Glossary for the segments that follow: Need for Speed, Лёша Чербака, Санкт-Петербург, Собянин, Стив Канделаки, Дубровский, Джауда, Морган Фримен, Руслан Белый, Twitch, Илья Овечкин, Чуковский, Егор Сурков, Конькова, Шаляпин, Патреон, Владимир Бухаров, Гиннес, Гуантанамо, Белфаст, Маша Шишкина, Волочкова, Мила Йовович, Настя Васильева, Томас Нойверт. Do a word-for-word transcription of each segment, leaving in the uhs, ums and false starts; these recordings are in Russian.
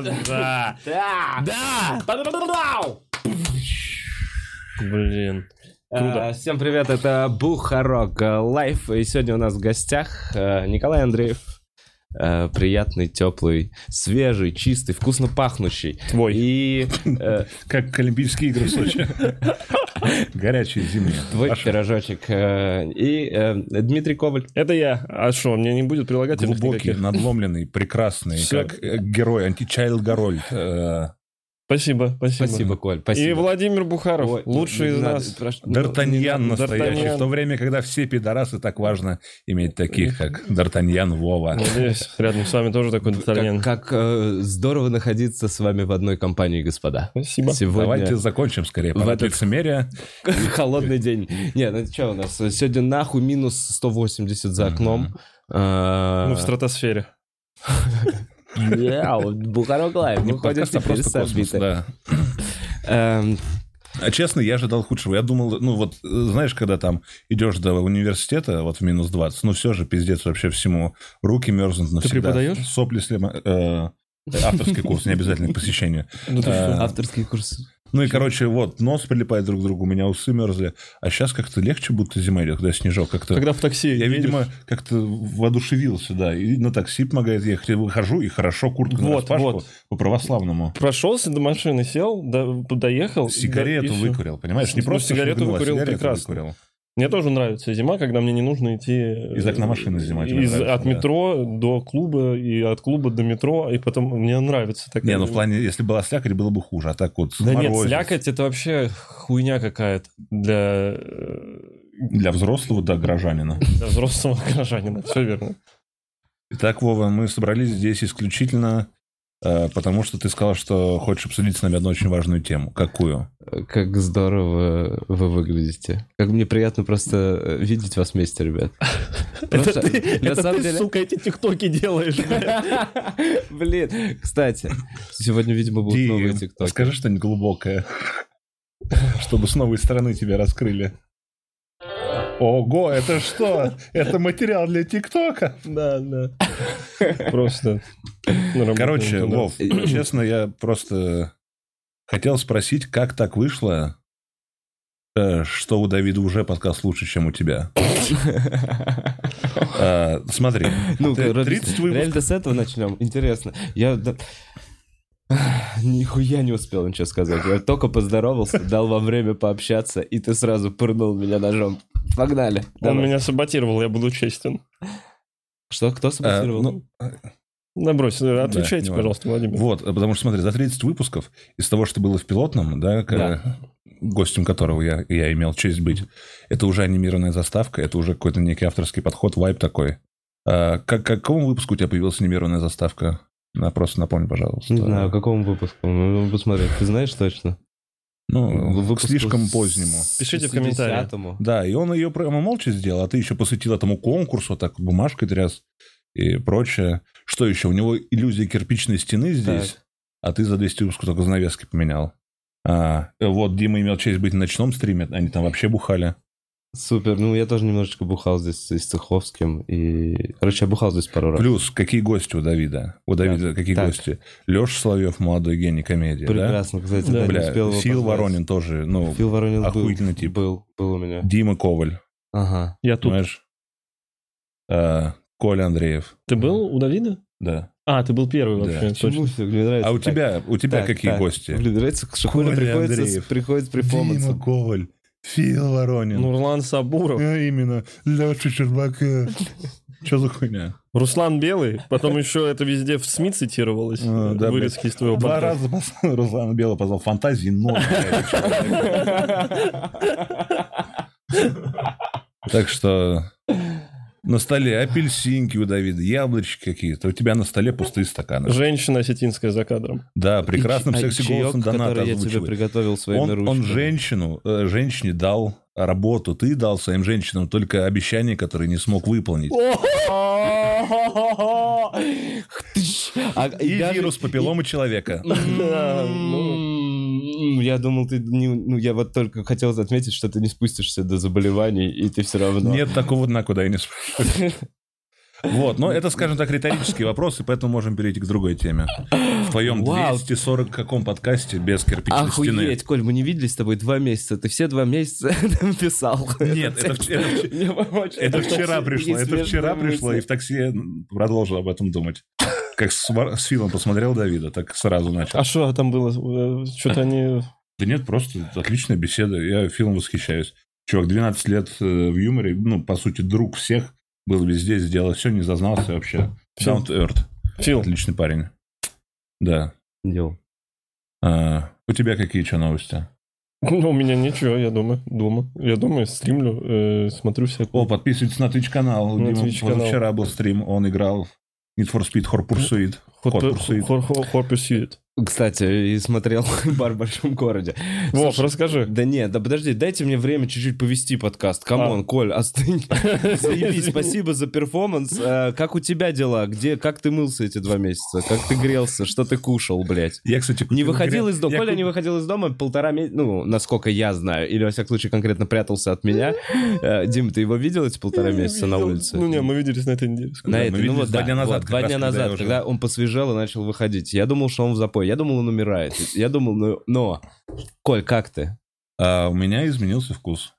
Да, да. Да. Да. Блин. Круто. Всем привет, это Бухаров Лайв, и сегодня у нас в гостях Николай Андреев. Приятный, теплый, свежий, чистый, вкусно пахнущий. Твой. И как Олимпийские игры в Сочи. Горячие зимние. Твой пирожочек. И Дмитрий Коваль. Это я. А что, мне не будет прилагательных никаких? Глубокий, надломленный, прекрасный, как герой, античайлд-гороль. Спасибо, спасибо. Спасибо, Коль, спасибо. И Владимир Бухаров, ой, лучший из надо, нас. Д'Артаньян настоящий, Д'Артаньян. В то время, когда все пидорасы, так важно иметь таких, как Д'Артаньян Вова. Надеюсь, рядом с вами тоже такой Д'Артаньян. Как, как э, здорово находиться с вами в одной компании, господа. Спасибо. Сегодня... Давайте закончим скорее, пора этот... лицемерие. Холодный день. Не, ну что у нас? Сегодня нахуй минус сто восемьдесят за окном. Мы в стратосфере. Я, Бухаров Лайв, мы ходим теперь с орбиты. Честно, я ожидал худшего. Я думал, ну вот, знаешь, когда там идешь до университета, вот в минус двадцать, ну все же, пиздец вообще всему. Руки мерзнут навсегда. Ты преподаешь? Сопли слема... Авторский курс, не обязательно к посещению. Авторский курс. Ну и, короче, вот, нос прилипает друг к другу, у меня усы мерзли. А сейчас как-то легче, будто зима идет, когда снежок. Как-то... Когда в такси я, едешь... видимо, как-то воодушевился, да. И на такси помогает ехать. Я выхожу, и хорошо, куртка вот, на распашку вот. По-православному. Прошелся до машины, сел, до... доехал. Сигарету да, выкурил, понимаешь? Не просто сигарету выкурил, а прекрасно. Выкурил. Мне тоже нравится зима, когда мне не нужно идти... Из окна машины зима. Из, нравится, от да. метро до клуба, и от клуба до метро, и потом мне нравится. Такая... Не, ну в плане, если была слякоть, было бы хуже, а так вот... Да морозец. Нет, слякоть это вообще хуйня какая-то для... Для взрослого, да, горожанина. Для взрослого горожанина, все верно. Итак, Вова, мы собрались здесь исключительно... Потому что ты сказал, что хочешь обсудить с нами одну очень важную тему. Какую? Как здорово вы выглядите. Как мне приятно просто видеть вас вместе, ребят. Это ты, сука, эти тиктоки делаешь. Блин. Кстати, сегодня, видимо, будут новые тиктоки. Скажи что-нибудь глубокое, чтобы с новой стороны тебя раскрыли. Ого, это что? Это материал для ТикТока? Да, да. Просто. Короче, Вов, честно, я просто хотел спросить, как так вышло, что у Давида уже подкаст лучше, чем у тебя. Смотри. Ну, реально с этого начнем. Интересно. Я... Нихуя не успел ничего сказать. Я только поздоровался, дал вам время пообщаться, и ты сразу пырнул меня ножом. Погнали. Он давай. Меня саботировал, я буду честен. Что? Кто саботировал? А, ну... Набрось, отвечайте, да, пожалуйста, Владимир. Вот, потому что, смотри, за тридцать выпусков, из того, что было в пилотном, да, к... да. гостем которого я, я имел честь быть, это уже анимированная заставка, это уже какой-то некий авторский подход, вайб такой. А, как, к какому выпуску у тебя появилась анимированная заставка? На, просто напомни, пожалуйста. Не знаю, к какому выпуску. Ну, посмотреть, ты знаешь точно? Ну, выпуск слишком позднему. Пишите в комментариях. Да, и он ее прямо молча сделал, а ты еще посвятил этому конкурсу, так бумажкой тряс и прочее. Что еще? У него иллюзия кирпичной стены здесь, так. А ты за двести выпусков только занавески поменял. А, вот Дима имел честь быть на ночном стриме, они там вообще бухали. Супер, ну я тоже немножечко бухал здесь с Цеховским, и, короче, я бухал здесь пару раз. Плюс, какие гости у Давида? У Давида да. какие так. гости? Лёша Соловьёв, молодой гений комедии, прекрасно, да? Кстати, да. Бля, не успел его Фил позвать. Воронин тоже, ну, Фил Воронин охуительный был, тип. Был, был у меня. Дима Коваль. Ага. Я тут. Понимаешь? А, Коля Андреев. Ты был у Давида? Да. А, ты был первый вообще. Да. Точно. Нравится, а у так. тебя, у тебя так, какие так. гости? Мне нравится, что Коля Андреев. Приходит при помощи. Дима Коваль. Фил Воронин. Нурлан Сабуров. А именно. Лёша Чербака. Что за хуйня? Руслан Белый. Потом еще это везде в СМИ цитировалось. А, да, вырезки из твоего подкаста. Два раза позвал, Руслан Белый позвал. Фантазии ноль. Так что на столе апельсинки у Давида, яблочки какие-то. У тебя на столе пустые стаканы. Женщина осетинская за кадром. Да, прекрасным секси-голосом донат озвучивает. Он, он женщину, женщине дал работу. Ты дал своим женщинам только обещание, которое не смог выполнить. И вирус папилломы человека. Я думал, ты не... Ну, я вот только хотел отметить, что ты не спустишься до заболеваний, и ты все равно... Нет, такого дна, куда я не спущусь. Вот, но это, скажем так, риторический вопрос, и поэтому можем перейти к другой теме. В твоем двести сорок каком подкасте без кирпичной стены. Охуеть, Коль, мы не виделись с тобой два месяца. Ты все два месяца нам писал. Нет, это вчера пришло. Это вчера пришло, и в такси продолжил об этом думать. Как с Филом посмотрел Давида, так сразу начал. А что там было? Что-то они... Да нет, просто отличная беседа. Я Филом восхищаюсь. Чувак, двенадцать лет в юморе, ну, по сути, друг всех. Был везде, сделал все, не зазнался вообще. Sound Earth. Фил. Отличный парень. Да. Делал. А, у тебя какие что новости? Ну, у меня ничего, я дома. дома. Я дома стримлю, э, смотрю всякую. О, подписывайтесь на Twitch канал. На Дима, Twitch канал. Вчера был стрим, он играл Need for Speed, Hot Pursuit. Hot Pursuit. Кстати, и смотрел «Бар в большом городе». Вов, расскажи. Да нет, да подожди, дайте мне время чуть-чуть повести подкаст. Камон, а. Коль, остынь. Заебись, спасибо за перформанс. А, как у тебя дела? Где, как ты мылся эти два месяца? Как ты грелся? Что ты кушал, блядь? Я, кстати, не выходил грел... из дома. Я... Коля не выходил из дома полтора месяца, ну, насколько я знаю. Или, во всяком случае, конкретно прятался от меня. Дим, ты его видел эти полтора я месяца на улице? Ну, не, мы виделись на этой неделе. На да, этой, ну вот, два дня назад. Вот, два дня назад, когда, когда уже... он посвежал и начал выходить. Я думал, что он в запой. Я думал, он умирает. Я думал, ну... Но... Коль, как ты? А, у меня изменился вкус.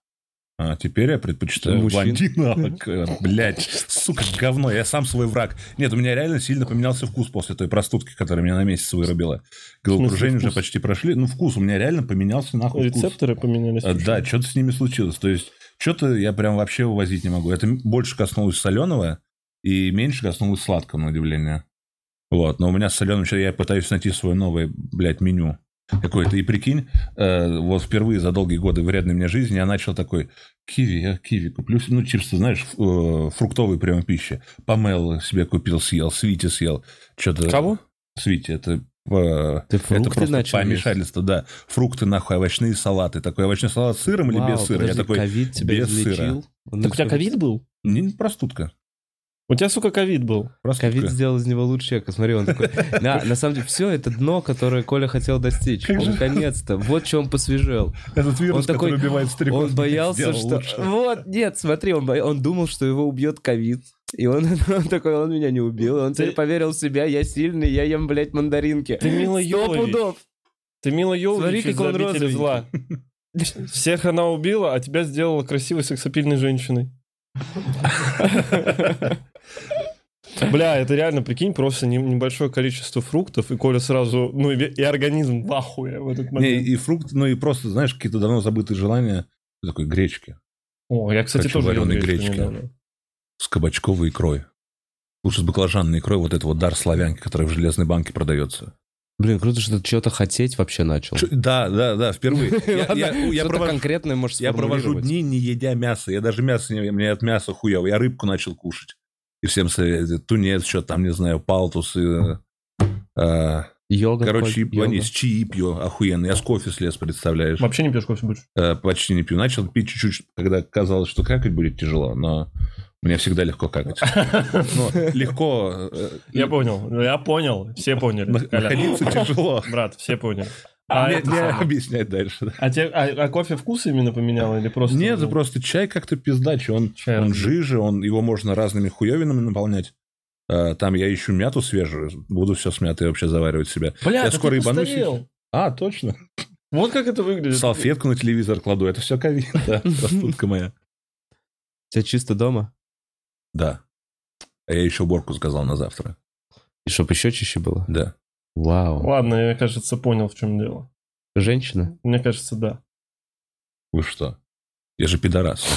А теперь я предпочитаю блондинок. Блядь, сука, говно. Я сам свой враг. Нет, у меня реально сильно поменялся вкус после той простудки, которая меня на месяц вырубила. Головокружение уже почти прошли. Ну, вкус у меня реально поменялся нахуй. Рецепторы поменялись. А, да, что-то с ними случилось. То есть, что-то я прям вообще увозить не могу. Это больше коснулось соленого и меньше коснулось сладкого, на удивление. Вот, но у меня с соленым я пытаюсь найти свое новое, блядь, меню какое-то. И прикинь, э, вот впервые за долгие годы вредной мне жизни я начал такой, киви, я киви куплю. Ну, чипсы, знаешь, э, фруктовые прямо пищи. Помело себе купил, съел, свити съел. Что-то... Кого? Свити, это... Э, Ты фрукты это просто начал помешательство, есть? Да. Фрукты, нахуй, овощные салаты. Такой овощной салат с сыром или Вау, без сыра? Подожди, я такой, без излечил? Сыра. Он так у тебя ковид был? Не, простудка. У тебя, сука, ковид был. Ковид сделал из него лучше человека. Смотри, он такой... На, на самом деле, все это дно, которое Коля хотел достичь. Он, наконец-то. Вот что он посвежел. Этот вирус, он такой, который убивает стариков, он боялся, что... Лучше. Вот, нет, смотри, он, бо... он думал, что его убьет ковид. И он, он такой, он меня не убил. Он теперь поверил в себя, я сильный, я ем, блядь, мандаринки. Ты Мила Йовович. Ты Мила Йовович из «Обители зла». Всех она убила, а тебя сделала красивой сексапильной женщиной. Бля, это реально, прикинь, просто небольшое количество фруктов, и Коля сразу, ну и, и организм в ахуе в этот момент. Не, и фрукт, ну и просто, знаешь, какие-то давно забытые желания, такой гречки. О, я, кстати, хочу тоже вареной гречки. гречки с кабачковой икрой. Лучше с баклажанной икрой, вот этого вот дар славянки, который в железной банке продается. Блин, круто, что ты чего-то хотеть вообще начал. Ч- да, да, да, впервые. Я, я, я, провожу, я провожу дни, не едя мясо. Я даже мясо, не, мне от мяса хуево. Я рыбку начал кушать. И всем советую. Тунец, что там, не знаю, палтус. И, а, йога. Короче, с чаи пью охуенно. Я с кофе слез, представляешь. Вообще не пьешь кофе больше? А, почти не пью. Начал пить чуть-чуть, когда казалось, что какать будет тяжело, но... Мне всегда легко какать. Легко... Я понял, я понял, все поняли. Находиться тяжело. Брат, все поняли. Не объяснять дальше. А кофе вкус именно поменял или просто... Нет, это просто чай как-то пиздачий. Он жиже, его можно разными хуевинами наполнять. Там я ищу мяту свежую, буду все с мятой вообще заваривать себя. Бля, ты постарел. А, точно. Вот как это выглядит. Салфетку на телевизор кладу, это все ковид, да, простудка моя. У тебя чисто дома? Да. А я еще уборку заказал на завтра. И чтобы еще чище было? Да. Вау. Ладно, я, кажется, понял, в чем дело. Женщина? Мне кажется, да. Вы что? Я же пидорас.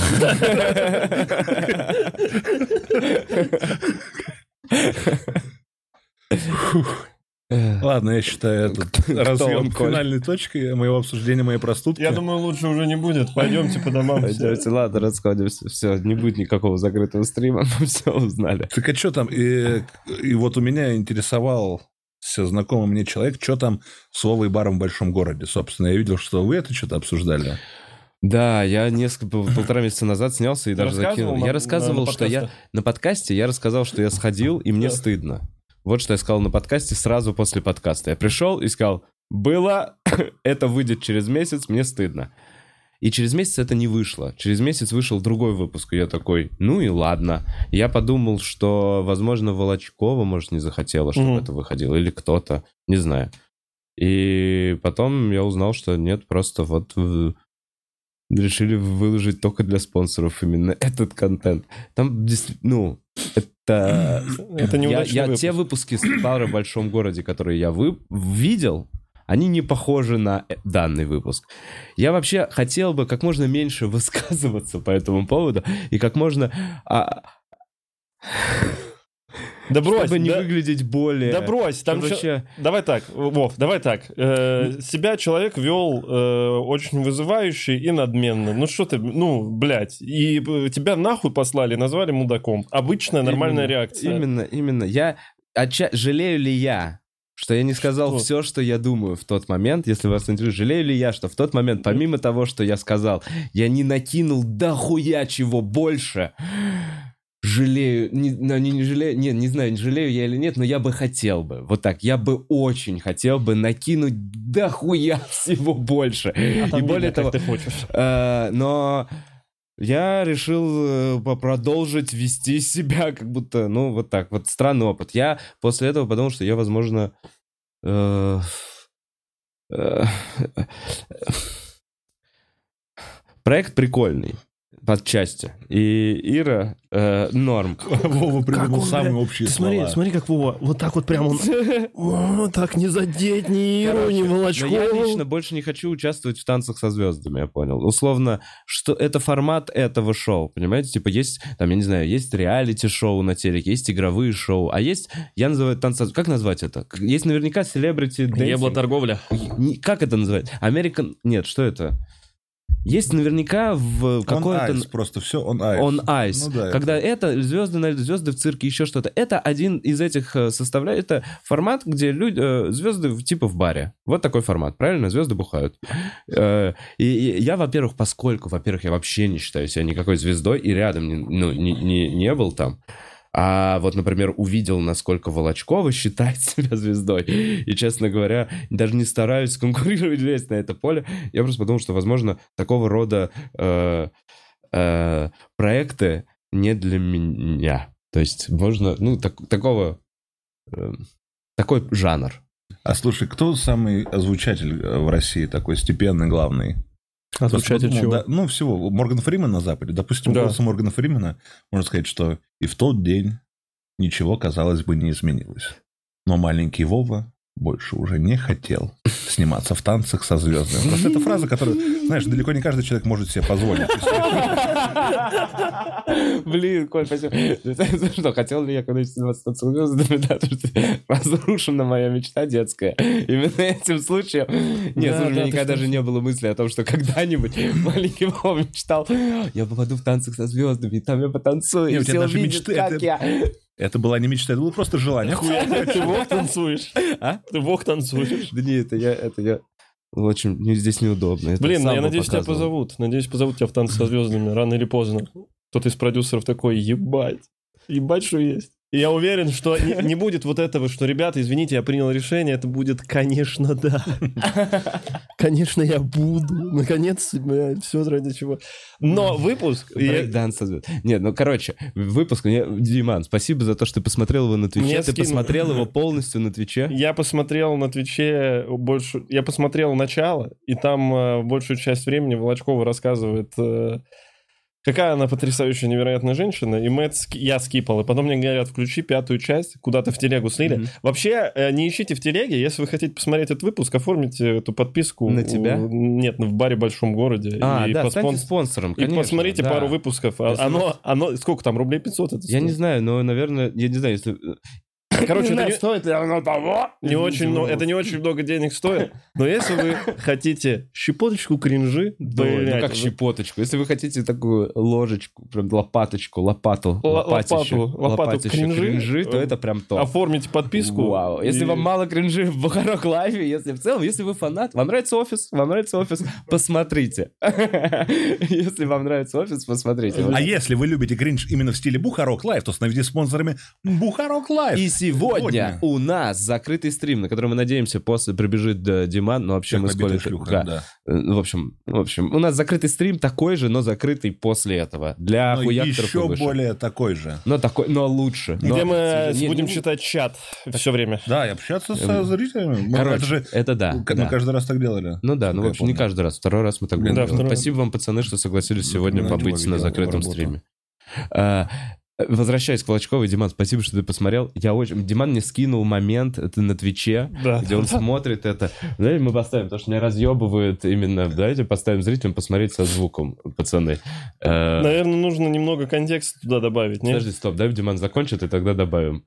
Ладно, я считаю, это разъем финальной точкой моего обсуждения, моей простудки. Я думаю, лучше уже не будет. Пойдемте по домам. Пойдемте, ладно, расходимся. Все, не будет никакого закрытого стрима, мы все узнали. Так а что там? И, и вот у меня интересовался знакомый мне человек, что там с Вовой баром в большом городе. Собственно, я видел, что вы это что-то обсуждали. Да, я несколько полтора месяца назад снялся и даже закинул. Я рассказывал, что я на подкасте я рассказал, что я сходил, и мне стыдно. Вот что я сказал на подкасте сразу после подкаста. Я пришел и сказал, было, это выйдет через месяц, мне стыдно. И через месяц это не вышло. Через месяц вышел другой выпуск, и я такой, ну и ладно. Я подумал, что, возможно, Волочкова, может, не захотела, чтобы mm-hmm. это выходило, или кто-то, не знаю. И потом я узнал, что нет, просто вот решили выложить только для спонсоров именно этот контент. Там, ну, это... это неудачный выпуск. Те выпуски с «Бара в большом городе», которые я вы... видел... Они не похожи на данный выпуск. Я вообще хотел бы как можно меньше высказываться по этому поводу и как можно... А... Да брось, чтобы не да... выглядеть более... Да брось, там еще... Вообще... Давай так, Вов, давай так. Э, себя человек вел э, очень вызывающе и надменно. Ну что ты, ну, блядь. И тебя нахуй послали, назвали мудаком. Обычная нормальная именно, реакция. Именно, именно. Я... Отча... Жалею ли я... Что я не сказал что? Все, что я думаю в тот момент, если вас интересует, жалею ли я, что в тот момент, помимо того, что я сказал, я не накинул дохуя чего больше. Жалею, не, ну, не, не жалею, нет, не знаю, жалею я или нет, но я бы хотел бы, вот так, я бы очень хотел бы накинуть дохуя всего больше. А и более того, ты хочешь. Э, но... Я решил продолжить вести себя, как будто, ну, вот так, вот странный опыт. Я после этого подумал, что я, возможно, э, э, э, проект прикольный, подчасти. И Ира э, норм. Вова придумал самые общие слова. Смотри, как Вова, вот так вот прям он... Так не задеть ни Иру, ни Волочкову. Я лично больше не хочу участвовать в «Танцах со звездами», я понял. Условно, что это формат этого шоу, понимаете? Типа есть, там, я не знаю, есть реалити-шоу на телеке, есть игровые шоу, а есть, я называю «Танцы». Как назвать это? Есть наверняка селебрити... Еблоторговля. Как это называть? Американ... Нет, что это? Есть наверняка в какой-то... On ice, просто все on ice. On ice. Ну, да, когда это, это звезды, звезды в цирке, еще что-то. Это один из этих составляет... Это формат, где люди... звезды типа в баре. Вот такой формат, правильно? Звезды бухают. И я, во-первых, поскольку, во-первых, я вообще не считаю себя никакой звездой и рядом не, ну, не, не, не был там. А вот, например, увидел, насколько Волочкова считает себя звездой. И, честно говоря, даже не стараюсь конкурировать, лезть на это поле. Я просто подумал, что, возможно, такого рода э, э, проекты не для меня. То есть, можно, ну, так, такого, э, такой жанр. А слушай, кто самый озвучатель в России такой степенный, главный? Озвучатель чего? Да, ну, всего. Морган Фримен на Западе. Допустим, да. Голосом Моргана Фримена можно сказать, что и в тот день ничего, казалось бы, не изменилось. Но маленький Вова больше уже не хотел сниматься в «Танцах со звездами». Просто это фраза, которую, знаешь, далеко не каждый человек может себе позволить. Блин, Коль, спасибо. Что, хотел ли я когда-нибудь сниматься в «Танцах со звездами»? Да, потому что разрушена моя мечта детская. Именно этим случаем... Нет, да, слушай, да, у меня никогда даже не было мысли о том, что когда-нибудь маленький Вова мечтал, я попаду в «Танцах со звездами», и там я потанцую, нет, и все увидят, мечты, как это... я... Это была не мечта, это было просто желание. Хуя, ты вох танцуешь. А? Ты вох танцуешь. Да нет, это я, это я... Очень, мне здесь неудобно. Блин, я надеюсь, тебя позовут. Надеюсь, позовут тебя в «Танцы со звездами» рано или поздно. Кто-то из продюсеров такой, ебать. Ебать, что есть. И я уверен, что не, не будет вот этого, что, ребята, извините, я принял решение, это будет, конечно, да. Конечно, я буду. Наконец, блядь, все ради чего. Но выпуск... Нет, ну, короче, выпуск... Диман, спасибо за то, что ты посмотрел его на Твиче. Ты посмотрел его полностью на Твиче? Я посмотрел на Твиче больше... Я посмотрел начало, и там большую часть времени Волочкова рассказывает... Какая она потрясающая, невероятная женщина. И мы это ски... я скипал. И потом мне говорят, включи пятую часть, куда-то в телегу слили. Mm-hmm. Вообще, не ищите в телеге. Если вы хотите посмотреть этот выпуск, оформите эту подписку. На тебя? У... Нет, в «Баре в большом городе». А, и да, поспон... станьте спонсором, конечно. И посмотрите да. пару выпусков. Оно, оно, оно... Сколько там, рублей пятьсот? Это я не знаю, но, наверное, я не знаю, если... Короче, не это, не... Стоит ли оно того? Не очень, но... это не очень много денег стоит. Но если вы хотите щепоточку кринжи... Да, ну как щепоточку? Если вы хотите такую ложечку, прям лопаточку, лопату, лопатищу, лопату кринжи, то это прям то. Оформите подписку. Вау. Если вам мало кринжи в Бухаров Лайве, если в целом, если вы фанат, вам нравится офис, вам нравится офис, посмотрите. Если вам нравится офис, посмотрите. А если вы любите кринж именно в стиле Бухаров Лайв, то становитесь спонсорами Бухаров Лайв. Сегодня у нас закрытый стрим, на который мы надеемся, после прибежит Диман. Ну, вообще, мы с Колей... В общем, в общем, у нас закрытый стрим такой же, но закрытый после этого. Для хуякторов и выше. Еще более такой же. Но такой, но лучше. Где мы будем читать чат все время. Да, и общаться со зрителями. Короче, это да. Мы каждый раз так делали. Ну да, ну, в общем, не каждый раз. Второй раз мы так делали. Спасибо вам, пацаны, что согласились сегодня побыть на закрытом стриме. Возвращаясь к Волочковой, Диман, спасибо, что ты посмотрел. Я очень... Диман мне скинул момент это на Твиче, да, где он смотрит это. Давайте мы поставим, потому что меня разъебывают именно. Давайте поставим зрителям посмотреть со звуком, пацаны. Наверное, нужно немного контекста туда добавить, нет? Подожди, стоп, дай Диман закончит, и тогда добавим.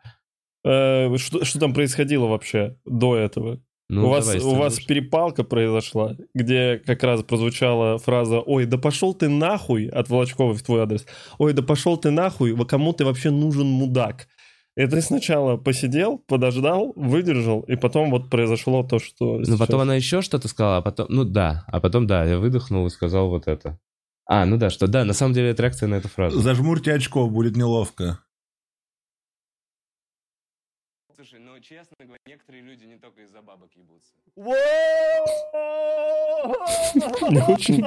Что, что там происходило вообще до этого? Ну, у вас, давай, у вас перепалка произошла, где как раз прозвучала фраза «Ой, да пошел ты нахуй» от Волочковой в твой адрес. «Ой, да пошел ты нахуй, кому ты вообще нужен, мудак?» И ты сначала посидел, подождал, выдержал, и потом вот произошло то, что... Ну, сейчас... потом она еще что-то сказала, а потом... Ну, да. А потом, да, я выдохнул и сказал вот это. А, ну да, что... Да, на самом деле это реакция на эту фразу. «Зажмурьте очко, будет неловко». Слушай, ну, честно говоря, некоторые люди не только из-за бабок ебутся. Не очень.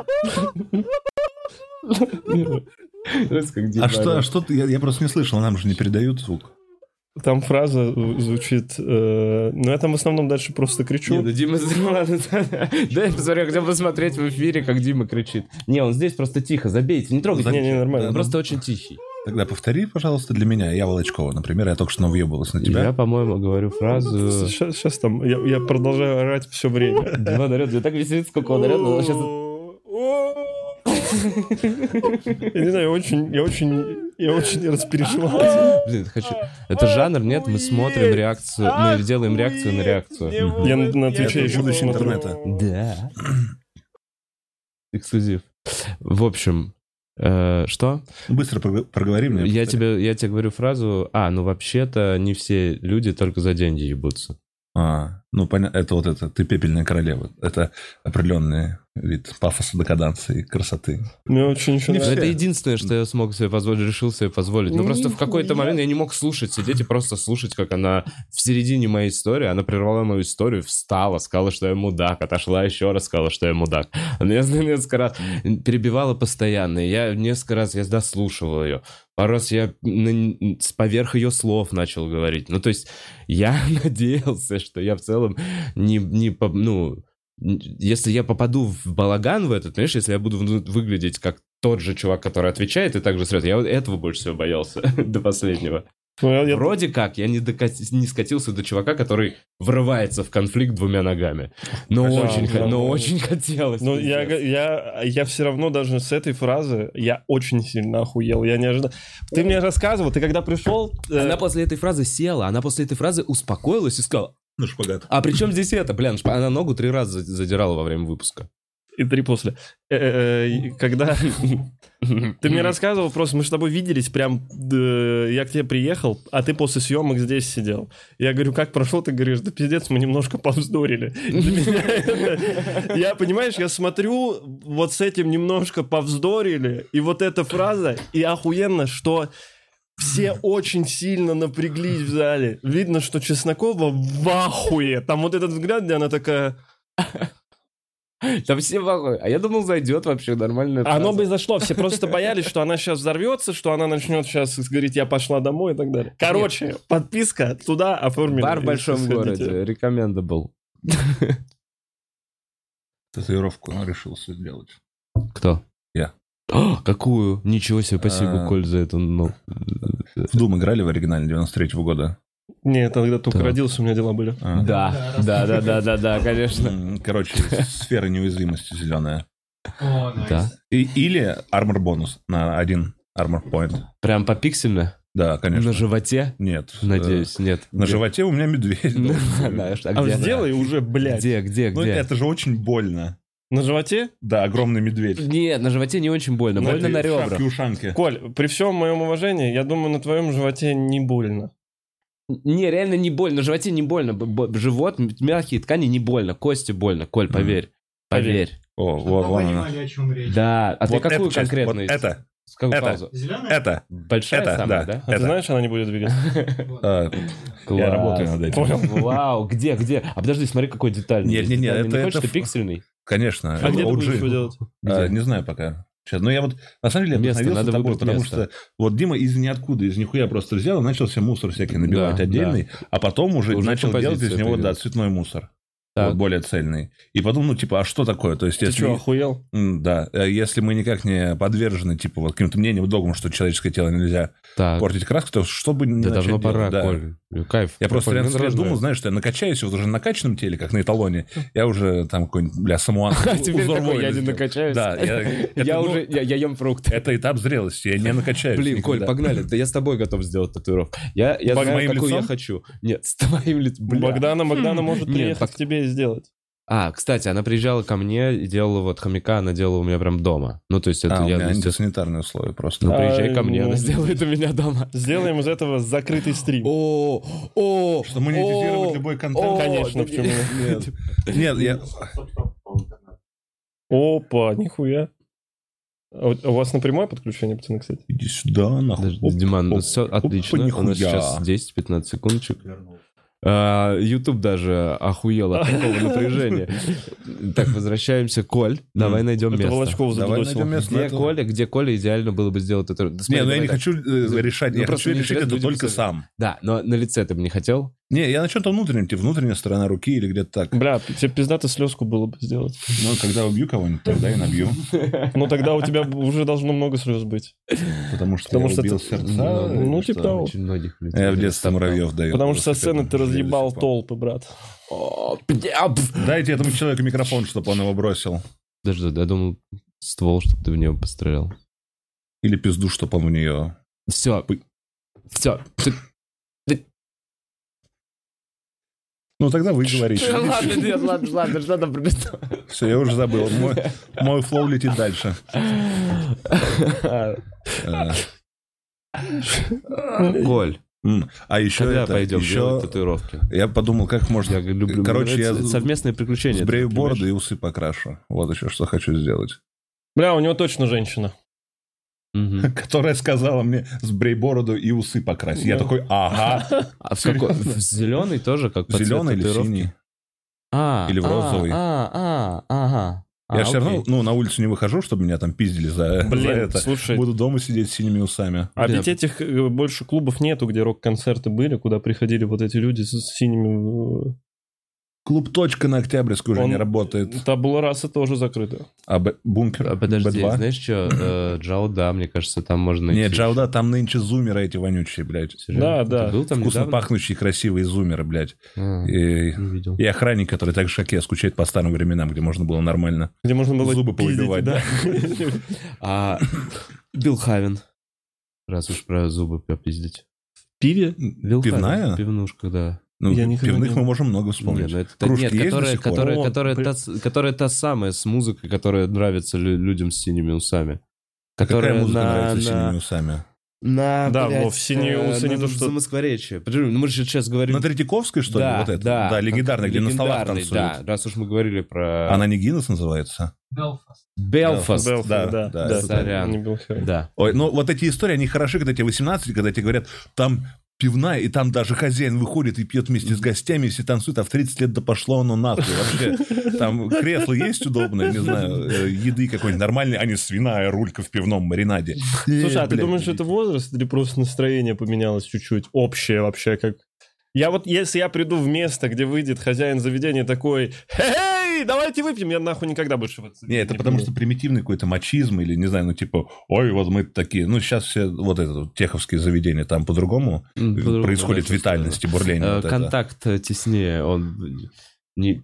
А что ты... Я просто не слышал, нам же не передают звук. Там фраза звучит... Ну, я там в основном дальше просто кричу. Не, ну, Дима... Дай я посмотрю, хотя бы посмотреть в эфире, как Дима кричит. Не, он здесь просто тихо, забейте, не трогайте. Не, не, нормально. Он просто очень тихий. Тогда повтори, пожалуйста, для меня. Я Волочкова, например, я только что навъебывалась на тебя. Я, по-моему, говорю фразу... Сейчас, сейчас там, я, я продолжаю орать все время. Дима орёт, мне так веселится, сколько он орёт, но сейчас... Я не знаю, я очень, я очень, я очень распереживался. Блин, хочу... Это жанр, нет? Мы смотрим реакцию, мы делаем реакцию на реакцию. Я на Твиче еще будущее интернета. Да. Эксклюзив. В общем... Э, что? Быстро проговори мне. Я тебе, я тебе говорю фразу, а, ну вообще-то не все люди только за деньги ебутся. А, ну понятно, это вот это, ты пепельная королева. Это определенный вид пафоса, декаданса и красоты. Мне очень ничего не нравится. Это единственное, что я смог себе позволить, решил себе позволить. Ну просто в какой-то момент я не мог слушать, сидеть и просто слушать, как она в середине моей истории, она прервала мою историю, встала, сказала, что я мудак, отошла еще раз, сказала, что я мудак. Она несколько раз перебивала постоянно, я несколько раз я дослушивал ее. Пару раз я поверх ее слов начал говорить. Ну, то есть, я надеялся, что я в целом не... не ну, если я попаду в балаган в этот, понимаешь, если я буду выглядеть как тот же чувак, который отвечает, и так же срет, я вот этого больше всего боялся до последнего. Вроде как, я не, докати, не скатился до чувака, который врывается в конфликт двумя ногами. Но, да, очень, да, но да. очень хотелось. Но я, я, я все равно даже с этой фразы, я очень сильно охуел. Я не ожидал. Ты мне рассказывал, ты когда пришел... Она э... после этой фразы села, она после этой фразы успокоилась и сказала... Ну, шпагат. А при чем здесь это? Блин, она ногу три раза задирала во время выпуска. И три после. Когда ты мне рассказывал, просто мы с тобой виделись, прям я к тебе приехал, а ты после съемок здесь сидел. Я говорю, как прошло? Ты говоришь, да пиздец, мы немножко повздорили. Я, понимаешь, я смотрю, вот с этим немножко повздорили, и вот эта фраза, и охуенно, что... Все очень сильно напряглись в зале. Видно, что Чеснокова в ахуе. Там вот этот взгляд, где она такая... Там все в ахуе. А я думал, зайдет вообще нормально. Оно бы и зашло. Все просто боялись, что она сейчас взорвется, что она начнет сейчас говорить, я пошла домой и так далее. Короче, нет, подписка туда оформлена. Бар в большом городе. Рекомендабл. Татуировку решил все сделать. Кто? Я. О, какую? Ничего себе, спасибо, а... Коль, за это. Ну... В Doom играли в оригинале девяносто третьего года? Нет, тогда только да. родился, у меня дела были. А. Да, да, да, да, да, да, конечно. Короче, сфера неуязвимости зеленая. О, да. И, или армор бонус на один армор point. Прям попиксельно? Да, конечно. На животе? Нет. Надеюсь, э- нет. На где? Животе у меня медведь. А сделай уже, блядь. Где, где, где? Ну это же очень больно. На животе? Да, огромный медведь. Нет, на животе не очень больно. Больно на ребрах. Коль, при всем моем уважении, я думаю, на твоем животе не больно. Не, реально не больно. На животе не больно. Живот, мягкие ткани не больно. Кости больно. Коль, поверь. Поверь. О, о, о, о, о. Да, а вот ты какую конкретно? Вот это. Какую это, паузу? Зеленая? Это. Большая это, самая, да? да? А это. Ты знаешь, она не будет двигаться? Я работаю над этим. Понял. Вау, где, где? А подожди, смотри, какой детальный. Нет, нет, нет. Не хочешь, ты пиксельный? Конечно. А где ты будешь его делать? Не знаю пока. Сейчас, ну я вот, на самом деле, я остановился с тобой, потому место. Что вот Дима из ниоткуда, из нихуя просто взял и начал себе мусор всякий набивать да, отдельный, да. А потом уже, уже начал делать из него, да, цветной мусор. Вот, более цельный. И потом, ну, типа, а что такое? То есть, ты если... что, охуел? Да. Если мы никак не подвержены, типа, вот каким-то мнениям, догмам, что человеческое тело нельзя так. портить краску, то что бы не да начать давно делать, пора, да. Коль. Кайф. Я просто реально раз думал, знаешь, что я накачаюсь вот уже на накачанном теле, как на эталоне, я уже там какой-нибудь, бля, самуан. А теперь такой, я не накачаюсь. Да. Я уже, я ем фрукты. Это этап зрелости, я не накачаюсь. Блин, Коль, погнали. Да я с тобой готов сделать татуировку. Я знаю, какую я хочу. Нет, с твоим лицом. Богдана, Богдана может приехать к тебе сделать. А, кстати, она приезжала ко мне и делала вот хомяка, она делала у меня прям дома. Ну, то есть это... А, я, у меня антисанитарные условия просто. Ну, а, приезжай ко мне, она сделает у меня дома. Сделаем из этого закрытый стрим. О, о, что монетизировать любой контент? Конечно, почему нет? Нет, я... Опа, нихуя. У вас на прямое подключение, пацаны, кстати? Иди сюда, нахуй. Диман, отлично. У нас сейчас десять-пятнадцать секундочек. YouTube даже охуел от такого напряжения. Так, возвращаемся. Коль, давай найдем место. Волочкова задудосила. Коля, где Коля идеально было бы сделать это? Не, ну я не хочу решать. Я хочу решить это только сам. Да, но на лице ты бы не хотел? Не, я на чем-то внутреннем, типа внутренняя сторона руки или где-то так. Бля, тебе пиздато слезку было бы сделать. Ну, когда убью кого-нибудь, тогда и набью. Ну, тогда у тебя уже должно много слез быть. Потому что я убил сердца. Ну, типа того. Я в детстве муравьев даю. Потому что со сцены ты разъебал толпы, брат. Дайте этому человеку микрофон, чтобы он его бросил. Подожди, я думал, ствол, чтобы ты в него пострелял. Или пизду, чтобы он в нее... Все. Все. Ну, тогда вы говорите. Ладно, нет, ладно, ладно, что там пролетело? Все, я уже забыл. Мой, мой флоу летит дальше. Коль. А еще когда это, пойдем еще... делать татуировки? Я подумал, как можно... Я люблю... Короче, я совместные приключения. Сбрею бороду и усы покрашу. Вот еще что хочу сделать. Бля, у него точно женщина. Угу. Которая сказала мне, сбрей бороду и усы покрась. Да. Я такой, ага. А в какой? В зеленый тоже? Как под зеленый или синий? А, или в а, розовый? А, а, ага. Я а, все окей. равно ну, на улицу не выхожу, чтобы меня там пиздили за, Блин, за это. Слушай, буду дома сидеть с синими усами. А Блин, ведь я... этих больше клубов нету, где рок-концерты были, куда приходили вот эти люди с синими... Клуб «Точка» на Октябрьской уже Он... не работает. Табула раса тоже закрыта. А б... бункер? А подожди, бэ два? Знаешь что? Джауда, мне кажется, там можно найти. Нет, Джауда, там нынче зумеры эти вонючие, блядь. Да, да. Вкусно пахнущие, красивые зумеры, блядь. И охранник, который так же, как я, скучает по старым временам, где можно было нормально зубы повыбивать. А Билхавен. Раз уж про зубы попиздить. Пиве? Пивная? Пивнушка, да. Ну, я пивных не... мы можем много вспомнить. Нет, это... Кружки Нет, есть которая, которая, О, которая, при... та, которая та самая с музыкой, которая нравится людям с синими усами. Которая Какая музыка на, нравится на... с синими усами? На, да, блядь, Вов, синие э, усы на, не то, что... Замоскворечье. Мы же сейчас говорим... На Третьяковской, что ли? Да, вот это? Да, да, легендарная, где на столах танцуют. Да, раз уж мы говорили про... Она не Гиннес называется? Белфаст. Белфаст, Белфаст да, да, да, да. Сорян. Да. Ой, ну вот эти истории, они хороши, когда тебе восемнадцать, когда тебе говорят, там... пивная, и там даже хозяин выходит и пьет вместе с гостями, и все танцуют, а в тридцать лет да пошло оно нахуй вообще. Там кресло есть удобное, не знаю, еды какой-нибудь нормальной, а не свиная рулька в пивном маринаде. Слушай, а ты думаешь, это возраст или просто настроение поменялось чуть-чуть? Общее вообще как... Я вот, если я приду в место, где выйдет хозяин заведения такой... давайте выпьем, я нахуй никогда больше... Вот, не, это не потому, понимаю. Что примитивный какой-то мачизм или, не знаю, ну, типа, ой, вот мы такие... Ну, сейчас все вот это, вот, теховские заведения там по-другому, по-другому происходит да, витальность и бурление. Э, вот контакт это. Теснее, он, не,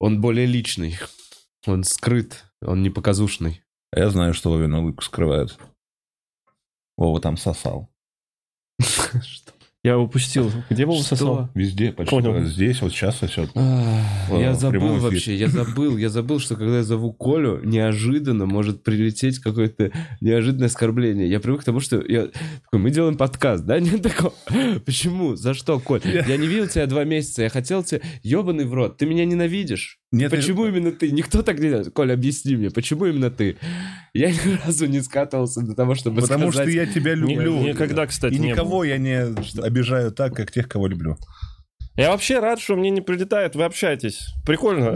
он более личный, он скрыт, он не показушный. А я знаю, что Вовина улыбку скрывает. Вова там сосал. Что? Я упустил. Где был сосал? Везде, почти. Понял. Здесь, вот сейчас сосет. Я забыл вообще, я забыл, я забыл, что когда я зову Колю, неожиданно может прилететь какое-то неожиданное оскорбление. Я привык к тому, что я такой, мы делаем подкаст, да? Нет такого. Почему? За что, Коль? Я не видел тебя два месяца, я хотел тебя, ебаный в рот, ты меня ненавидишь. Нет, почему это... именно ты? Никто так не делает. Коль, объясни мне, почему именно ты? Я ни разу не скатывался до того, чтобы Потому сказать... Потому что я тебя люблю. Ни, никогда, кстати, и не никого был. Я не обижаю так, как тех, кого люблю. Я вообще рад, что мне не прилетает, вы общаетесь. Прикольно.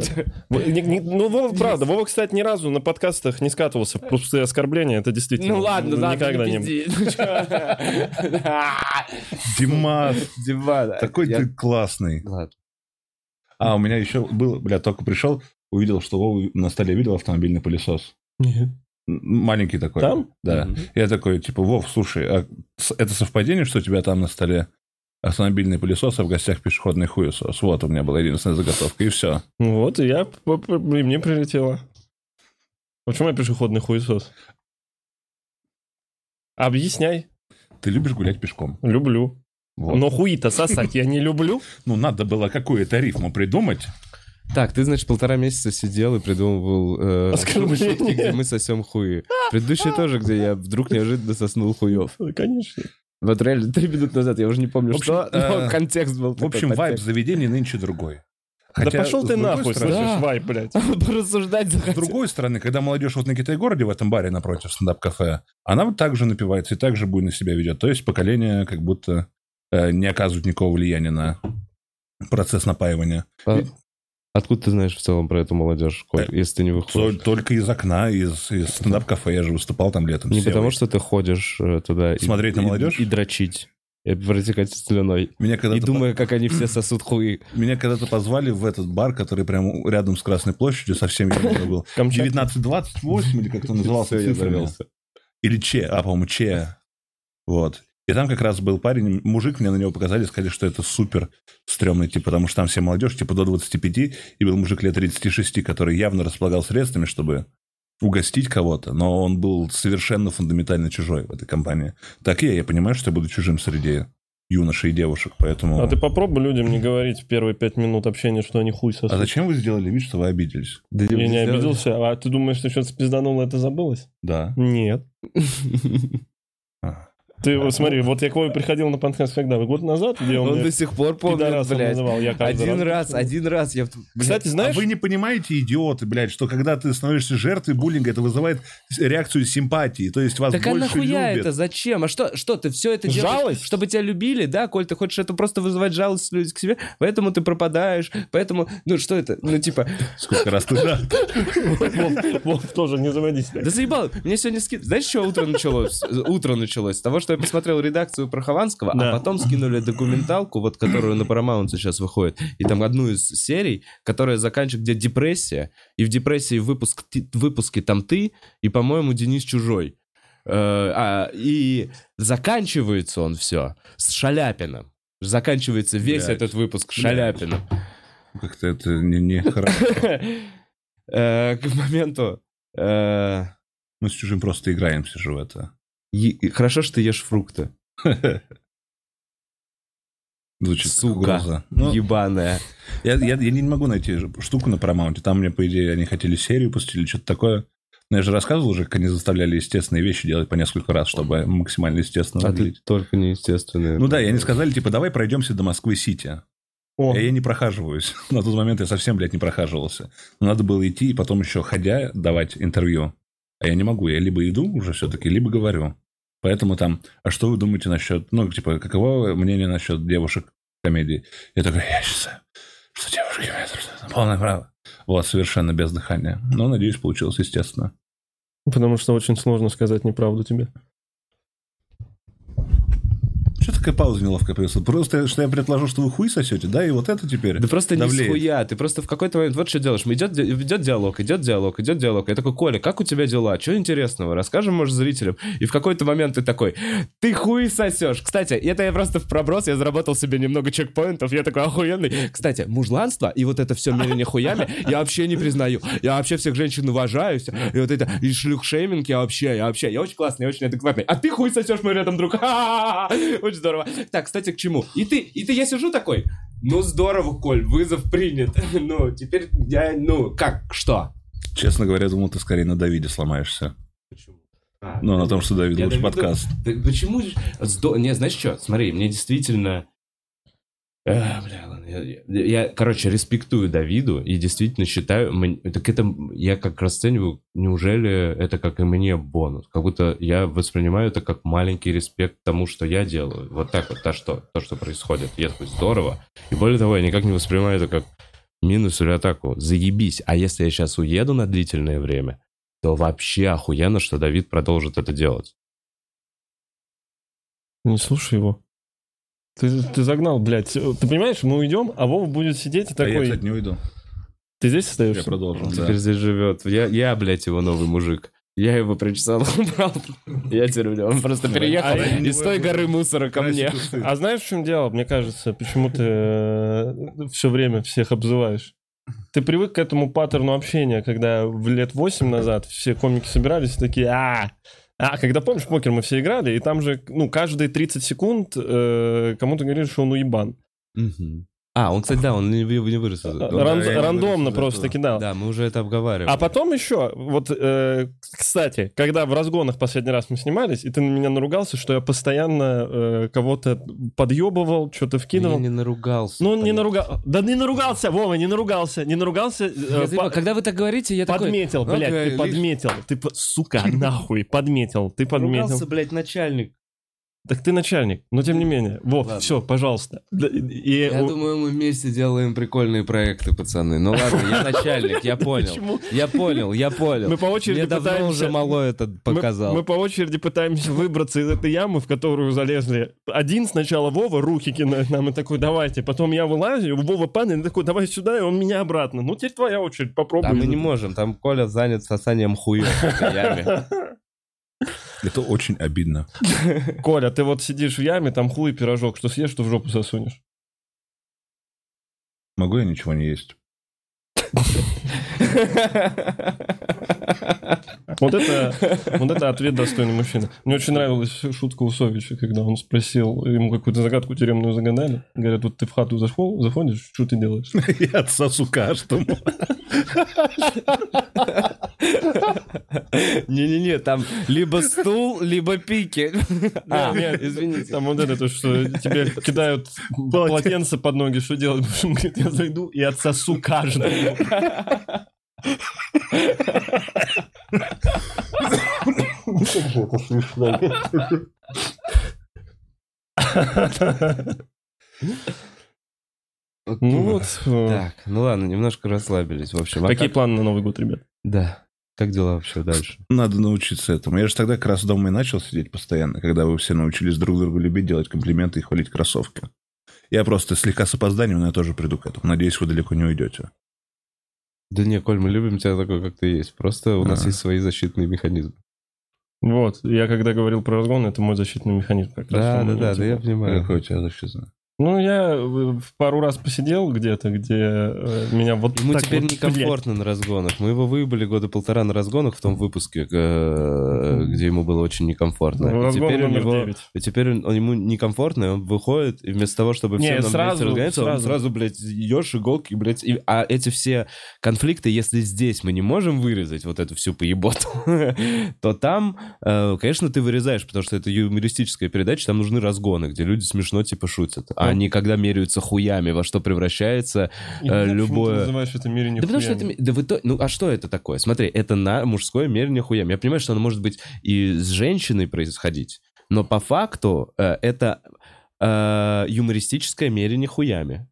Ну, Вова, правда, Вова, кстати, ни разу на подкастах не скатывался в пустые оскорбления, это действительно. Ну ладно, ладно, не пизди. Димас, Димас, такой ты классный. А, у меня еще был, бля, только пришел, увидел, что Вова на столе видел автомобильный пылесос. Нет. Маленький такой. Там? Да. Я такой, типа, Вов, слушай, это совпадение, что у тебя там на столе? Автомобильный пылесос, а в гостях пешеходный хуесос. Вот у меня была единственная заготовка, и все. Вот, и я, и мне прилетело. Почему я пешеходный хуесос? Объясняй. Ты любишь гулять пешком? Люблю. Вот. Но хуи-то сосать я не люблю. Ну, надо было какую-то рифму придумать. Так, ты, значит, полтора месяца сидел и придумывал э, шутки, где мы сосем хуи. Предыдущий тоже, где я вдруг неожиданно соснул хуев. Конечно. Вот реально, три минуты назад, я уже не помню, общем, что, но э... контекст был в такой. В общем, вайб заведений нынче другой. Хотя, да пошел ты нахуй, слышишь, да. Вайб, блядь. Порассуждать захотел. С другой стороны, когда молодежь вот на Китай-городе в этом баре напротив стендап-кафе, она вот так же напивается и так же буйно себя ведет. То есть поколение как будто э, не оказывает никакого влияния на процесс напаивания. А... И... Откуда ты знаешь в целом про эту молодежь, Коль, э... если ты не выходишь? Только из окна, из, из стендап-кафе. Я же выступал там летом. Не потому, вы... что ты ходишь туда смотреть и, на молодежь? И, и дрочить, и протекать слюной. Меня когда-то и думая, по... как они все сосут хуи. Меня когда-то позвали в этот бар, который прямо рядом с Красной площадью, совсем я не был. девятнадцать двадцать восемь или как-то назывался. Я завелся. Или Че, а, по-моему, Че. Вот. И там как раз был парень, мужик, мне на него показали, сказали, что это супер стрёмный тип, потому что там все молодежь, типа, до двадцати пяти, и был мужик лет тридцати шести, который явно располагал средствами, чтобы угостить кого-то, но он был совершенно фундаментально чужой в этой компании. Так и я, я понимаю, что я буду чужим среди юношей и девушек, поэтому... А ты попробуй людям не говорить в первые пять минут общения, что они хуй сосут. А зачем вы сделали вид, что вы обиделись? Да я не сделали. Обиделся, а ты думаешь, что что-то спиздануло, это забылось? Да. Нет. Ты вот смотри, вот я к Вове приходил на подкаст когда? Год назад, где он... Он до сих пор помнит, блядь. Один раз, один раз я... Кстати, знаешь... А вы не понимаете, идиоты, блядь, что когда ты становишься жертвой буллинга, это вызывает реакцию симпатии, то есть вас больше любят. Так а нахуя это? Зачем? А что, что ты все это делаешь? Жалость? Чтобы тебя любили, да, Коль, ты хочешь это просто вызывать жалость к себе, поэтому ты пропадаешь, поэтому... Ну, что это? Ну, типа... Сколько раз ты, да? Вов, тоже не заводись. Да заебал, мне сегодня скид... Знаешь, что утро началось? Утро началось с того, что я посмотрел редакцию про Хованского, да. А потом скинули документалку, вот которую на Paramount сейчас выходит, и там одну из серий, которая заканчивается, где депрессия, и в депрессии выпуск, ты, выпуске там ты, и, по-моему, Денис Чужой. Э, а, и заканчивается он все с Шаляпином. Заканчивается весь Блядь. Этот выпуск с Шаляпином. Как-то это не, не хорошо. К моменту... Мы с Чужим просто играемся же в это. Е- хорошо, что ты ешь фрукты. Сука, ну, ебаная. Я, я, я не могу найти штуку на Paramount. Там мне, по идее, они хотели серию пустили, что-то такое. Но я же рассказывал уже, как они заставляли естественные вещи делать по несколько раз, чтобы максимально естественно выглядеть. А только неестественные. Ну да, и они сказали, типа, давай пройдемся до Москвы-Сити. О. Я не прохаживаюсь. На тот момент я совсем, блядь, не прохаживался. Но надо было идти и потом еще, ходя, давать интервью. А я не могу, я либо иду уже все-таки, либо говорю. Поэтому там, а что вы думаете насчет, ну, типа, каково мнение насчет девушек в комедии? Я такой, я считаю, что девушки имеют полное право. Вот, совершенно без дыхания. Но, надеюсь, получилось естественно. Потому что очень сложно сказать неправду тебе. Что такая пауза неловкая появилась? Просто, что я предложу, что вы хуй сосете, да, и вот это теперь Да просто давлеет. Не с хуя, ты просто в какой-то момент, вот что делаешь, идет, идет диалог, идет диалог, идет диалог. Я такой, Коля, как у тебя дела? Чего интересного? Расскажем, может, зрителям. И в какой-то момент ты такой, ты хуй сосешь. Кстати, это я просто в проброс, я заработал себе немного чекпоинтов, я такой охуенный. Кстати, мужланство и вот это все мерение хуями я вообще не признаю. Я вообще всех женщин уважаю, и вот это, и шлюхшейминг я вообще, я вообще, я очень классный, я очень адекватный. А ты хуй сосешь, мой рядом друг. Очень здорово. Так, кстати, к чему? И ты, и ты, я сижу такой, ну здорово, Коль, вызов принят. Ну, теперь я, ну, как, что? Честно говоря, думал, ты скорее на Давиде сломаешься. Почему? А, ну, Давид, на том, что Давид лучше Давиду... подкаст. Так почему же... Здо... Не, знаешь что, смотри, мне действительно... А, бля, ладно. Я, я, короче, респектую Давиду и действительно считаю, мне, так это я как расцениваю, неужели это как и мне бонус? Как будто я воспринимаю это как маленький респект тому, что я делаю. Вот так вот, то, что, то, что происходит. Я такой, здорово. И более того, я никак не воспринимаю это как минус или атаку. Заебись. А если я сейчас уеду на длительное время, то вообще охуенно, что Давид продолжит это делать. Не слушай его. Ты, ты загнал, блядь. Ты понимаешь, мы уйдем, а Вова будет сидеть и такой... А я, кстати, не уйду. Ты здесь остаешься? Я продолжу, да. Теперь здесь живет. Я, я, блядь, его новый мужик. Я его причесал, убрал. Я теперь убрал. Он просто переехал из той горы мусора ко мне. А знаешь, в чем дело, мне кажется, почему ты все время всех обзываешь? Ты привык к этому паттерну общения, когда лет восемь назад все комики собирались и такие... а А, когда, помнишь, в покер мы все играли, и там же, ну, каждые тридцать секунд э, кому-то говорили, что он уебан. Mm-hmm. А, он, кстати, да, он не, не вырос. Ран, да, рандомно вырос, просто да, таки, да. Да, мы уже это обговаривали. А потом еще, вот, э, кстати, когда в разгонах последний раз мы снимались, и ты на меня наругался, что я постоянно э, кого-то подъебывал, что-то вкидывал. Я не наругался. Ну, не наругался. Да не наругался, Вова, не наругался, не наругался. Э, по... Когда вы так говорите, я подметил, такой... Подметил, блядь, ну, ты лишь... подметил. Ты, сука, нахуй, подметил, ты подметил. Наругался, блядь, начальник. Так ты начальник, но тем не менее. Вот, ладно. Все, пожалуйста. И... Я думаю, мы вместе делаем прикольные проекты, пацаны. Ну ладно, я начальник, я понял. Я понял, я понял. Мы по очереди пытаемся... Мне давно уже мало это показал. Мы по очереди пытаемся выбраться из этой ямы, в которую залезли. Один сначала Вова руки кинует нам и такой, давайте. Потом я вылазю, Вова падает, такой, давай сюда, и он меня обратно. Ну теперь твоя очередь, попробуй. Да мы не можем, там Коля занят сосанием хуёв в этой яме. Это очень обидно. Коля, ты вот сидишь в яме, там хуй пирожок. Что съешь, что в жопу засунешь. Могу я ничего не есть? Вот это ответ достойный мужчины. Мне очень нравилась шутка Усовича, когда он спросил, ему какую-то загадку тюремную загадали. Говорят, вот ты в хату зашел, заходишь, что ты делаешь? Я отсосу каждому. Не-не-не, там либо стул, либо пики. А, нет, извините. Там вот это, что тебе кидают полотенце под ноги, что делать? Он говорит, я зайду и отсосу каждому. Ну вот. Так, ну ладно, немножко расслабились. В общем, какие планы на Новый год, ребят? Да. Как дела вообще дальше? Надо научиться этому. Я же тогда как раз дома и начал сидеть постоянно, когда вы все научились друг другу любить, делать комплименты и хвалить кроссовки. Я просто слегка с опозданием, но я тоже приду к этому. Надеюсь, вы далеко не уйдете. Да не, Коль, мы любим тебя такой, как ты есть. Просто у А-а-а. нас есть свои защитные механизмы. Вот, я когда говорил про разгон, это мой защитный механизм. Как да, раз, да, да, да, я понимаю. Какой у тебя защитный? Ну, я в пару раз посидел где-то, где меня вот ему так теперь вот некомфортно на разгонах. Мы его выбыли года полтора на разгонах в том выпуске, где ему было очень некомфортно. Ну, разгон теперь номер у него, девять. И теперь он, ему некомфортно, он выходит, и вместо того, чтобы все нам сразу, вместе разгоняться, сразу. он сразу, блядь, ешь иголки, блядь. И, а эти все конфликты, если здесь мы не можем вырезать вот эту всю поеботу, то там, конечно, ты вырезаешь, потому что это юмористическая передача, там нужны разгоны, где люди смешно типа шутят. Они когда меряются хуями, во что превращается и, э, любое... Ты называешь это мерение да хуями? Потому что это... да вы то... Ну, а что это такое? Смотри, это на мужское мерение хуями. Я понимаю, что оно может быть и с женщиной происходить, но по факту э, это э, юмористическое мерение хуями.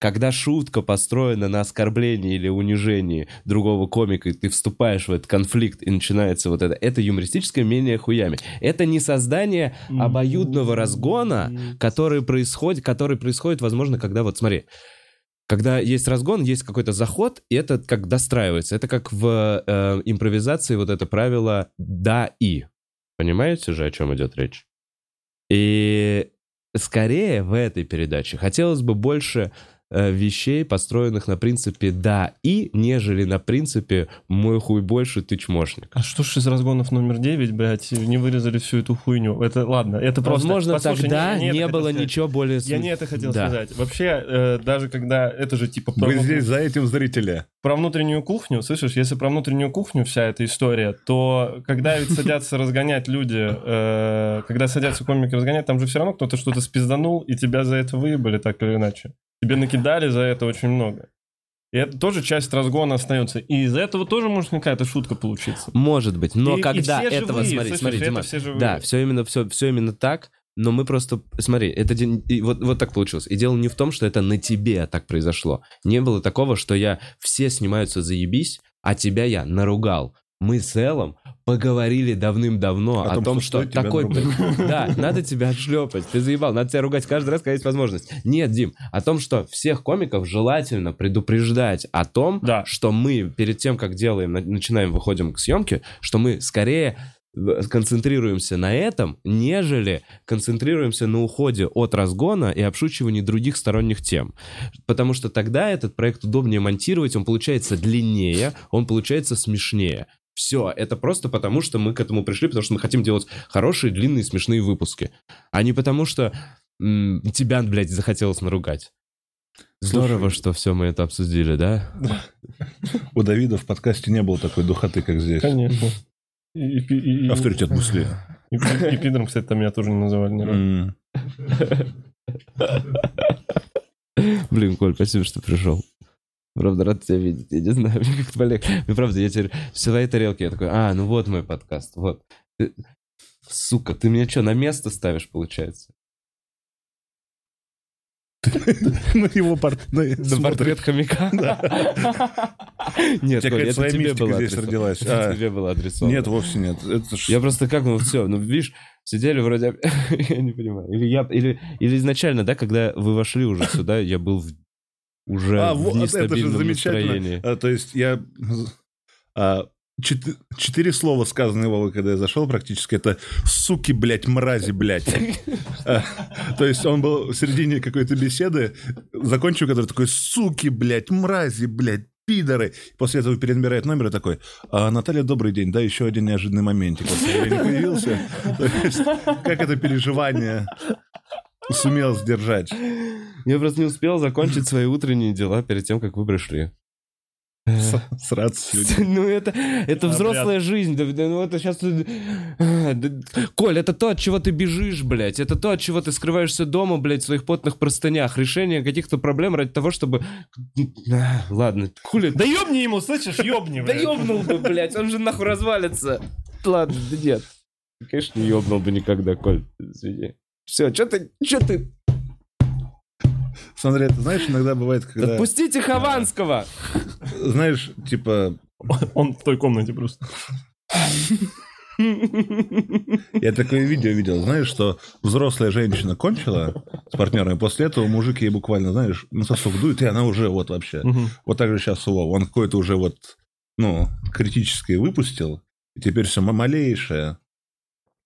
Когда шутка построена на оскорблении или унижении другого комика, и ты вступаешь в этот конфликт, и начинается вот это, это юмористическое мерение хуями. Это не создание обоюдного разгона, который происходит, который происходит, возможно, когда вот, смотри, когда есть разгон, есть какой-то заход, и это как достраивается. Это как в э, импровизации вот это правило «да и». Понимаете же, о чем идет речь? И скорее в этой передаче хотелось бы больше... вещей, построенных на принципе «да» и, нежели на принципе «мой хуй больше, ты чмошник». А что ж из разгонов номер девять, блядь, не вырезали всю эту хуйню? Это, ладно, это просто... Возможно, послушай, тогда не, не, не было ничего более... Я не это хотел да. сказать. Вообще, э, даже когда это же типа... Вы внутрен... здесь за этим зрителя. Про внутреннюю кухню, слышишь, если про внутреннюю кухню вся эта история, то когда ведь садятся разгонять люди, когда садятся комики разгонять, там же все равно кто-то что-то спизданул, и тебя за это выебали так или иначе. Тебе накидали за это очень много. И это тоже часть разгона остается. И из-за этого тоже может какая-то шутка получиться. Может быть, но и, когда и этого... Живые, смотри, смотри, Дима, все живые. Да, все именно, все, все именно так, но мы просто... Смотри, это и вот, вот так получилось. И дело не в том, что это на тебе так произошло. Не было такого, что я... Все снимаются заебись, а тебя я наругал. Мы с Элом поговорили давным-давно о, о том, том, что, что такой... Да, надо тебя отшлепать, ты заебал, надо тебя ругать каждый раз, когда есть возможность. Нет, Дим, о том, что всех комиков желательно предупреждать о том, да. что мы перед тем, как делаем, начинаем, выходим к съемке, что мы скорее... концентрируемся на этом, нежели концентрируемся на уходе от разгона и обшучивании других сторонних тем. Потому что тогда этот проект удобнее монтировать, он получается длиннее, он получается смешнее. Все, это просто потому, что мы к этому пришли, потому что мы хотим делать хорошие, длинные, смешные выпуски. А не потому, что м- тебя, блядь, захотелось наругать. Здорово, Слушай. Что все мы это обсудили, да? У Давида в подкасте не было такой духоты, как здесь. Конечно. И, и, и, Авторитет мысли. И, и, и пидором, кстати, там меня тоже не называли. Не mm. Блин, Коль, спасибо, что пришел. Правда, рад тебя видеть. Я не знаю, мне как-то болеет. Ну, правда, я теперь в своей тарелке. Я такой, а, ну вот мой подкаст. Вот. Ты... Сука, ты меня что, на место ставишь, получается? На его портрет хомяка? Нет, Коль, это тебе было адресовано. тебе было адресовано. Нет, вовсе нет. Я просто как, ну все, ну видишь, сидели вроде... Я не понимаю. Или изначально, да, когда вы вошли уже сюда, я был уже в нестабильном настроении. То есть я... Четы- четыре слова, сказанные Вовой, когда я зашел, практически, это «суки, блядь, мрази, блядь». То есть он был в середине какой-то беседы, закончил, который такой «суки, блядь, мрази, блядь, пидоры». После этого перенабирает номер и такой «Наталья, добрый день, да, еще один неожиданный моментик». Я не появился. Как это переживание сумел сдержать? Я просто не успел закончить свои утренние дела перед тем, как вы пришли. Сраться с людьми. Ну, это, это взрослая жизнь. Да, ну, это сейчас... Коль, это то, от чего ты бежишь, блядь. Это то, от чего ты скрываешься дома, блядь, в своих потных простынях. Решение каких-то проблем ради того, чтобы... Ладно. Хули... Да ёбни ему, слышишь? Ёбни, блядь. Да ёбнул бы, блядь. Он же нахуй развалится. Ладно, да нет. Конечно, не ёбнул бы никогда, Коль. Извини. Всё, чё ты... Чё ты... Смотри, ты знаешь, иногда бывает, когда... Отпустите Хованского! Знаешь, типа... Он в той комнате просто. Я такое видео видел, знаешь, что взрослая женщина кончила с партнерами, после этого мужик ей буквально, знаешь, на сосок дует, и она уже вот вообще. Угу. Вот так же сейчас у Вова. Он какое-то уже вот, ну, критическое выпустил, и теперь все малейшее.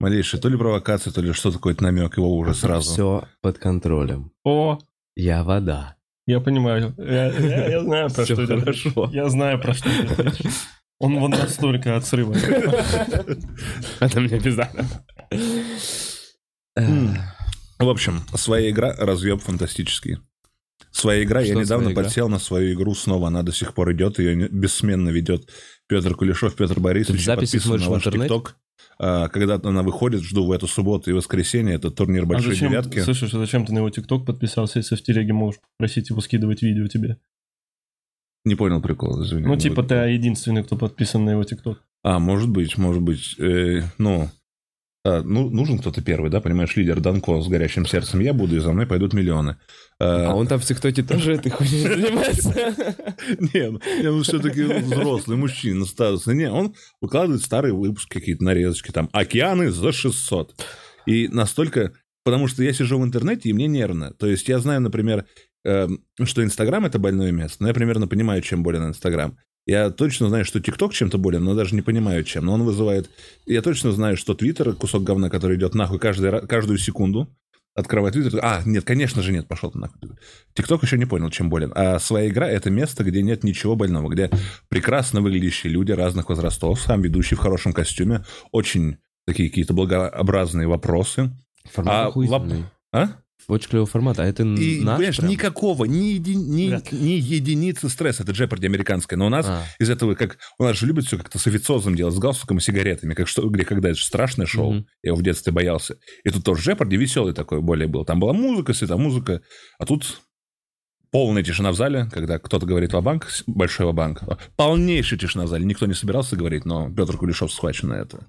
Малейшее то ли провокация, то ли что-то, какой-то намек, его уже сразу. Все под контролем. О! Я вода. Я понимаю. Я, я, я знаю, про что это. Хорошо. Я знаю, про что это. Он вон настолько от срыва. Это мне обязательно. В общем, «Своя игра» — разъеб фантастический. «Своя игра». Я недавно подсел на свою игру снова. Она до сих пор идет. Ее бессменно ведет Петр Кулешов, Петр Борисович. Подписан на ваш TikTok. Когда она выходит, жду в эту субботу и воскресенье. Это турнир «Большой а зачем, девятки». Слышишь, а зачем ты на его ТикТок подписался, если в телеге можешь попросить его скидывать видео тебе? Не понял прикол, извини. Ну, типа, ты единственный, кто подписан на его ТикТок. А, может быть, может быть. Э, ну, а, ну, нужен кто-то первый, да, понимаешь? Лидер Данко с горящим сердцем я буду, и за мной пойдут миллионы. А, а он там в ТикТоке тоже этой хуйней занимается? Нет, он все-таки взрослый мужчина, статусный. Нет, он выкладывает старые выпуски, какие-то нарезочки, там, «Океаны за шестьсот». И настолько... Потому что я сижу в интернете, и мне нервно. То есть я знаю, например, что Инстаграм — это больное место, но я примерно понимаю, чем болен Инстаграм. Я точно знаю, что ТикТок чем-то болен, но даже не понимаю, чем. Но он вызывает... Я точно знаю, что Твиттер — кусок говна, который идет нахуй каждый, каждую секунду. Открывает Твиттер. А, нет, конечно же нет, пошел ты нахуй. ТикТок еще не понял, чем болен. А «Своя игра» — это место, где нет ничего больного, где прекрасно выглядящие люди разных возрастов, сам ведущий в хорошем костюме, очень такие какие-то благообразные вопросы. Формат охуительный. А? Очень клевый формат, а это и, наш понимаешь, прям? Никакого, ни, еди, ни, ни единицы стресса. Это Джепарди американская. Но у нас а. из этого, как... У нас же любят все как-то с официозом делать, с галстуком и сигаретами. Как что, где, когда это же страшное шоу. Mm-hmm. Я его в детстве боялся. И тут тоже Джепарди веселый такой более был. Там была музыка, светомузыка. А тут полная тишина в зале, когда кто-то говорит ва-банк, большой ва-банк. Полнейшая тишина в зале. Никто не собирался говорить, но Петр Кулешов схвачен на это.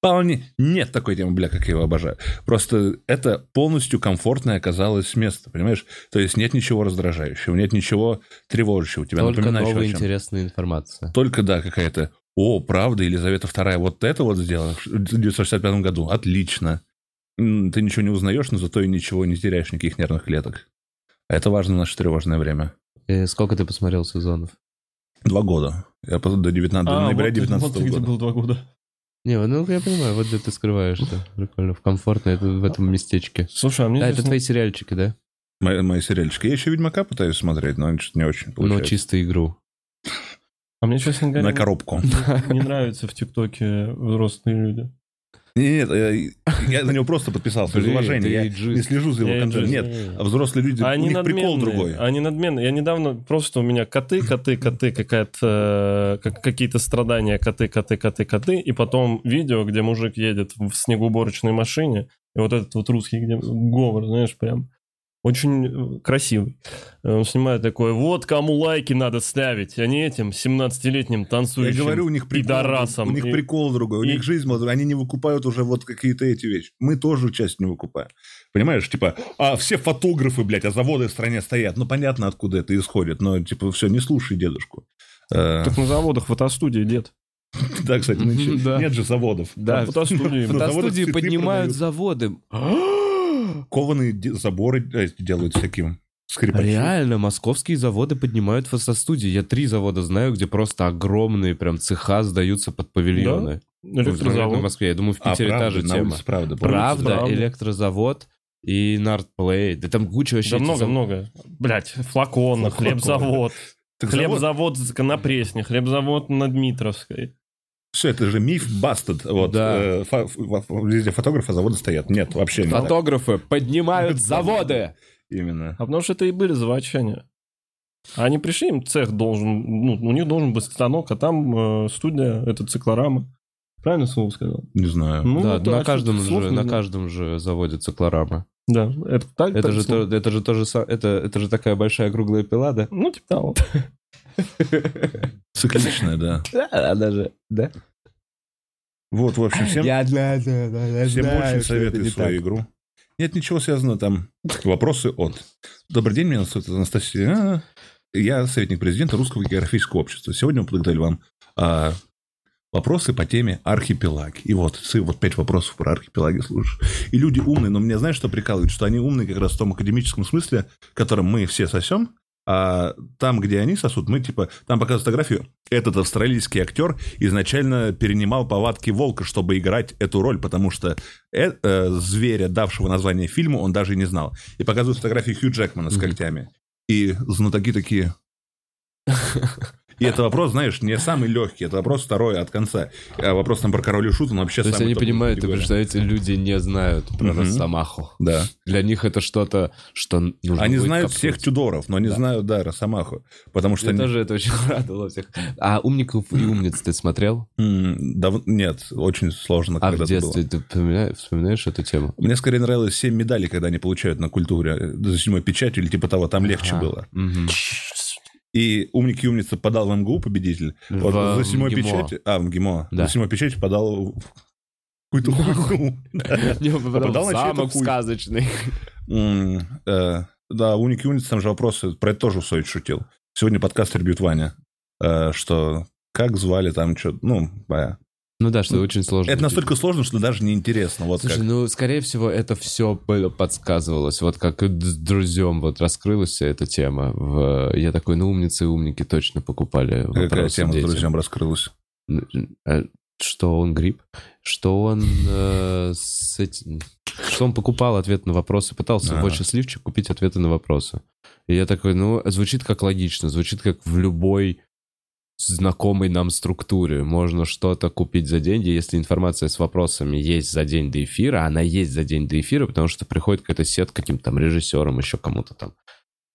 Полне... Нет такой темы, бля, как я его обожаю. Просто это полностью комфортное оказалось место, понимаешь? То есть нет ничего раздражающего, нет ничего тревожащего. Тебя только новая интересная информация. Только, да, какая-то... О, правда, Елизавета вторая вот это вот сделала в тысяча девятьсот шестьдесят пятом году. Отлично. Ты ничего не узнаешь, но зато и ничего не теряешь, никаких нервных клеток. Это важно в наше тревожное время. И сколько ты посмотрел сезонов? Два года. Я до девятнадцатого ноября девятнадцатого года. Вот где было два года. Не, ну я понимаю, вот где ты скрываешься. Прикольно, комфортно это в этом местечке. Слушай, а мне... А интересно... это твои сериальчики, да? Мои, мои сериальчики. Я еще «Ведьмака» пытаюсь смотреть, но что-то не очень получается. Ну, чисто игру. А мне, честно говоря... На коробку. Не, не нравятся в ТикТоке взрослые люди. Нет, я, я на него просто подписался из уважения. Я не слежу за его контентом. Нет, а взрослые люди, у них прикол другой. Они надменные. Я недавно просто у меня коты, коты, коты, какая-то какие-то страдания, коты, коты, коты, коты. И потом видео, где мужик едет в снегоуборочной машине. И вот этот вот русский, где говор, знаешь, прям очень красивый. Он снимает такое, вот кому лайки надо ставить, а не этим семнадцатилетним танцующим. Я говорю, у них прикол, пидорасам. У них и... прикол другой, у и... них жизнь, они не выкупают уже вот какие-то эти вещи. Мы тоже часть не выкупаем. Понимаешь, типа, а все фотографы, блядь, а заводы в стране стоят. Ну, понятно, откуда это исходит, но, типа, все, не слушай дедушку. Так на заводах фотостудии, дед. Да, кстати, нет же заводов. Да, фотостудии поднимают заводы. Кованые заборы делают всяким скрипачем. Реально, московские заводы поднимают фотостудии. Я три завода знаю, где просто огромные прям цеха сдаются под павильоны. Да? Электрозавод. В Москве, я думаю, в Питере а, та же тема. Улице, правда, правда, правда, электрозавод и Нартплей. Да там куча вообще... Да много-много. Зав... Блядь, флакон, хлебзавод. Хлебзавод на Пресне, хлебзавод на Дмитровской. Все, это же миф, бастед. Вот, да. э, везде фотографы, заводы стоят. Нет, вообще не фотографы так. Поднимают заводы. Именно. А потому что это и были заводчане. Они пришли, им цех должен... Ну, у них должен быть станок, а там э, студия, это циклорама. Правильно слово сказал? Не знаю. Ну, да, это, на, а каждом же, на каждом же заводе циклорама. Да. Это, так, это, так же, то, это же тоже... Это, это же такая большая круглая пила, да? Ну, типа того. Цикличная, да. Да, даже, да. Вот, в общем, всем, я, да, да, да, я всем знаю, очень советую свою так. игру. Нет, ничего связанного там. Вопросы от... Добрый день, меня зовут Анастасия. Я советник президента Русского географического общества. Сегодня мы подготовили вам а, вопросы по теме архипелаг. И вот, вот пять вопросов про архипелаги, слушаешь. И люди умные, но меня, знаешь, что прикалывает? Что они умные как раз в том академическом смысле, которым мы все сосем. А там, где они сосут, мы типа... Там показывают фотографию. Этот австралийский актер изначально перенимал повадки волка, чтобы играть эту роль, потому что э- э, зверя, давшего название фильму, он даже и не знал. И показывают фотографии Хью Джекмана с когтями. И знатоки такие... И это вопрос, знаешь, не самый легкий. Это вопрос второй от конца. А вопрос там про Король и Шут, он вообще... То есть они понимают, ты представляете, люди не знают про Росомаху. Да. Для них это что-то, что нужно будет копнуть. Они знают всех Тюдоров, но не знают, да, Росомаху. Потому что... Мне тоже это очень радовало всех. А «Умников и умниц» ты смотрел? Нет, очень сложно. А в детстве ты вспоминаешь эту тему? Мне скорее нравилось «Семь медалей», когда они получают на культуре за седьмой печатью или типа того, там легче было. И «Умник и умница» подал в МГУ победитель. Вот в, за седьмой печати... А, в МГИМО. Да. За седьмой печати подал... Какую-то хуйню. Подал на «Замок сказочный». Да, «Умник и умница», там же вопросы... Про это тоже Усович шутил. Сегодня подкаст «Трибьют Ваня». Что... Как звали там что-то... Ну, моя... Ну да, что очень сложно. Это настолько сложно, что даже неинтересно. Вот слушай, как. Ну, скорее всего, это все подсказывалось. Вот как с друзьям вот раскрылась вся эта тема. В... Я такой, ну, умницы и умники точно покупали. А какая тема детям. С друзьям раскрылась? Что он гриб? Что он э, с этим... Что он покупал ответы на вопросы, пытался А-а-а. в счастливчик купить ответы на вопросы. И я такой, ну, звучит как логично, звучит как в любой... знакомой нам структуре. Можно что-то купить за деньги, если информация с вопросами есть за день до эфира, она есть за день до эфира, потому что приходит какая-то сетка каким-то там режиссером, еще кому-то там,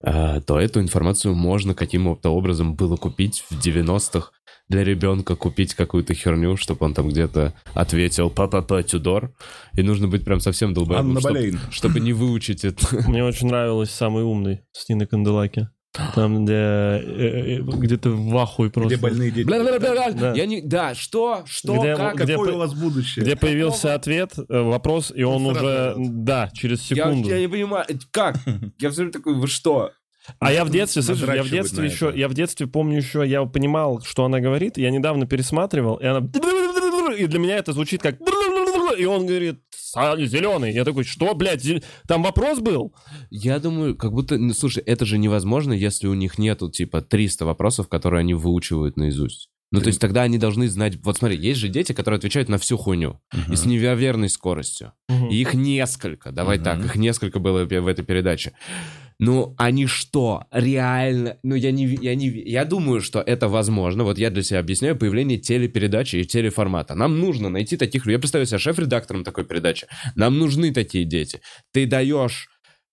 а, то эту информацию можно каким-то образом было купить в девяностых для ребенка, купить какую-то херню, чтобы он там где-то ответил «Па-па-па, Тюдор». И нужно быть прям совсем долбоебом, чтобы, чтобы не выучить это. Мне очень нравилось «Самый умный» с Ниной Канделаки. Там, где где-то в ахуе просто. Где больные дети. Да. Я не... да, что, что, где, как, где какое по... у вас будущее. Где появился Какого? ответ, вопрос, и он, он уже, ответ. да, через секунду. Я, я не понимаю, как? Я все время такой, вы что? А я в детстве, слышишь, я в детстве еще, я в детстве помню еще, я понимал, что она говорит, я недавно пересматривал, и она... И для меня это звучит как... И он говорит... зеленый. Я такой, что, блядь, зел... там вопрос был? Я думаю, как будто, ну, слушай, это же невозможно, если у них нету, типа, триста вопросов, которые они выучивают наизусть. Ну, Ты... то есть тогда они должны знать... Вот смотри, есть же дети, которые отвечают на всю хуйню. Uh-huh. И с невероятной скоростью. Uh-huh. И их несколько, давай uh-huh. так, их несколько было в этой передаче. Ну, они что, реально... Ну, я не... я не... Я думаю, что это возможно. Вот я для себя объясняю появление телепередачи и телеформата. Нам нужно найти таких... Я представляю себя шеф-редактором такой передачи. Нам нужны такие дети. Ты даешь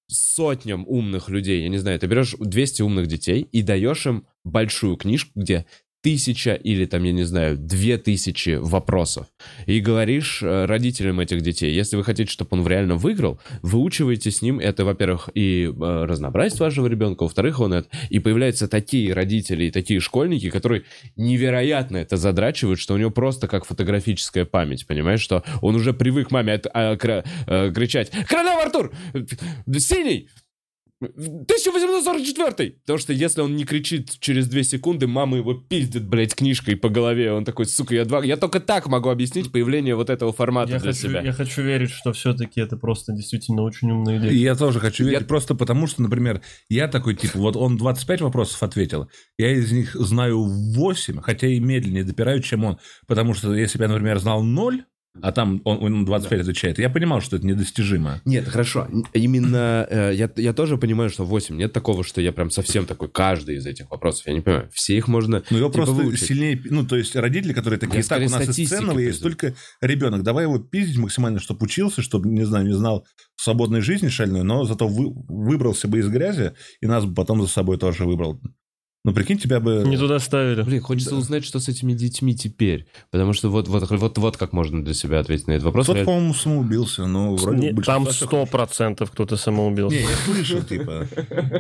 сотням умных людей, я не знаю, ты берешь двести умных детей и даешь им большую книжку, где... тысяча или, там, я не знаю, две тысячи вопросов. И говоришь родителям этих детей, если вы хотите, чтобы он реально выиграл, выучивайте с ним это, во-первых, и разнообразие вашего ребенка, во-вторых, он это... И появляются такие родители и такие школьники, которые невероятно это задрачивают, что у него просто как фотографическая память, понимаешь, что он уже привык маме от, а, кра, а, кричать «Королев Артур! Синий!» тысяча восемьсот сорок четвёртый! Потому что если он не кричит через две секунды, мама его пиздит, блядь, книжкой по голове. Он такой, сука, я два... Я только так могу объяснить появление вот этого формата я для хочу, себя. Я хочу верить, что все-таки это просто действительно очень умные люди. Я тоже хочу верить, я... просто потому что, например, я такой, типа, вот он двадцать пять вопросов ответил, я из них знаю восемь, хотя и медленнее допираю, чем он. Потому что если бы я, например, знал ноль, а там он, он двадцать пять отвечает. Я понимал, что это недостижимо. Нет, хорошо. Именно э, я, я тоже понимаю, что восемь. Нет такого, что я прям совсем такой каждый из этих вопросов. Я не понимаю. Все их можно... Ну, его типа, просто выучить. Сильнее... Ну, то есть родители, которые такие, я так, у нас из ценного есть только ребенок. Давай его пиздить максимально, чтобы учился, чтобы, не знаю, не знал свободной жизни шальной, но зато вы, выбрался бы из грязи, и нас бы потом за собой тоже выбрал. Ну, прикинь, тебя бы... Не туда ставили. Блин, хочется да. узнать, что с этими детьми теперь. Потому что вот, вот, вот, вот как можно для себя ответить на этот вопрос. Кто-то, по-моему, самоубился, но вроде бы... Там сто процентов кто-то самоубился. Не, я слышал, типа,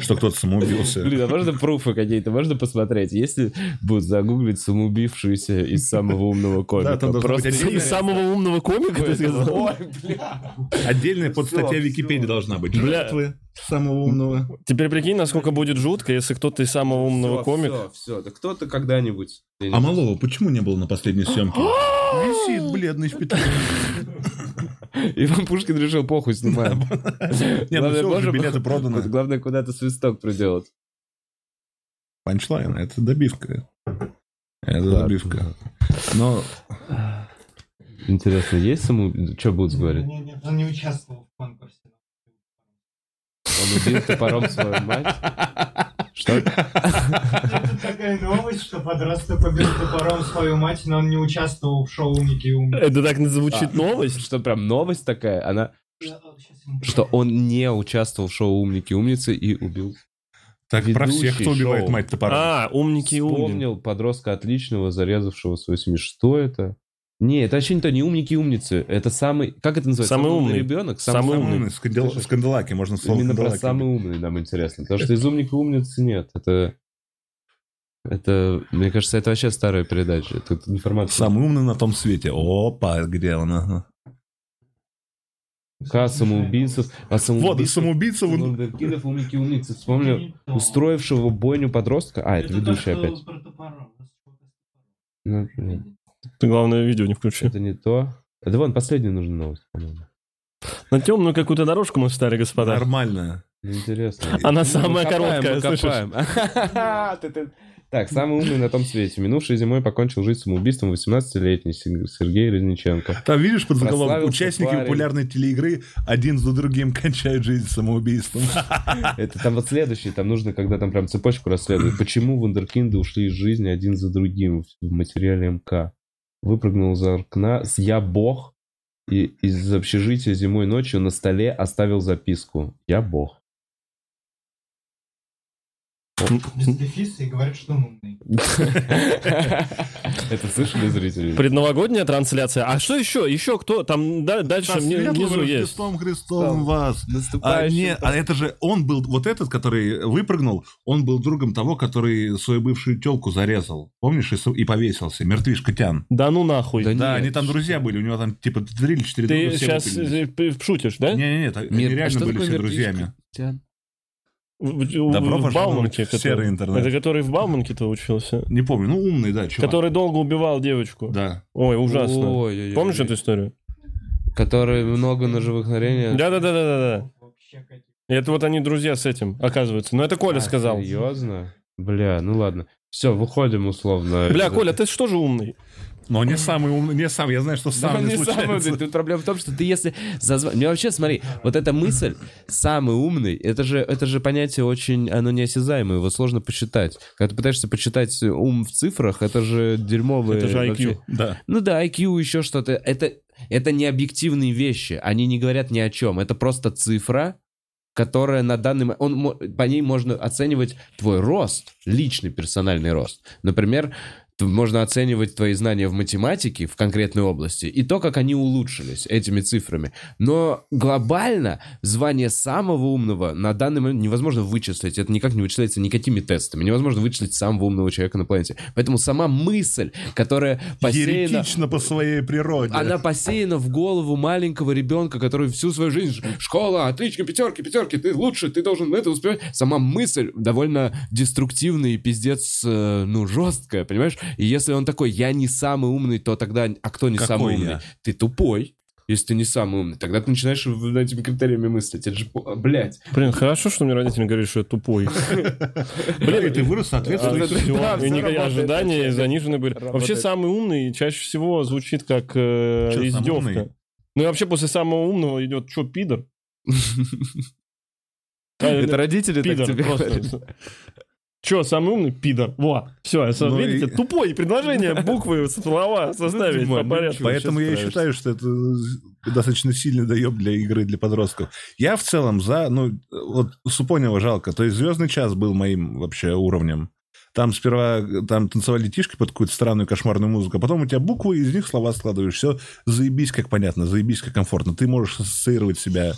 что кто-то самоубился. Блин, а можно пруфы какие-то? Можно посмотреть? Если будут загуглить самоубившуюся из самого умного комика. Из самого умного комика, ты сказал? Ой, бля. Отдельная подстатья Википедии должна быть. Жертвы самого умного. Теперь прикинь, насколько будет жутко, если кто-то из самого умного все, комика... Все, все, да кто-то когда-нибудь. А Малого почему не было на последней съемке? Висит бледный шпиталь. Иван Пушкин решил, похуй, снимаем. Нет, ну все, уже билеты проданы. Главное, куда-то свисток приделать. Панчлайн, это добивка. Это добивка. Но... Интересно, есть самоубийство? Что будут говорить? Нет, нет, он не участвовал в конкурсе. Он убил топором свою мать. Что? Это такая новость, что подросток убил топором свою мать, но он не участвовал в шоу «Умники и умницы». Это так звучит а, новость? Что прям новость такая? Она... Что он не участвовал в шоу «Умники и умницы» и убил. Так про всех, кто убивает шоу. Мать топором. А, «Умники и умницы». Вспомнил подростка отличного, зарезавшего свою семью. Что это? Не, это вообще не то, не умники и умницы. Это самый... Как это называется? Самый, самый умный ребенок? Самый, самый умный. умный. Скандал... Скандалаки, можно слово именно скандалаки. Про самый умный нам интересно. Потому что из умников и умницы нет. Это... Это... Мне кажется, это вообще старая передача. Тут информация... Самый умный на том свете. Опа, где она? К самоубийцев... А самоубийцев... Вот, самоубийцев... Вундеркидов, умники и умницы. Вспомнил устроившего бойню подростка. А, это, это ведущий опять. Ну, нет. Ты главное видео не включи. Это не то. Это вон последняя нужная новость, по-моему. На темную какую-то дорожку мы встали, господа. Нормально. Интересно. Она самая короткая, слышишь? Так, самый умный на том свете. Минувшей зимой покончил жизнь самоубийством восемнадцатилетний Сергей Резниченко. Там, видишь, под заголовок участники парень. Популярной телеигры один за другим кончают жизнь самоубийством. Это там вот следующий, там нужно, когда там прям цепочку расследовать. Почему вундеркинды ушли из жизни один за другим в материале МК? Выпрыгнул за окна, я бог, и из общежития зимой ночью на столе оставил записку. Я бог. Без дефиса и говорит, что он умный. Это слышали зрители? Предновогодняя трансляция. А что еще? Еще кто? Там дальше внизу есть. Христом Христом вас. А это же он был, вот этот, который выпрыгнул, он был другом того, который свою бывшую телку зарезал. Помнишь? И повесился. Мертвишка Тян. Да ну нахуй. Да, они там друзья были. У него там типа три или четыре друга. Ты сейчас шутишь, да? Не-не-не, они реально были все друзьями. В, Добро в Бауманке, который, это который в Бауманке-то учился. Не помню, ну умный, да, чувак. Который долго убивал девочку. Да. Ой, ужасно. Ой, Помнишь ой, эту историю? Который много ножевых норений. Да-да-да-да-да. Это вот они друзья с этим, оказывается. Но это Коля а, сказал. Серьезно? Бля, ну ладно. Все, выходим условно. Бля, Коля, ты что же умный? Но не самый умный, не сам, я знаю, что сам да, не, не случается. Самый, тут проблема в том, что ты если... Зазв... Мне вообще, смотри, вот эта мысль, самый умный, это же, это же понятие очень, оно неосязаемое, его сложно посчитать. Когда ты пытаешься посчитать ум в цифрах, это же дерьмовые... Это же ай кью, вообще... да. Ну да, ай кью, еще что-то. Это, это не объективные вещи, они не говорят ни о чем, это просто цифра, которая на данный момент... По ней можно оценивать твой рост, личный персональный рост. Например... Можно оценивать твои знания в математике в конкретной области и то, как они улучшились этими цифрами. Но глобально звание самого умного на данный момент невозможно вычислить. Это никак не вычисляется никакими тестами. Невозможно вычислить самого умного человека на планете. Поэтому сама мысль, которая посеяна... Еретично по своей природе. Она посеяна в голову маленького ребенка, который всю свою жизнь... Школа, отлички, пятерки, пятерки, ты лучше, ты должен это успевать. Сама мысль довольно деструктивная и пиздец, ну, жесткая, понимаешь? И если он такой, я не самый умный, то тогда, а кто не Какой самый умный? Я? Ты тупой, если ты не самый умный. Тогда ты начинаешь этими критериями мыслить. Это же, блядь. Блин, хорошо, что мне родители говорили, что я тупой. Блин, ты вырос, соответственно, все. И никакие ожидания занижены были. Вообще, самый умный чаще всего звучит как издевка. Ну и вообще после самого умного идет, что, пидор? Это родители так тебе говорят. Че, самый умный? Пидор. Во, все, ну видите, и... тупое предложение, буквы, слова составить по порядку. Поэтому я и считаю, что это достаточно сильный доеб для игры, для подростков. Я в целом за, ну, вот Супонева жалко, то есть «Звездный час» был моим вообще уровнем. Там сперва там танцевали тишки под какую-то странную кошмарную музыку, а потом у тебя буквы, из них слова складываешь. Все заебись, как понятно, заебись, как комфортно. Ты можешь ассоциировать себя...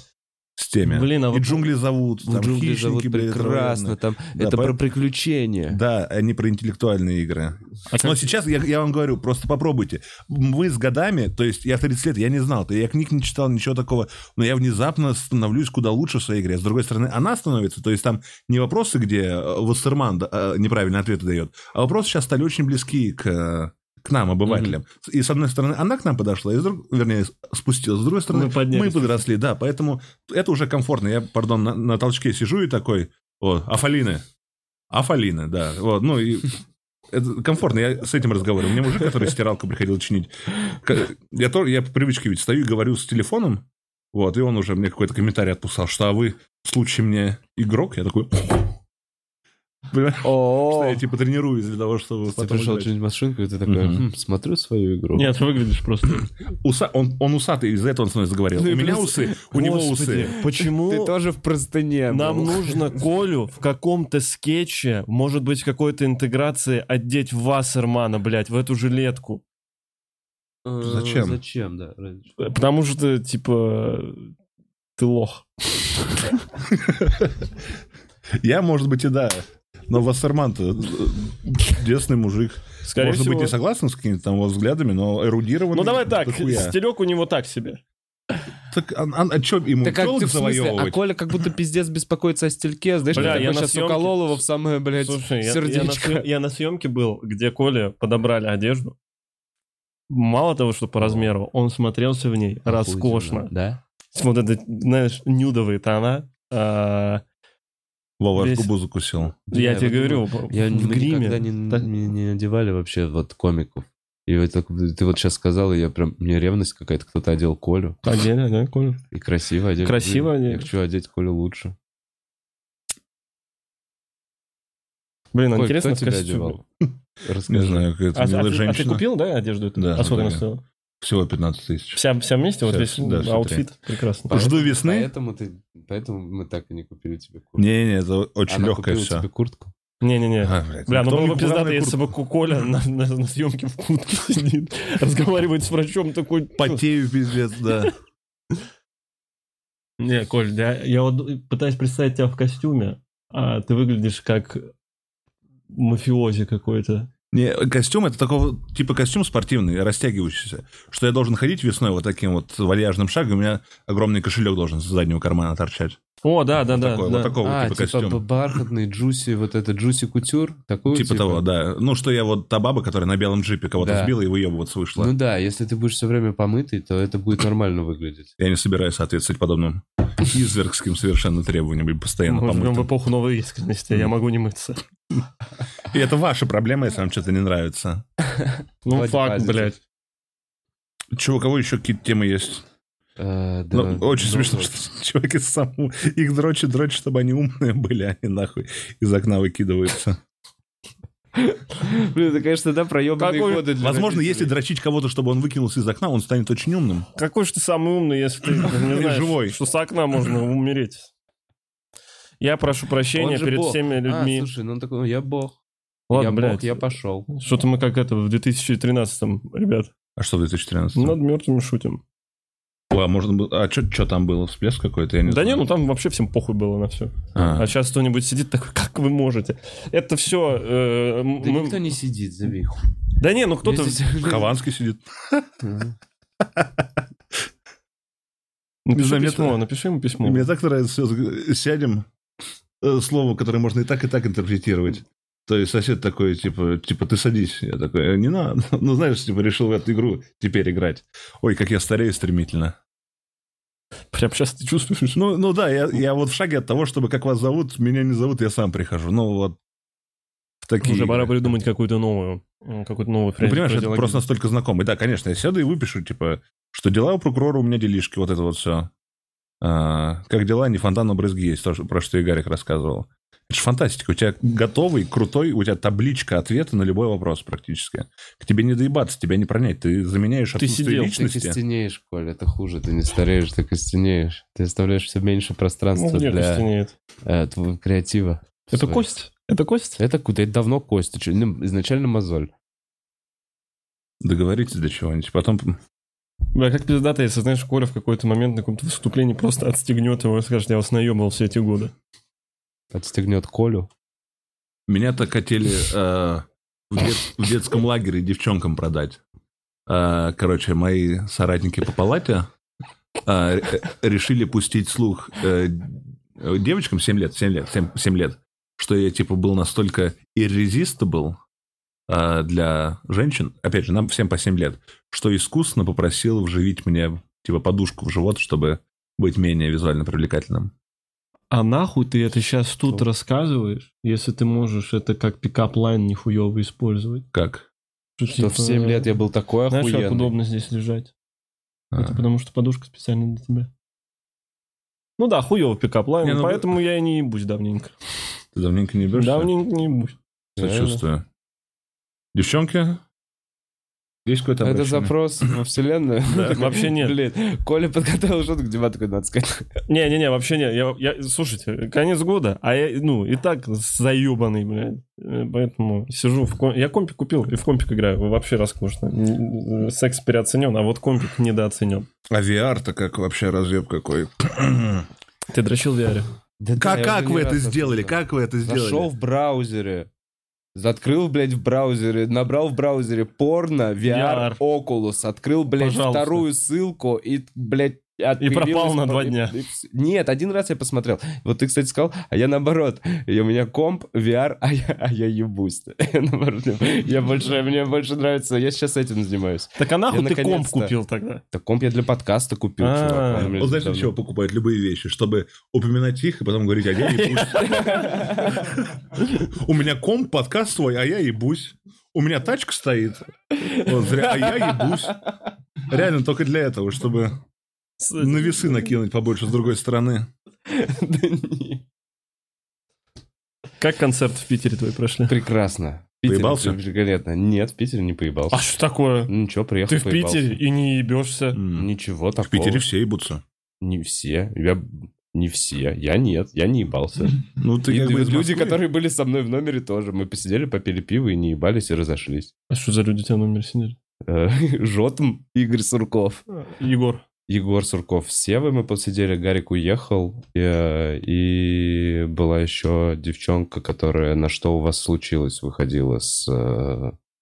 с теми. Блин, а и вы... «Джунгли зовут», там «Джунгли зовут» прекрасно, это, там, да, это по... про приключения. Да, а не про интеллектуальные игры. А Но как... сейчас, я, я вам говорю, просто попробуйте. Мы с годами, то есть я в тридцать лет, я не знал, я книг не читал, ничего такого, но я внезапно становлюсь куда лучше в своей игре. С другой стороны, она становится, то есть там не вопросы, где Вассерман неправильные ответы дает, а вопросы сейчас стали очень близки к... к нам, обывателям. Mm-hmm. И с одной стороны, она к нам подошла, и с друг... вернее, спустилась. С другой стороны, мы, мы подросли, да. Поэтому это уже комфортно. Я, пардон, на, на толчке сижу и такой, о, афалины. Афалины, да. Вот, ну, и это комфортно. Я с этим разговариваю. Мне мужик, который стиралку приходил чинить, я тоже, я по привычке ведь стою и говорю с телефоном, вот, и он уже мне какой-то комментарий отпускал, что, а вы, в случае мне игрок? Я такой... Что я типа тренируюсь для того, чтобы... Ты пришел через машинку, и ты такой, смотрю свою игру. Нет, выглядишь просто... Он усатый, из-за этого он со мной заговорил. У меня усы, у него усы. Почему? Ты тоже в простыне. Нам нужно Колю в каком-то скетче, может быть, в какой-то интеграции одеть в Вассермана, блядь, в эту жилетку. Зачем? Зачем, да. Потому что, типа, ты лох. Я, может быть, и да. Но Вассерман-то чудесный мужик. Скорее Может всего. быть, не согласен с какими-то там его взглядами, но эрудированный. Ну, давай так, стилек у него так себе. Так, а, а что ему так, челок как, завоевывать? А Коля как будто пиздец беспокоится о стильке. Знаешь, бля, я сейчас съемке... уколол его в самое, блядь, Слушай, сердечко. Я, я, на съем... я на съемке был, где Коле подобрали одежду. Мало того, что по размеру, он смотрелся в ней Охуительно. роскошно. Да? Вот это, знаешь, нюдовые тона. А... Вова, Весь... губу закусил. Я, я тебе говорю, я, в гриме. Никогда не, так... не, не одевали вообще вот комиков. И вот, ты вот сейчас сказал, и я прям, мне ревность какая-то, кто-то одел Колю. Одели, да, Колю? И красиво одели. Красиво одели. Я хочу одеть Колю лучше. Блин, Коль, интересно, кто тебя одевал? Расскажи. Не знаю, какая-то а, милая а, женщина. А ты купил, да, одежду эту? Да. А сколько она стоила? Всего пятнадцать тысяч. Вся, вся вместе, вся, вот весь да, аутфит. Три. Прекрасно. Поэтому, Жду весны. Поэтому, ты, поэтому мы так и не купили тебе куртку. Не-не, это очень легкая все. Она купила тебе куртку? Не-не-не. А, бля, ну было бы пиздато, если бы Коля на, на, на съемке в куртке сидит, разговаривает с врачом, такой... Потею пиздец, да. Не, Коль, я, я вот пытаюсь представить тебя в костюме, а ты выглядишь как мафиози какой-то. Не, костюм — это такого типа костюм спортивный, растягивающийся, что я должен ходить весной вот таким вот вальяжным шагом, у меня огромный кошелек должен с заднего кармана торчать. О, да, да, да. Вот такого типа костюм. А, типа бархатный, джуси, вот это джуси-кутюр? Типа того, да. Ну, что я вот та баба, которая на белом джипе кого-то сбила и выебываться вышла. Ну да, если ты будешь все время помытый, то это будет нормально выглядеть. Я не собираюсь соответствовать подобным извергским совершенно требованиям, постоянно помытым. Мы живем в эпоху новой искренности, я могу не мыться. И это ваша проблема, если вам что-то не нравится. Ну, факт, блядь. Че, у кого еще какие-то темы есть? А, да, ну, очень думаю. Смешно, что чуваки сам их дрочат, дрочат, чтобы они умные были, а они нахуй из окна выкидываются. Блин, это, конечно, да, проебанные годы. Возможно, если дрочить кого-то, чтобы он выкинулся из окна, он станет очень умным. Какой же ты самый умный, если ты не знаешь, что с окна можно умереть? Я прошу прощения перед всеми людьми. А, слушай, ну он такой, я бог. Я бог, я пошел. Что-то мы как это в две тысячи тринадцатом, ребят. А что в две тысячи тринадцатом? Над мертвыми шутим. А можно было. А что там было? Всплеск какой-то? Я не да знаю. Не, ну там вообще всем похуй было на все. А, а сейчас кто-нибудь сидит такой, как вы можете? Это все... Э, да мы... никто не сидит, забей. Да не, ну кто-то... Здесь... Хованский сидит. Напиши письмо, напиши ему письмо. Мне так нравится. Сядем. Слово, которое можно и так, и так интерпретировать. То есть сосед такой, типа, типа, ты садись. Я такой, не надо. Ну, знаешь, типа, решил в эту игру теперь играть. Ой, как я старею стремительно. Прям сейчас ты чувствуешь? Ну, ну да, я, я вот в шаге от того, чтобы как вас зовут, меня не зовут, я сам прихожу. Ну, вот в такие... Уже пора придумать какую-то новую. Какую-то новую фразу. Ну, понимаешь, это просто настолько знакомый. Да, конечно, я сяду и выпишу, типа, что дела у прокурора, у меня делишки, вот это вот все. А, как дела, не фонтан, но брызги есть, то, про что и Гарик рассказывал. Это же фантастика. У тебя готовый, крутой, у тебя табличка ответа на любой вопрос практически. К тебе не доебаться, тебя не пронять. Ты заменяешь отсутствие личности. Ты костенеешь, Коля, это хуже. Ты не стареешь, ты костенеешь. Ты оставляешь все меньше пространства ну, для э, твоего креатива. Это своей. Кость? Это кость? Это куда? Это давно кость. Изначально мозоль. Договоритесь до чего-нибудь. Потом... Бля, как пиздато, если, знаешь, Коля в какой-то момент на каком-то выступлении просто отстегнет его и скажет, я вас наебывал все эти годы. Отстегнет Колю. Меня так хотели э, в, дет, в детском лагере девчонкам продать. Э, короче, мои соратники по палате э, решили пустить слух э, девочкам семь лет, семь лет, семь, семь лет, что я типа был настолько irresistible э, для женщин, опять же, нам всем по семь лет, что искусно попросил вживить мне типа подушку в живот, чтобы быть менее визуально привлекательным. А нахуй ты это сейчас тут рассказываешь, если ты можешь это как пикап-лайн нихуёво использовать? Как? Что, что типа, в семь лет я был такой охуенный. Знаешь, как удобно здесь лежать? А-а-а. Это потому, что подушка специально для тебя. Ну да, хуёво пикап-лайн, ну, поэтому я и не ебусь давненько. Ты давненько не ебёшь? Давненько не ебусь. Сочувствую. Девчонки? Есть какой-то обращение? Это запрос во вселенную? Да, вообще нет. Блин, Коля подготовил что-то к дебату, куда надо сказать. Не-не-не, вообще нет. Я, я, слушайте, конец года, а я, ну, и так заебанный, блядь. Поэтому сижу в комп... Я компик купил и в компик играю. Вообще роскошно. Секс переоценен, а вот компик недооценен. А ви ар-то как вообще разъеб какой. Ты дрочил в ви ар? Да, как да, как вы это сделали? Слышал. Как вы это сделали? Зашел в браузере. Открыл, блядь, в браузере, набрал в браузере порно, ви ар, ви ар. Oculus, открыл, блядь, пожалуйста, вторую ссылку и, блядь, отпилился. И пропал на два дня. Нет, один раз я посмотрел. Вот ты, кстати, сказал, а я наоборот. И у меня комп, ви ар, а я, а я ебусь. Я наоборот, я больше, мне больше нравится, я сейчас этим занимаюсь. Так а нахуй я, ты комп купил тогда? Так комп я для подкаста купил. Вот знаешь, для чего покупают любые вещи? Чтобы упоминать их и потом говорить, а я ебусь. У меня комп, подкаст свой, а я ебусь. У меня тачка стоит, а я ебусь. Реально только для этого, чтобы... На весы накинуть побольше с другой стороны. Да не. Как концерт в Питере твой прошли? Прекрасно. Поебался? Великолепно. Нет, в Питере не поебался. А что такое? Ничего, приехал, ты в поебался. Питере и не ебешься? Ничего такого. В Питере все ебутся. Не все. Я... Не все. Я нет. Я не ебался. Ну, ты, и как бы, люди, которые были со мной в номере, тоже. Мы посидели, попили пиво и не ебались, и разошлись. А что за люди у тебя в номере сидели? Жотом Игорь Сурков. Егор. Егор Сурков. С Севой мы посидели, Гарик уехал. И, и была еще девчонка, которая «На что у вас случилось?» выходила с...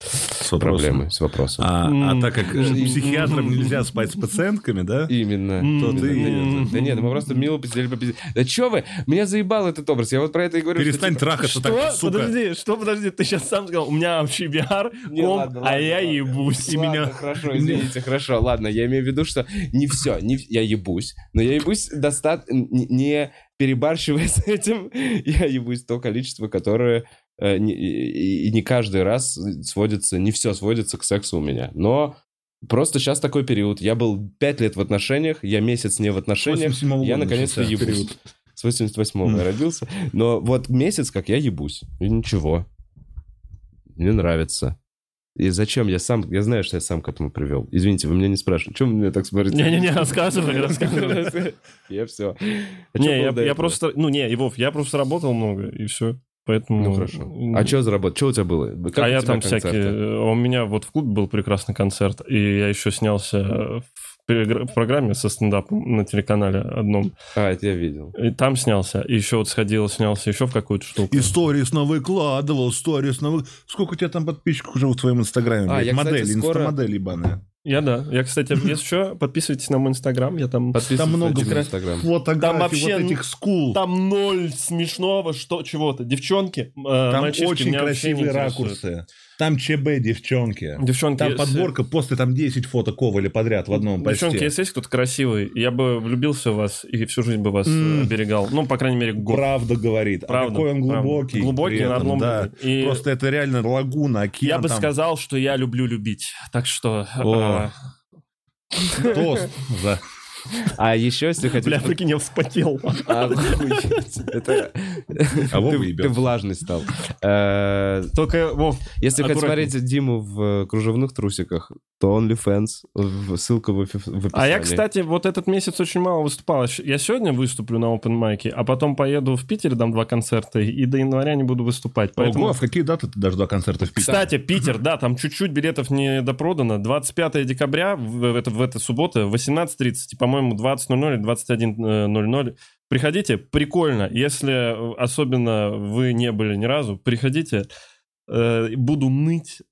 С проблемой, с вопросом. А, mm-hmm. а так как mm-hmm. психиатрам нельзя спать с пациентками, да? Именно. То mm-hmm. ты... mm-hmm. Да нет, мы просто мило посидели, попиздили. Да чё вы? Меня заебал этот образ. Я вот про это и говорю. Перестань что, трахаться что? Так, сука. Подожди, что, подожди, ты сейчас сам сказал, у меня вообще би ар, не, ком, ладно, а ладно, я ладно. ебусь. И ладно, меня... хорошо, извините, хорошо, ладно. Я имею в виду, что не все, не... я ебусь, но я ебусь достаточно, не перебарщивая с этим, я ебусь то количество, которое... И не каждый раз сводится, не все сводится к сексу у меня. Но просто сейчас такой период. Я был пять лет в отношениях, я месяц не в отношениях, я наконец-то ебусь. Период. С восемьдесят восьмого я родился. Но вот месяц, как я ебусь. И ничего. Мне нравится. И зачем я сам... Я знаю, что я сам к этому привел. Извините, вы меня не спрашиваете. Чего вы меня так смотрите? Не-не-не, рассказывай, рассказывай. Я все. Не, я просто... Ну, не, Ивов, я просто работал много, и все. Поэтому... Ну хорошо. А что за работа? Что у тебя было? Как а я там концерты? Всякие... У меня вот в клубе был прекрасный концерт, и я еще снялся в, перегр... в программе со стендапом на телеканале одном. А, это я видел. И там снялся, и еще вот сходил, снялся еще в какую-то штуку. И сторис навыкладывал, сторис навыкладывал. Сколько у тебя там подписчиков уже в твоем инстаграме? А, я, модель, кстати, скоро... инстамодель ебаная. Я да. Я, кстати, если что, подписывайтесь на мой инстаграм. Я там... Там много фотографий, там вообще, вот этих скул. Там ноль смешного что, чего-то. Девчонки, там очень красивые ракурсы. Там ЧБ, девчонки. девчонки. Там подборка, если... после там десять фото Коваля подряд в одном почте. Девчонки, если есть кто-то красивый, я бы влюбился в вас и всю жизнь бы вас mm. берегал. Ну, по крайней мере, год. Правда говорит. Правда. А какой он глубокий. Глубокий этом, на одном да. и... Просто это реально лагуна, океан. Я бы там... сказал, что я люблю любить. Так что... Тост за... А еще, если хотите... Бля, прикинь, я вспотел. Ты влажный стал. Только, Вов, если хотите смотреть Диму в кружевных трусиках, то OnlyFans, ссылка в описании. А я, кстати, вот этот месяц очень мало выступал. Я сегодня выступлю на опенмайке, а потом поеду в Питер, дам два концерта, и до января не буду выступать. Ого, а в какие даты ты дашь два концерта в Питере? Кстати, Питер, да, там чуть-чуть билетов не допродано. двадцать пятого декабря, в эту субботу, в восемнадцать тридцать, по-моему, по-моему, двадцать ноль-ноль или двадцать один ноль-ноль. Приходите, прикольно. Если особенно вы не были ни разу, приходите. Буду ныть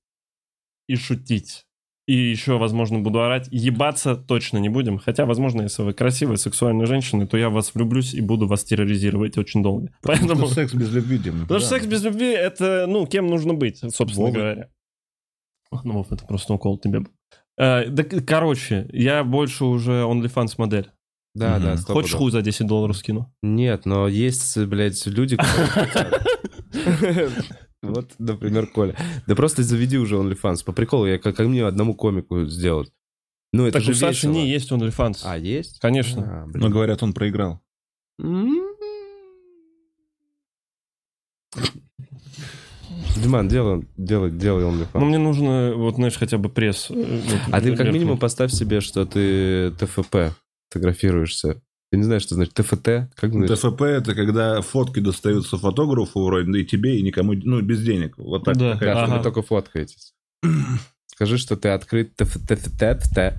и шутить. И еще, возможно, буду орать. Ебаться точно не будем. Хотя, возможно, если вы красивая, сексуальная женщина, то я в вас влюблюсь и буду вас терроризировать очень долго. Потому Поэтому... что секс без любви, Дима. Потому да. что секс без любви, это, ну, кем нужно быть, собственно Бога. говоря. Ну, Вов, это просто укол тебе был. Uh, да, короче, я больше уже OnlyFans модель. Да, угу. да. сто процентов. Хочешь хуй за десять долларов скину? Нет, но есть, блядь, люди, которые... Вот, например, Коля. Да просто заведи уже OnlyFans. По приколу, я как мне одному комику сделал. Ну, это же весело. Так у Саши не есть OnlyFans. А, есть? Конечно. Но говорят, он проиграл. Диман, делай, делай, делай OnlyFans. Ну, мне нужно, вот, знаешь, хотя бы пресс. Вот, а ты верхний. Как минимум поставь себе, что ты ТФП фотографируешься. Я не знаю, что значит ТФТ. Как значит? ТФП – это когда фотки достаются фотографу вроде, да и тебе, и никому, ну, без денег. Вот так. Да, да ага. Вы только фоткаетесь. Скажи, что ты открыт ТФТ-ТФТ.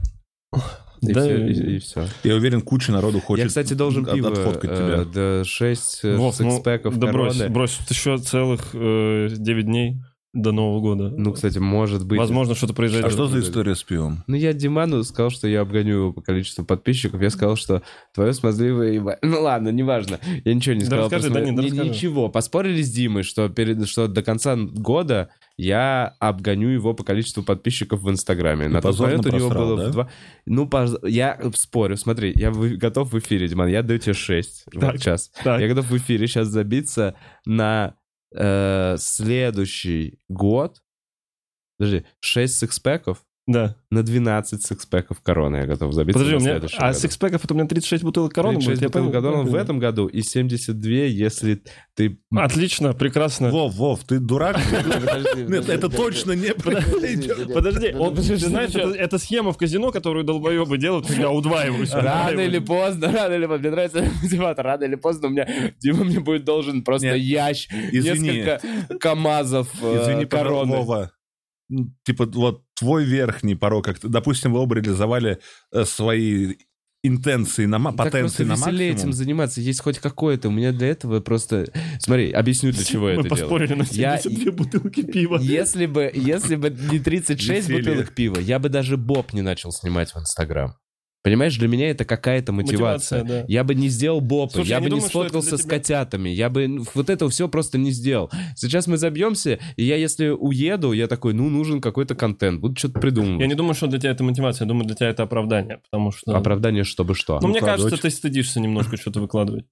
И, да, все, и, и все. Я уверен, куча народу хочет. Я, кстати, должен от, пиво отфоткать тебя. Э, шесть вот, секспэков ну, да короны. Брось, брось. Еще целых э, девять дней до Нового года. Ну, кстати, может быть. Возможно, что-то произойдет. А что за история с пивом? Ну, я Диману сказал, что я обгоню его по количеству подписчиков. Я сказал, что твое смазливое ебать. Ну, ладно, неважно. Я ничего не сказал. Да расскажи, да, не, да расскажи. Ничего. Поспорили с Димой, что, перед, что до конца года я обгоню его по количеству подписчиков в Инстаграме. На тот момент у него было да? в два... Ну, поз... я спорю, смотри, я в... готов в эфире, Диман, я даю тебе шесть так, вот сейчас. Так. Я готов в эфире сейчас забиться на э, следующий год. Подожди, шесть секспэков Да. На двенадцать сикспэков короны я готов забиться. Подожди, у меня, а сикспэков это у меня тридцать шесть бутылок короны. тридцать шесть будет, бутылок короны в этом году и семьдесят два, если ты... Отлично, прекрасно. Вов, Вов, ты дурак? Нет, это точно не... Подожди, ты знаешь, это схема в казино, которую долбоебы делают, я удваиваюсь. Рано или поздно, рано или поздно, мне нравится мотиватор, рано или поздно у меня Дима мне будет должен просто ящ, несколько камазов короны. Вова. Типа вот твой верхний порог, как допустим, вы оба реализовали э, свои интенции, на, так потенции на максимум. Так просто веселее этим заниматься, есть хоть какое-то. У меня для этого просто... Смотри, объясню, для чего я это делаю. Мы поспорили на семьдесят две бутылки пива. Если бы, если бы не тридцать шесть веселье. Бутылок пива, я бы даже боб не начал снимать в Инстаграм. Понимаешь, для меня это какая-то мотивация. мотивация да. Я бы не сделал бопы, я бы не, не думаю, сфоткался с тебя... котятами, я бы вот этого все просто не сделал. Сейчас мы забьемся, и я, если уеду, я такой, ну, нужен какой-то контент, буду что-то придумывать. Я не думаю, что для тебя это мотивация, я думаю, для тебя это оправдание, потому что... Оправдание, чтобы что? Ну, ну мне кажется, дочь... ты стыдишься немножко что-то выкладывать.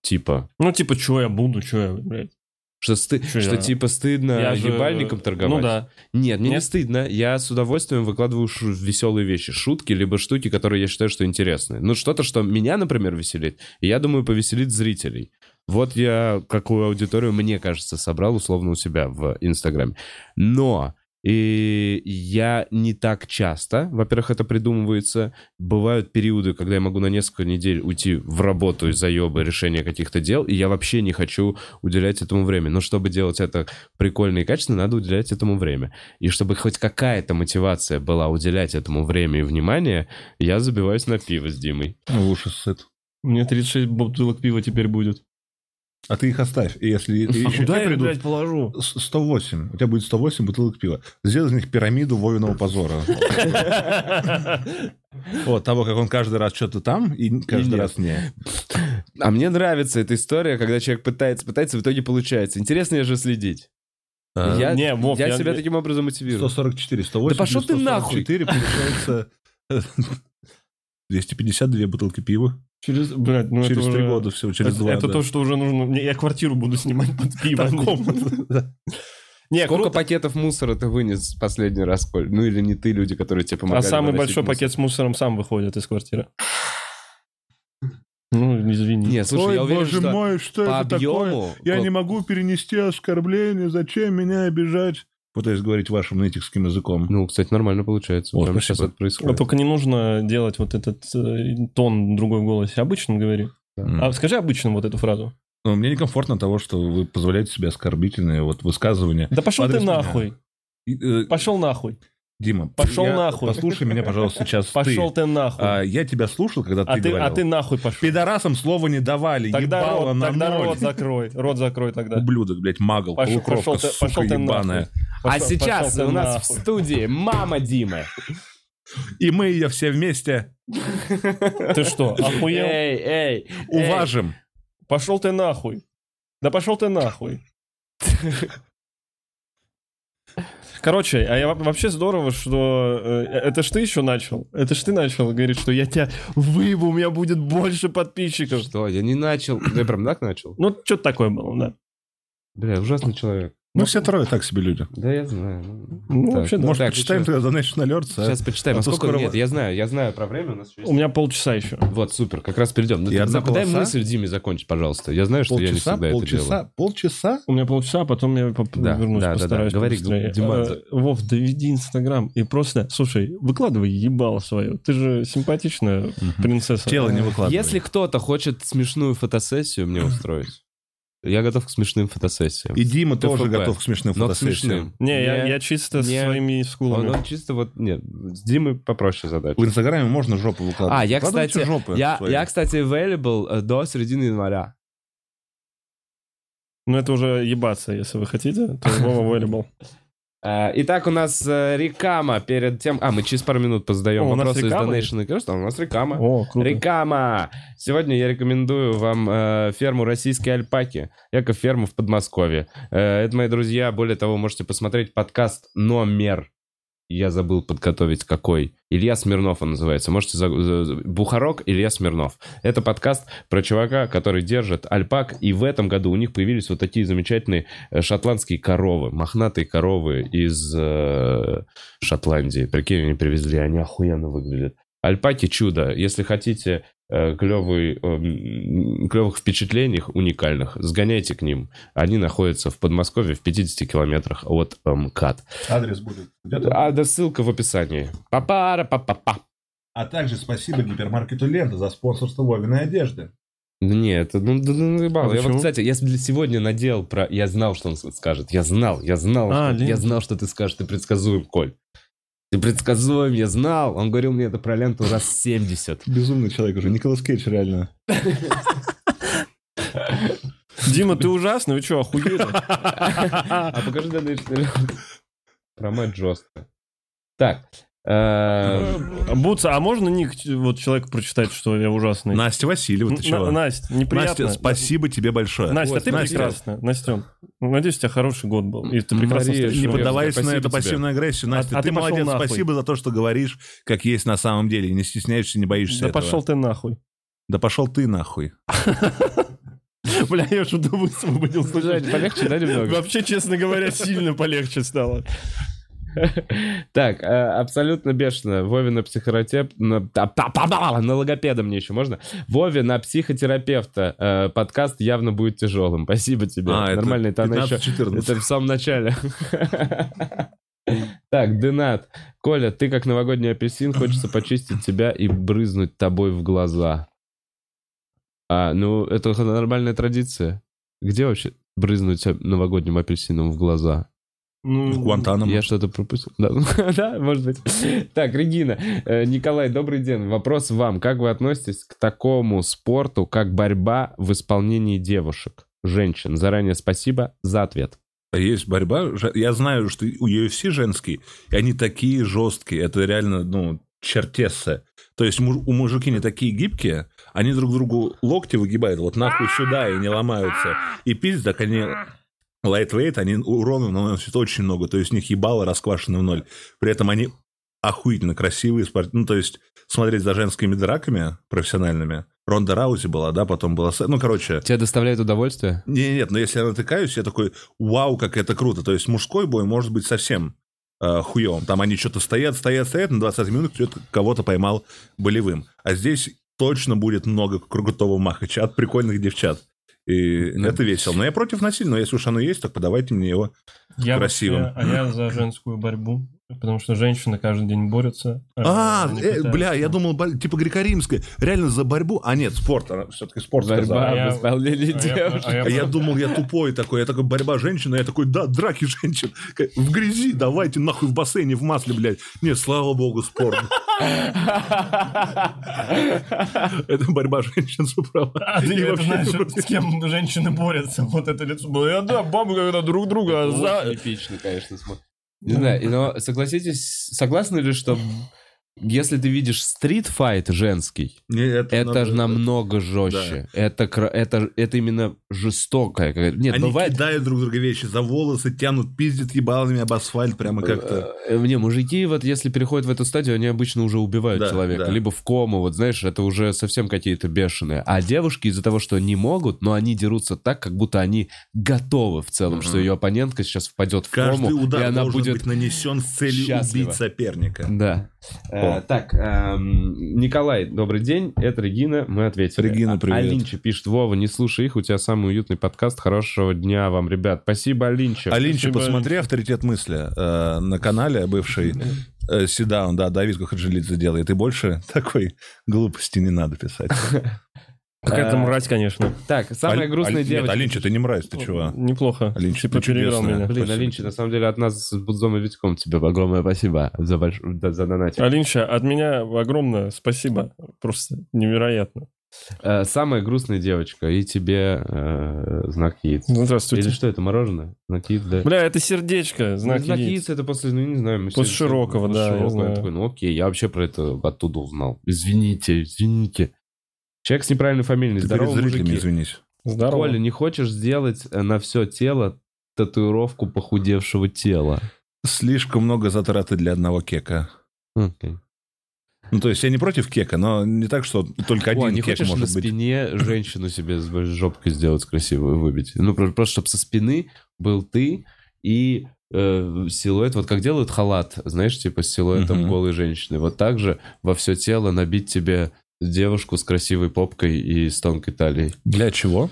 Типа? Ну, типа, что я буду, что я, блядь. Что, сты... что, что я... типа стыдно я ебальником же... торговать? Ну да. Нет, мне Нет? не стыдно. Я с удовольствием выкладываю ш... веселые вещи. Шутки, либо штуки, которые я считаю, что интересны. Ну что-то, что меня, например, веселит. И я думаю, повеселит зрителей. Вот я какую аудиторию, мне кажется, собрал условно у себя в Инстаграме. Но... И я не так часто, во-первых, это придумывается. Бывают периоды, когда я могу на несколько недель уйти в работу из-за ёбы, решения каких-то дел, и я вообще не хочу уделять этому время. Но чтобы делать это прикольно и качественно, надо уделять этому время. И чтобы хоть какая-то мотивация была уделять этому время и внимание, я забиваюсь на пиво с Димой. Ужас, это. У меня тридцать шесть бутылок пива теперь будет. А ты их оставь, и если а еще куда я, придут, блядь, положу? сто восемь. У тебя будет сто восемь бутылок пива. Сделай из них пирамиду Вовиного позора. Вот, того, как он каждый раз что-то там, и каждый раз не. А мне нравится эта история, когда человек пытается, пытается, в итоге получается. Интересно же следить. Я себя таким образом мотивирую. сто сорок четыре, сто восемь. Да пошел ты нахуй! сто сорок четыре, получается... двести пятьдесят две бутылки пива. Через, блядь, ну через это три уже... года всего, через два. Это да. То, что уже нужно... Мне, я квартиру буду снимать под пиво. Сколько пакетов мусора ты вынес последний раз, Коль? Ну или не ты, люди, которые тебе помогали. А самый большой пакет с мусором сам выходит из квартиры. Ну, извини. Нет, слушай, ой, я уверен, боже что мой, что по это объему... такое? Я по... не могу перенести оскорбление, зачем меня обижать? Пытаюсь говорить вашим нытикским языком. Ну, кстати, нормально получается. Вот, сейчас это происходит. А только не нужно делать вот этот э, тон другой в голосе. Обычным говори. Да. А скажи обычным вот эту фразу. Ну, мне некомфортно того, что вы позволяете себе оскорбительные вот высказывания. Да пошел ты нахуй. И, э... Пошел нахуй. Дима, пошел я... нахуй. Послушай меня, пожалуйста, сейчас. Пошел ты, ты нахуй. А, я тебя слушал, когда а ты, ты говорил. А ты нахуй пошел. Пидорасам слова не давали. Тогда, ебало рот, на тогда рот закрой. Рот закрой тогда. Ублюдок, блядь, магл, пошел, полукровка, пошел, сука, пошел ебаная. Пошел, а сейчас у нас нахуй. В студии мама Димы. И мы ее все вместе. Ты что, охуел? Эй, эй. Уважим. Пошел ты нахуй. Да пошел ты нахуй. Короче, а я вообще здорово, что э, это ж ты еще начал. Это ж ты начал говорить, что я тебя выебу, у меня будет больше подписчиков. Что? Я не начал. Я прям так начал? Ну, что-то такое было, да. Бля, ужасный человек. Ну, ну все трое так себе люди. Да, я знаю. Ну, так, вообще, ну, может, так, почитаем тогда, значит, на лёрце. Сейчас а? Почитаем. А, а сколько? Скоро... Нет, я знаю, я знаю про время. У нас есть... У меня полчаса еще. Вот, супер, как раз перейдем. Дай мысль Диме закончить, пожалуйста. Я знаю, что я не всегда это делаю. Полчаса? У меня полчаса, а потом я вернусь, постараюсь. Говори, Дима. Вов, доведи Инстаграм и просто, слушай, выкладывай ебало свое. Ты же симпатичная принцесса. Тело не выкладывай. Если кто-то хочет смешную фотосессию мне устроить, я готов к смешным фотосессиям. И Дима тоже готов к смешным фотосессиям. Не, не, я, я чисто не, со своими скулами. Он, он чисто вот... Нет, с Димой попроще задача. В Инстаграме можно жопу выкладывать. А, я, кстати, я, я, кстати, available до середины января. Ну, это уже ебаться, если вы хотите. То Вова available. Итак, у нас рекама перед тем... А, мы через пару минут позадаем вопросы из донейшн. Конечно, у нас рекама. О, круто. Рекама! Сегодня я рекомендую вам э, ферму «Российские альпаки». Эко-ферму в Подмосковье. Э, это, мои друзья, более того, можете посмотреть подкаст номер Я забыл подготовить какой. Илья Смирнов он называется. Можете... За... Бухарок Илья Смирнов. Это подкаст про чувака, который держит альпак. И в этом году у них появились вот такие замечательные шотландские коровы. Мохнатые коровы из э, Шотландии. Прикинь, они привезли. Они охуенно выглядят. Альпаки чудо. Если хотите э, клевый, э, клевых впечатлений, уникальных, сгоняйте к ним. Они находятся в Подмосковье в пятидесяти километрах от э, МКАД. Адрес будет где-то? А, да, ссылка в описании. Па-па-ра-па-па-па. А также спасибо гипермаркету «Лента» за спонсорство Вовиной одежды. Нет, ну, да, ну, ебало. А я вот, кстати, я сегодня надел про... Я знал, что он скажет. Я знал, я знал. А, что... Я знал, что ты скажешь. Ты предсказуем, Коль. Ты предсказуем, я знал. Он говорил мне это про ленту раз семьдесят. Безумный человек уже. Николас Кейдж, реально. Дима, ты ужасный? Вы что, охуели? А покажи дальнейшую ленту. Про мать жестко. Так. Буца, а можно ник вот человеку прочитать, что я ужасный? Настя Васильева, ты чего? Настя, неприятно. Настя, спасибо тебе большое. Настя, ты прекрасная. Настя, надеюсь, у тебя хороший год был. И ты прекрасно. Не поддавайся на эту пассивную агрессию. Настя, ты молодец. Спасибо за то, что говоришь, как есть на самом деле. Не стесняешься, не боишься этого. Да пошел ты нахуй. Да пошел ты нахуй. Бля, я уже думаю, освободил. Полегче, да, немного? Вообще, честно говоря, сильно полегче стало. Так, абсолютно бешено. Вове на психотерапевта... На логопеда мне еще можно? Вове на психотерапевта. Подкаст явно будет тяжелым. Спасибо тебе. Нормально, это она еще... Это в самом начале. Так, Денат. Коля, ты как новогодний апельсин. Хочется почистить тебя и брызнуть тобой в глаза. А, ну, это нормальная традиция. Где вообще брызнуть новогодним апельсином в глаза? Ну, Гуантанамо. Я что-то пропустил. Да, да, может быть. Так, Регина. Николай, добрый день. Вопрос вам. Как вы относитесь к такому спорту, как борьба в исполнении девушек, женщин? Заранее спасибо за ответ. Есть борьба. Я знаю, что у ю эф си женские, и они такие жесткие. Это реально, ну, чертессы. То есть у мужики не такие гибкие, они друг другу локти выгибают вот нахуй сюда и не ломаются. И пиздец, так они... Лайтвейт, они урона наносят очень много, то есть у них ебало расквашено в ноль. При этом они охуительно красивые, спортивные. Ну, то есть смотреть за женскими драками профессиональными. Ронда Раузи была, да, потом была... Ну, короче... Тебя доставляет удовольствие? Нет, нет, но если я натыкаюсь, я такой, вау, как это круто. То есть мужской бой может быть совсем э, хуевым. Там они что-то стоят, стоят, стоят, на двадцать минут кто-то кого-то поймал болевым. А здесь точно будет много крутого махача от прикольных девчат. И да. Это весело. Но я против насилия, но если уж оно есть, так подавайте мне его я красивым. Вообще, а я за женскую борьбу, потому что женщины каждый день борются. А, а э, бля, я думал, типа греко-римская. Реально за борьбу? А нет, спорт. Она все-таки спорт. Борьба а в исполнении а девушек. А я, а я, а я думал, я тупой такой. Я такой, борьба женщин. А я такой, да, драки женщин. В грязи давайте, нахуй, в бассейне, в масле, блядь. Нет, слава богу, спорт. Это борьба женщин за права. А ты не знаешь, с кем женщины борются. Вот это лицо было. Да, бабы когда друг друга за... Эпично, конечно, смотрят. Не знаю, но согласитесь, согласны ли, что если ты видишь стритфайт женский, нет, это, это же намного жестче. Да. Это, это, это именно жестокое. Нет, они бывает... кидают друг друга вещи за волосы, тянут, пиздят ебалами об асфальт, прямо как-то... Не, мужики, вот если переходят в эту стадию, они обычно уже убивают да, человека. Да. Либо в кому, вот знаешь, это уже совсем какие-то бешеные. А девушки из-за того, что не могут, но они дерутся так, как будто они готовы в целом, mm-hmm. что ее оппонентка сейчас впадет в каждый кому, удар и она будет быть нанесен с целью счастлива. Убить соперника. Да. Э, так, э, Николай, добрый день, это Регина, мы ответили. Регина, привет. Алинча пишет, Вова, не слушай их, у тебя самый уютный подкаст, хорошего дня вам, ребят. Спасибо, Алинча. Алинча, спасибо. Посмотри «Авторитет мысли» э, на канале бывший э, Седаун, да, Давид Кухаджелидзе делает, и больше такой глупости не надо писать. Какая-то мразь, конечно. Так, самая грустная девочка. Алинча, ты не мразь, ты чего? Неплохо. Алинча, ты чудесная. Блин, Алинча, на самом деле, от нас с Будзом и Витьком тебе огромное спасибо за донатик. Алинча, от меня огромное спасибо. Просто невероятно. Самая грустная девочка. И тебе знак яиц. Здравствуйте. Или что это, мороженое? Знак яиц, да. Бля, это сердечко, знак яиц. Знак яиц, это после, ну, не знаю. После широкого, да. Ну, окей, я вообще про это оттуда узнал. Извините, извините. Человек с неправильной фамилией. Ты здорово, перед зрителями, извинись. Здорово. Коля, не хочешь сделать на все тело татуировку похудевшего тела? Слишком много затраты для одного кека. Okay. Ну, то есть я не против кека, но не так, что только один О, не кек может быть. Хочешь на спине женщину себе с жопкой сделать красивую, выбить? Ну, просто чтобы со спины был ты и э, силуэт, вот как делают халат, знаешь, типа с силуэтом uh-huh. голой женщины. Вот так же во все тело набить тебе девушку с красивой попкой и с тонкой талией. Для чего?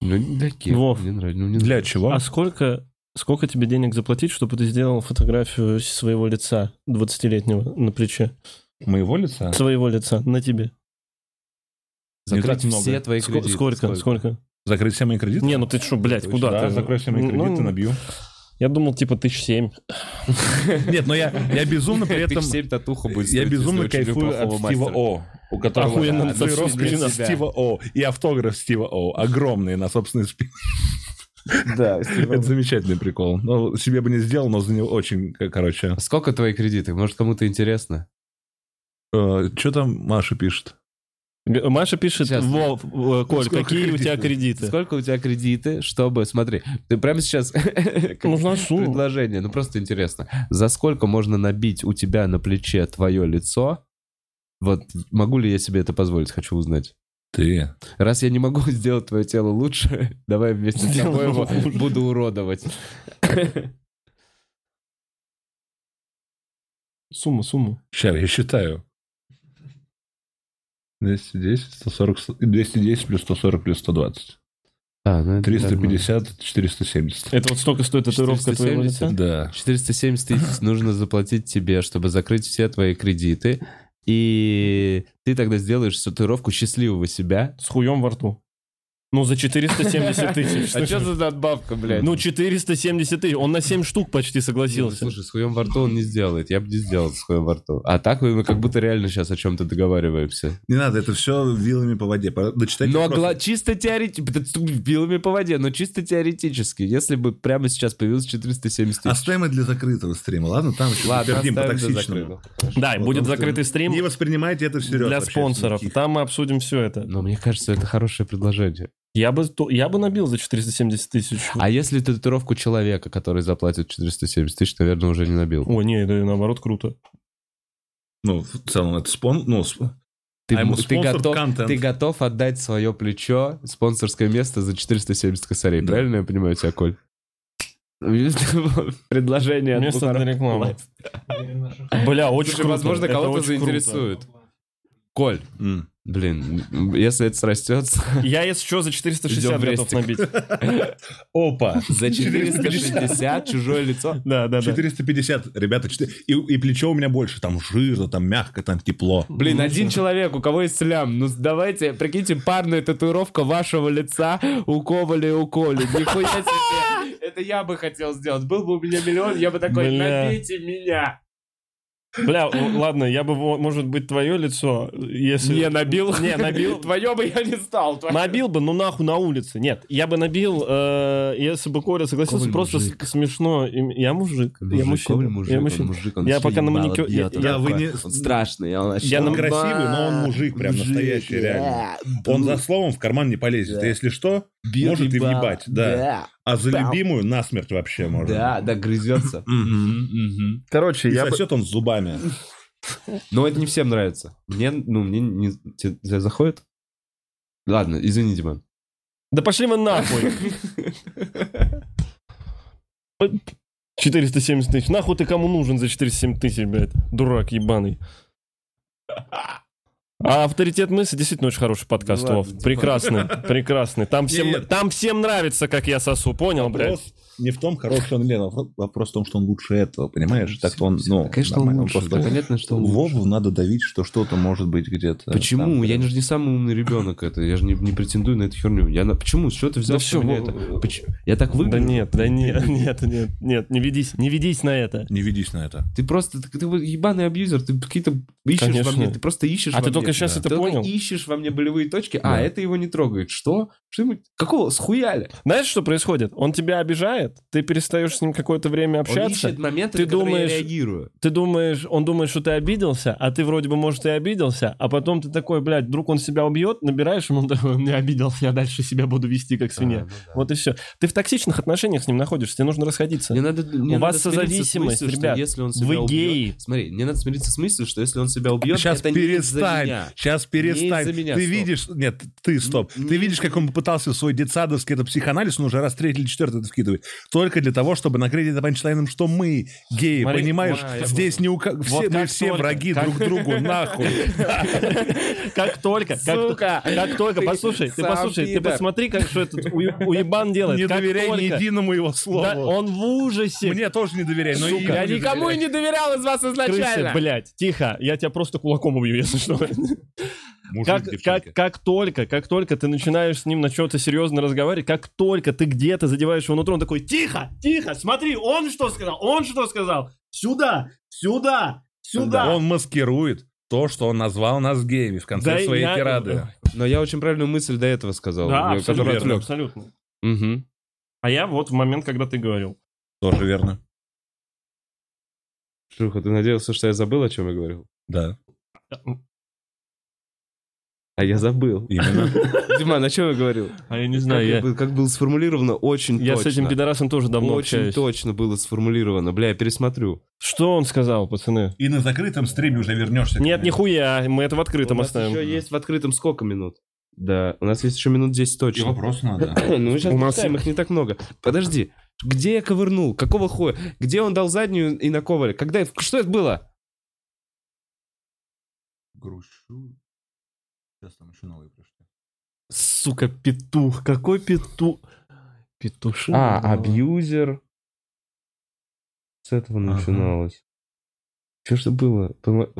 Ну, для кека. Вов, мне нравится. Ну, мне для нравится. Чего? А сколько... Сколько тебе денег заплатить, чтобы ты сделал фотографию своего лица двадцатилетнего на плече? Моего лица? Своего лица, на тебе. Закрыть много. Все твои Ск- кредиты. Сколько? Сколько? сколько? Закрыть все мои кредиты? Не, ну ты что, блядь, ты куда? Да, ты... закрой все мои кредиты, ну, набью. Я думал, типа, тысяч семь. Нет, но я безумно при этом... Тысяч семь татуха будет. Я безумно кайфую от Стива О. У которого татуировка Стива О. И автограф Стива О. Огромные на собственной спине. Да, это замечательный прикол. Ну, себе бы не сделал, но за него очень, короче. Сколько твои кредиты? Может, кому-то интересно? Что там Маша пишет? Маша пишет, Вов, Коль, какие у тебя кредиты? Сколько у тебя кредиты, чтобы... Смотри, ты прямо сейчас... Нужна сумма. Предложение, ну просто интересно. За сколько можно набить у тебя на плече твое лицо? Вот могу ли я себе это позволить? Хочу узнать. Ты. Раз я не могу сделать твое тело лучше, давай вместе с тобой его буду уродовать. Сумма, сумма. Сейчас я считаю. двести десять, сто сорок, двести десять плюс сто сорок плюс сто двадцать. А, ну это триста пятьдесят, четыреста семьдесят. Это вот столько стоит татуировка твоего лица? Да. четыреста семьдесят тысяч нужно заплатить тебе, чтобы закрыть все твои кредиты. И ты тогда сделаешь татуировку счастливого себя. С хуем во рту. Ну, за четыреста семьдесят тысяч. А что за надбавка, блядь? Ну, четыреста семьдесят тысяч. Он на семь штук почти согласился. Слушай, с хуем во рту он не сделает. Я бы не сделал с хуем во рту. А так мы как будто реально сейчас о чем-то договариваемся. Не надо, это все вилами по воде. Но чисто теоретически. Вилами по воде, но чисто теоретически. Если бы прямо сейчас появилось четыреста семьдесят тысяч. Оставим это для закрытого стрима, ладно? Там еще пердим по токсичному. Да, будет закрытый стрим. Не воспринимайте это всерьез. Для спонсоров. Там мы обсудим все это. Но мне кажется, это хорошее предложение. Я бы, я бы набил за четыреста семьдесят тысяч. А если татуировку человека, который заплатит четыреста семьдесят тысяч, наверное, уже не набил? О, не, это наоборот круто. Ну, в целом, это спон... Ну, сп... ты, ты, готов, ты готов отдать свое плечо, спонсорское место за четыреста семьдесят косарей, да. Правильно я понимаю тебя, Коль? Предложение от Бухаров рекламы. Бля, очень круто. Возможно, кого-то заинтересует. Коль, mm. блин, если это срастется... Я, если что, за четыреста шестьдесят готов набить. Опа! За четыреста шестьдесят чужое лицо? Да, да, да. четыреста пятьдесят, ребята, и плечо у меня больше. Там жирно, там мягко, там тепло. Блин, один человек, у кого есть лям. Ну, давайте, прикиньте, парная татуировка вашего лица у Коваля и у Коли. Нихуя себе! Это я бы хотел сделать. Был бы у меня миллион, я бы такой, набейте меня! Бля, ладно, я бы, может быть, твое лицо, если... Не, набил. Не, набил. Твое бы я не стал. Твое... Набил бы, ну нахуй на улице. Нет, я бы набил, э, если бы Коля согласился, Коваль просто мужик. Смешно. Я мужик, мужик я мужчина. Коваль мужик, я мужчина. Мужик, он я пока на маникюр... Я, я, вы не... Он страшный. Он, я он красивый, но он мужик, прям мужик. Настоящий, реально. Да. Он за словом в карман не полезет. Да. А если что, Бил может и въебать. Да. Да. А за Там. Любимую насмерть вообще можно. Да, да, грызется. Короче, и я... И сосет бы... он зубами. Но это не всем нравится. Мне, ну, мне не... Тебя заходит? Ладно, извини, Диман. Да пошли мы нахуй. четыреста семьдесят тысяч. Нахуй ты кому нужен за четыреста семьдесят тысяч, блядь? Дурак ебаный. А «Авторитет мысли» действительно очень хороший подкаст, Вов. Прекрасный, прекрасный. Там всем, там всем нравится, как я сосу, понял, блядь? Вопрос не в том, хороший он или нет, вопрос в том, что он лучше этого, понимаешь? Так-то он, ну, конечно, он лучше. Понятно, что он лучше. Вову надо давить, что что-то может быть где-то. Почему? Я же не самый умный ребенок, это, я же не, не претендую на эту херню. Я на... Почему? Что ты взял? Да все, это? Я так выгляжу? Да нет, да нет, нет, нет, нет, не ведись, не ведись на это. Не ведись на это. Ты просто, ты, ты ебаный абьюзер, ты какие-то ищешь во мне, ты просто ищешь во мне. только сейчас да. это ты понял. Ты ищешь во мне болевые точки, а да. это его не трогает. Что? Что-нибудь? Какого? Схуяли? Знаешь, что происходит? Он тебя обижает, ты перестаешь с ним какое-то время общаться. Он ищет моменты, ты на которые думаешь, я реагирую. Ты думаешь, он думает, что ты обиделся, а ты вроде бы, может, и обиделся, а потом ты такой, блядь, вдруг он себя убьет, набираешь ему, он такой, он не обиделся, я дальше себя буду вести как свинья. А, ну, да. Вот и все. Ты в токсичных отношениях с ним находишься, тебе нужно расходиться. Мне надо, мне У надо вас созависимость, ребят. Если он себя вы убьет, геи. Смотри, мне надо смириться с мыслью, что если он себя убьет, сейчас это перестань, не из-за сейчас перестань. Не из-за меня, ты стоп. Видишь... Нет, ты стоп. Не... Ты видишь, как он попытался свой детсадовский это психоанализ, он уже раз третий или четвертый это вкидывает. Только для того, чтобы накрыть это панчлайном, что мы геи, Смотри, понимаешь? А, здесь не у... Все, вот мы все только, враги как... друг другу, нахуй. Как только, как только, послушай, ты послушай, ты посмотри, как что этот уебан делает. Не доверяй ни единому его слову. Он в ужасе. Мне тоже не доверяй, но я никому и не доверял из вас изначально. Блядь, тихо, я тебя просто кулаком убью, если что. Как, как, как только, как только ты начинаешь с ним на что-то серьезно разговаривать, как только ты где-то задеваешь его нутро, он такой, тихо, тихо, смотри, он что сказал, он что сказал, сюда, сюда, сюда. Да, он маскирует то, что он назвал нас геями в конце да своей я... тирады. Но я очень правильную мысль до этого сказал. Да, абсолютно. абсолютно. Угу. А я вот в момент, когда ты говорил. Тоже верно. Шлюха, ты надеялся, что я забыл, о чем я говорил? Да. А я забыл. Именно. Диман, о чем я говорил? А я не знаю. Как, я... Был, как было сформулировано, очень я точно. Я с этим пидорасом тоже давно Очень общаюсь. Точно было сформулировано. Бля, я пересмотрю. Что он сказал, пацаны? И на закрытом стриме уже вернешься. Нет, нихуя. Мы это в открытом у оставим. У нас еще есть в открытом сколько минут? Да, у нас есть еще минут десять точно. И вопрос надо. Ну, сейчас поставим, их не так много. Подожди. Где я ковырнул? Какого хуя? Где он дал заднюю и на ковале? Когда? Что это было? Грущу. Сейчас там еще новые пришли. Сука, петух. Какой петух? Петушин. А, абьюзер. С этого ага. начиналось. Что ж это было?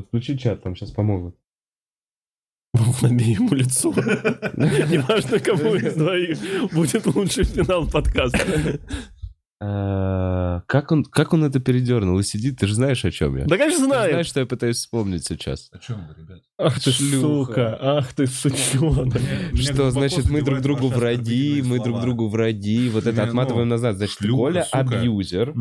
Включи чат, там сейчас помогут. Набей ему лицо. Неважно, кому из двоих будет лучший финал подкаста. Как он, как он это передернул и сидит, ты же знаешь, о чем я. Да, конечно, знаю. Ты знаешь, что я пытаюсь вспомнить сейчас. О чем вы, ребят? Ах ты, сука, ах ты, сучонок. Что, значит, мы друг другу враги, мы друг другу враги, вот это отматываем назад. Значит, Коля абьюзер.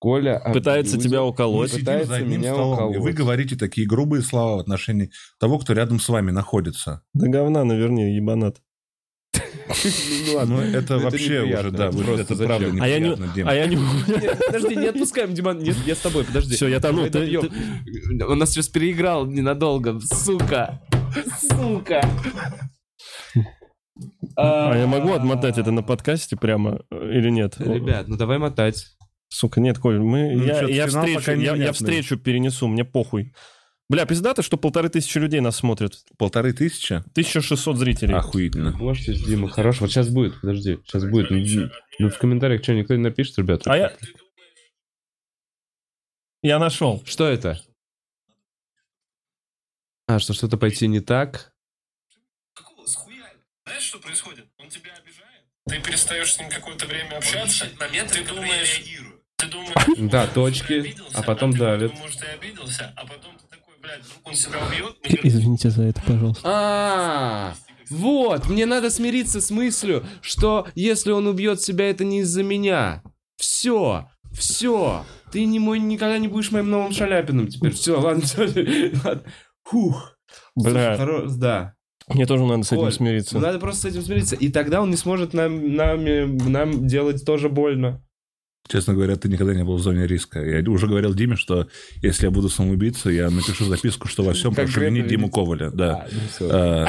Коля пытается тебя уколоть. Пытается меня уколоть. Вы говорите такие грубые слова в отношении того, кто рядом с вами находится. Да говна, наверное, ебанат. Ну, это вообще уже, да, это правда неприятно, Дима. А я не... Подожди, не отпускаем, Диман, я с тобой, подожди. Все, я тону. Он нас сейчас переиграл ненадолго, сука. Сука. А я могу отмотать это на подкасте прямо или нет? Ребят, ну давай мотать. Сука, нет, Коль, мы... Ну, я, я, встречу, я, я встречу перенесу, мне похуй. Бля, пиздато, что полторы тысячи людей нас смотрят. Полторы тысячи? Тысяча шестьсот зрителей. Охуительно. Можете, Дима, хорош. Вот сейчас будет, подожди, сейчас будет. Ну, ну в комментариях что, никто не напишет, ребята? А я... Я нашел. Что это? А, что что-то пойти не так? Какого схуя? Знаешь, что происходит? Он тебя обижает? Ты перестаешь с ним какое-то время общаться? Момент, ты думаешь... Ты думаешь, да, точки, а потом давит. Извините за это, пожалуйста. А, вот, мне надо смириться с мыслью, что если он убьет себя, это не из-за меня. Все, все. Ты не мой, никогда не будешь моим новым Шаляпиным теперь. Все, ладно, ладно. Фух. Бля. Да. Мне тоже надо с этим Коль, смириться. Надо просто с этим смириться, и тогда он не сможет нам, нам, нам делать тоже больно. Честно говоря, ты никогда не был в зоне риска. Я уже говорил Диме, что если я буду самоубийцей, я напишу записку, что во всем прошу винить Диму Коваля. Да. А,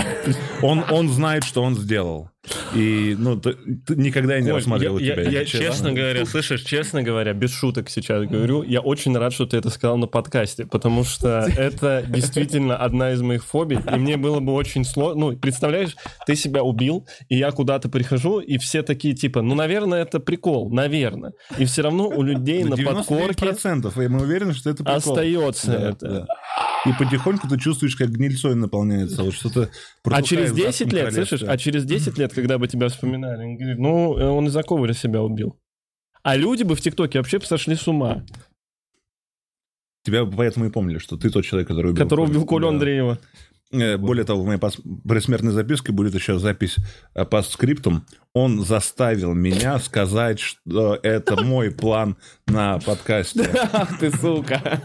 он, он знает, что он сделал. И ну, ты, ты никогда я не Коль, рассматривал я, тебя. Я, я честно говоря, слышишь, честно говоря, без шуток сейчас говорю, я очень рад, что ты это сказал на подкасте, потому что это действительно одна из моих фобий, и мне было бы очень сложно. Ну, представляешь, ты себя убил, и я куда-то прихожу, и все такие типа, ну, наверное, это прикол, наверное. И все равно у людей на подкорке... девяносто девять процентов, и мы уверены, что это прикол. Остается да, это. Да. И потихоньку ты чувствуешь, как гнильцой наполняется. Вот что-то а через десять лет, слышишь, а через десять лет, когда бы тебя вспоминали, он говорит, ну, он из-за коваря себя убил. А люди бы в ТикТоке вообще сошли с ума. Тебя поэтому и помнили, что ты тот человек, который убил... Который убил Колю Андреева. Более того, в моей предсмертной записке будет еще запись по скриптам. Он заставил меня сказать, что это мой план на подкасте. Ах ты, сука.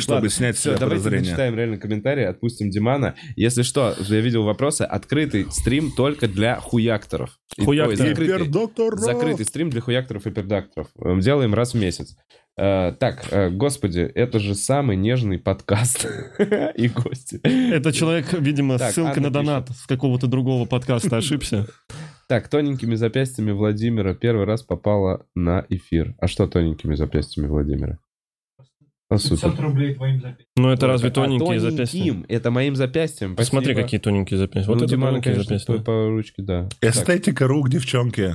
Чтобы снять с себя подозрения. Давайте читаем реально комментарии, отпустим Димана. Если что, я видел вопросы. Открытый стрим только для хуякторов. Хуякторов и пердокторов. Закрытый стрим для хуякторов и пердакторов. Делаем раз в месяц. Uh, так, uh, господи, это же самый нежный подкаст и гости. Это человек, видимо, так, ссылка Анна на донат пишет. С какого-то другого подкаста ошибся. Так, тоненькими запястьями Владимира первый раз попала на эфир. А что тоненькими запястьями Владимира? пятьсот рублей твоим запястьем. Ну это вот, разве тоненькие а запястья? Это моим запястьем. Посмотри, спасибо. Какие тоненькие запястья. Вот ну, это тоненькие запястья. По ручке, да. Эстетика рук, девчонки.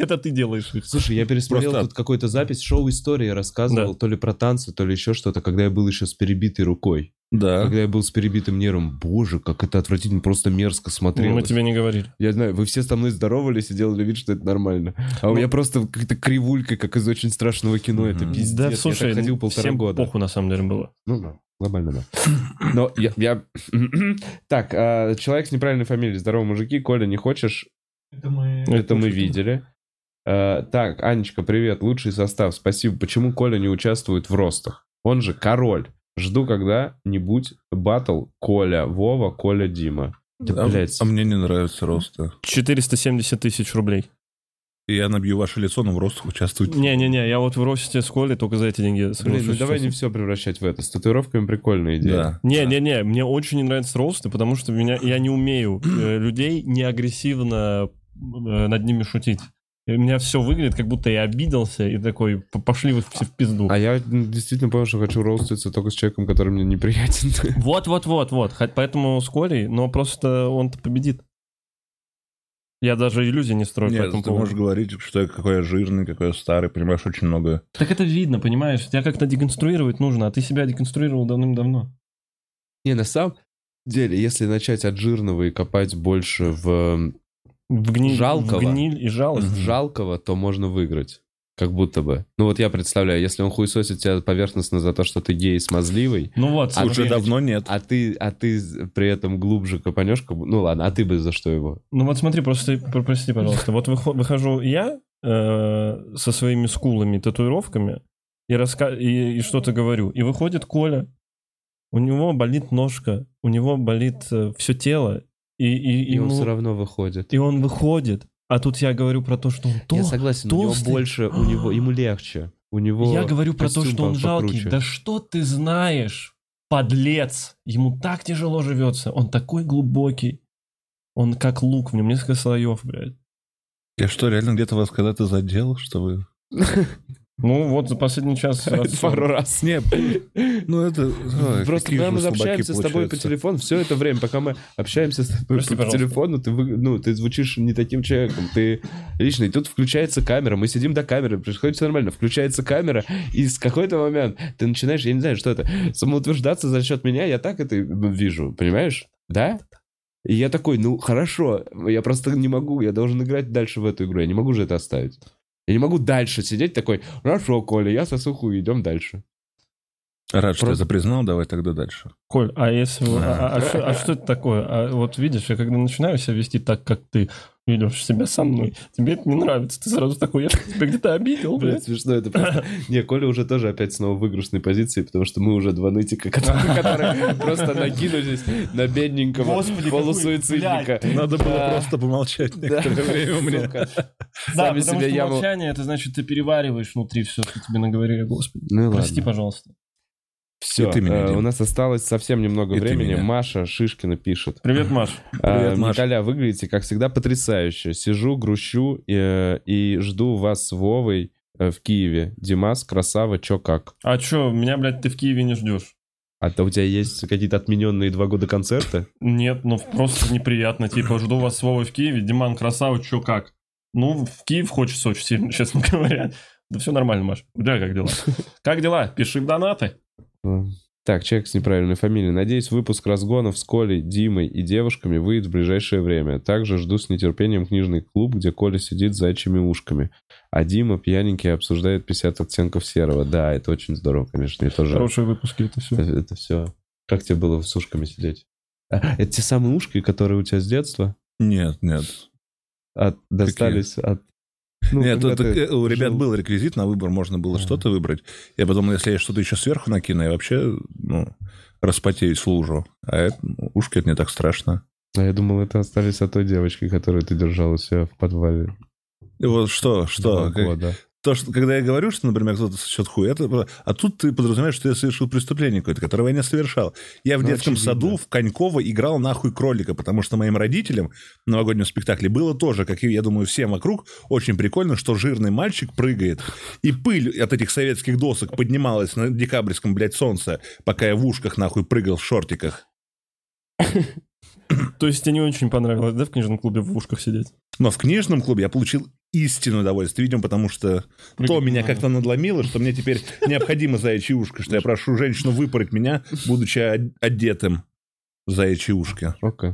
Это ты делаешь. Слушай, я пересмотрел тут какую-то запись. Шоу «История» рассказывал то ли про танцы, то ли еще что-то, когда я был еще с перебитой рукой. Да. Когда я был с перебитым нервом. Боже, как это отвратительно, просто мерзко смотрелось. Мы тебе не говорили. Я знаю, вы все со мной здоровались и делали вид, что это нормально. А ну... у меня просто какая-то кривулька, как из очень страшного кино. Mm-hmm. Это пиздец. Да, слушай, я так ходил полтора всем года. Всем похуй на самом деле было. Ну да, глобально да. Но я... я... так, а, человек с неправильной фамилией. Здоровые мужики. Коля, не хочешь? Это мы, это мы видели. А, так, Анечка, привет. Лучший состав. Спасибо. Почему Коля не участвует в ростах? Он же король. Жду когда-нибудь батл Коля, Вова, Коля, Дима. Да, блядь. А мне не нравится росты. четыреста семьдесят тысяч рублей. И я набью ваше лицо, но в ростах участвует. Не-не-не, я вот в росте с Колей только за эти деньги соглашусь. Блин, ну давай не все превращать в это. С татуировками прикольная идея. Не-не-не, да. Да. Мне очень не нравятся росты, потому что меня, я не умею э, людей не агрессивно э, над ними шутить. У меня все выглядит, как будто я обиделся и такой, пошли вы все в пизду. А я действительно понял, что хочу роуститься только с человеком, который мне неприятен. Вот-вот-вот-вот. Поэтому с Колей, но просто он-то победит. Я даже иллюзий не строю. Нет, ты можешь говорить, что я какой я жирный, какой я старый, понимаешь, очень много. Так это видно, понимаешь? Тебя как-то деконструировать нужно, а ты себя деконструировал давным-давно. Не, на самом деле, если начать от жирного и копать больше в... В гниль, жалкого, в гниль и жалость. Жалкого, то можно выиграть. Как будто бы. Ну вот я представляю, если он хуесосит тебя поверхностно за то, что ты гей и смазливый. Ну вот, а уже ты, давно нет. А ты, а ты при этом глубже копанешь. Ну ладно, а ты бы за что его? Ну вот смотри, просто прости, пожалуйста. Вот выхожу я э, со своими скулами, татуировками и, раска- и, и что-то говорю. И выходит Коля. У него болит ножка, у него болит э, все тело. И, и, и, и он ему... все равно выходит. И он выходит. А тут я говорю про то, что он толстый. Я согласен, толстый. У него больше, у него, ему легче. У него я говорю про то, что он жалкий. Покруче. Да что ты знаешь, подлец. Ему так тяжело живется. Он такой глубокий. Он как лук, в нем несколько слоев, блядь. Я что, реально где-то вас когда-то задел, что вы... Ну, вот за последний час... Пару раз. Нет, ну это... Просто когда мы общаемся с тобой по телефону, все это время, пока мы общаемся с тобой по телефону, ты звучишь не таким человеком, ты личный. Тут включается камера, мы сидим до камеры, происходит все нормально, включается камера, и с какой-то момент ты начинаешь, я не знаю, что это, самоутверждаться за счет меня, я так это вижу, понимаешь? Да? И я такой, ну хорошо, я просто не могу, я должен играть дальше в эту игру, я не могу же это оставить. Я не могу дальше сидеть такой, хорошо, Коля, я сосуху, идем дальше. Рад, просто... что я запризнал, давай тогда дальше. Коль, а если... А, а, а, а что это такое? А вот видишь, я когда начинаю себя вести так, как ты ведешь себя со мной, тебе это не нравится. Ты сразу такой, я тебя где-то обидел, блядь. Смешно это просто. Не, Коля уже тоже опять снова в игрушной позиции, потому что мы уже два нытика, которые просто накинулись на бедненького полусуицидника. Надо было просто помолчать некоторое время у меня. Да, потому что молчание, это значит, ты перевариваешь внутри все, что тебе наговорили, господи. Прости, пожалуйста. Все, меня, у нас осталось совсем немного и времени. Маша Шишкина пишет. Привет, Маш. Привет, Маша. Николя, выглядите, как всегда, потрясающе. Сижу, грущу и, и жду вас с Вовой в Киеве. Димас, красава, чё как? А чё, меня, блядь, ты в Киеве не ждешь? А то у тебя есть какие-то отмененные два года концерта? Нет, ну просто неприятно. Типа, жду вас с Вовой в Киеве. Диман, красава, чё как? Ну, в Киев хочется очень сильно, честно говоря. Да все нормально, Маш. Да, как дела? Как дела? Пиши в донаты. Так, человек с неправильной фамилией. Надеюсь, выпуск разгонов с Колей, Димой и девушками выйдет в ближайшее время. Также жду с нетерпением книжный клуб, где Коля сидит с зайчими ушками, а Дима пьяненький обсуждает пятьдесят оттенков серого. Да, это очень здорово, конечно. Это хорошие же... выпуски, это все. Это, это все. Как тебе было с ушками сидеть? А, это те самые ушки, которые у тебя с детства? Нет, нет. От, достались Какие? от... Ну, Нет, это, это, у ребят жил... был реквизит на выбор, можно было а. что-то выбрать. Я подумал, если я что-то еще сверху накину, я вообще ну, распотеюсь в лужу. А это, ушки это не так страшно. А я думал, это остались от той девочки, которую ты держал у себя в подвале. И вот что, что? Как, то, что когда я говорю, что, например, кто-то сочет хуй, это, а тут ты подразумеваешь, что я совершил преступление какое-то, которого я не совершал. Я в ну, детском очевидно. саду в Коньково играл нахуй кролика, потому что моим родителям в новогоднем спектакле было тоже, как я думаю, всем вокруг, очень прикольно, что жирный мальчик прыгает, и пыль от этих советских досок поднималась на декабрьском, блядь, солнце, пока я в ушках нахуй прыгал в шортиках. То есть тебе не очень понравилось, да, в книжном клубе в ушках сидеть? Но в книжном клубе я получил истинное удовольствие, видимо, потому что Прыгнула. то меня как-то надломило, что мне теперь необходимо заячьи ушко, что я прошу женщину выпороть меня, будучи одетым в заячьи ушки. Окей.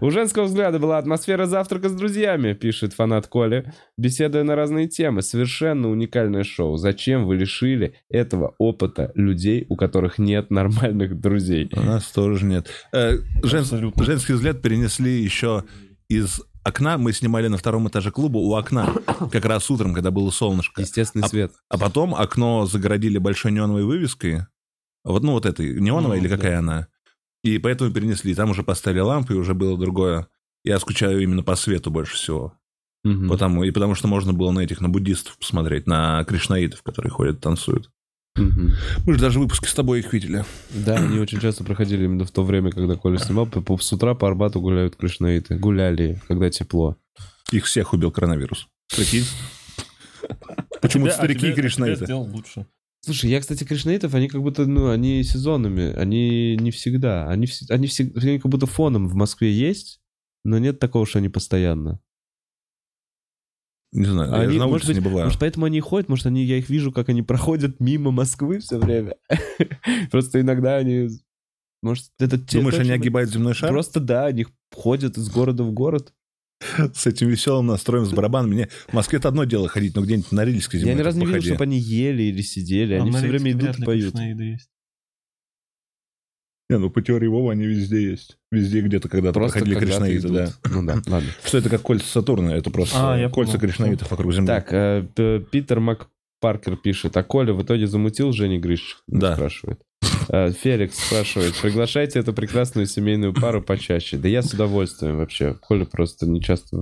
У женского взгляда была атмосфера завтрака с друзьями, пишет фанат Коля, беседуя на разные темы. Совершенно уникальное шоу. Зачем вы лишили этого опыта людей, у которых нет нормальных друзей? У нас тоже нет. Жен... Женский взгляд перенесли еще из окна. Мы снимали на втором этаже клуба у окна, как раз утром, когда было солнышко. Естественный а... свет. А потом окно загородили большой неоновой вывеской. Вот, ну вот этой, неоновой ну, или да. какая она? И поэтому перенесли. Там уже поставили лампы, и уже было другое. Я скучаю именно по свету больше всего. Угу. Потому, и потому что можно было на этих, на буддистов посмотреть, на кришнаитов, которые ходят, танцуют. Угу. Мы же даже выпуски с тобой их видели. Да, они очень часто проходили именно в то время, когда Коля снимал. С утра по Арбату гуляют кришнаиты. Гуляли, когда тепло. Их всех убил коронавирус. Прикинь? Почему-то старики кришнаиты. Сделал лучше. Слушай, я, кстати, кришнаитов, они как будто, ну, они сезонами, они не всегда, они, они, всегда, они как будто фоном в Москве есть, но нет такого, что они постоянно. Не знаю, они, я же на улице не бываю. Может, поэтому они и ходят, может, они, я их вижу, как они проходят мимо Москвы все время. Просто иногда они, может, это... Думаешь, они огибают земной шар? Просто да, они ходят из города в город. С этим веселым настроем, с барабанами. Мне в Москве это одно дело ходить, но где-нибудь на Рильской земле. Я ни разу не видел, чтобы они ели или сидели. Они все время идут и поют. Не, ну по теории Вова они везде есть. Везде где-то когда-то проходили кришнаиты, да. Ну да, ладно. Что это как кольца Сатурна, это просто кольца кришнаитов вокруг Земли. Так, Питер Макпаркер пишет, а Коля в итоге замутил Женя Гриш? Да. Спрашивает. Феликс спрашивает, приглашайте эту прекрасную семейную пару почаще. Да я с удовольствием вообще. Коля просто не часто...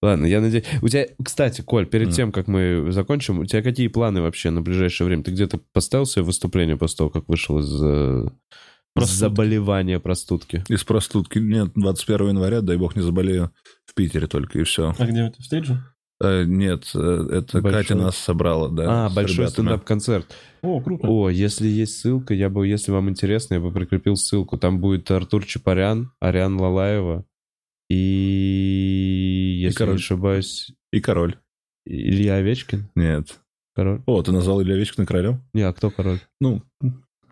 Ладно, я надеюсь... У тебя, кстати, Коль, перед mm. тем, как мы закончим, у тебя какие планы вообще на ближайшее время? Ты где-то поставил себе выступление после того, как вышел из простудки. заболевания простудки? Из простудки? Нет, двадцать первого января, дай бог не заболею, в Питере только, и все. А где это, в стейдже? Нет, это большой. Катя нас собрала, да. А, большой стендап-концерт. О, круто. О, если есть ссылка, я бы, если вам интересно, я бы прикрепил ссылку. Там будет Артур Чапарян, Ариан Лалаева и, если и король. не ошибаюсь... И король. Илья Овечкин? Нет. Король? О, ты назвал Илья Овечкина королем? Не, а кто король? Ну,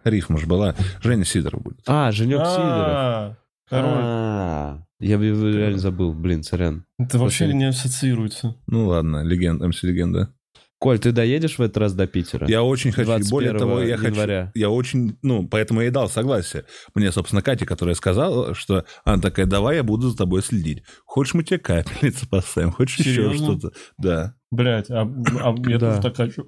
рифма же была. Женя Сидоров будет. А, Женек Сидоров. Король. Я бы реально забыл, блин, сорян. Это вообще Очень... не ассоциируется. Ну ладно, легенда, эм си легенда. Коль, ты доедешь в этот раз до Питера? Я очень хочу, более того, я января. хочу, я очень, ну, поэтому я и дал согласие. Мне, собственно, Катя, которая сказала, что она такая, давай я буду за тобой следить. Хочешь, мы тебе капельницы поставим, хочешь Серьезно? еще что-то. Да. Блять, а, а я да. тоже так хочу.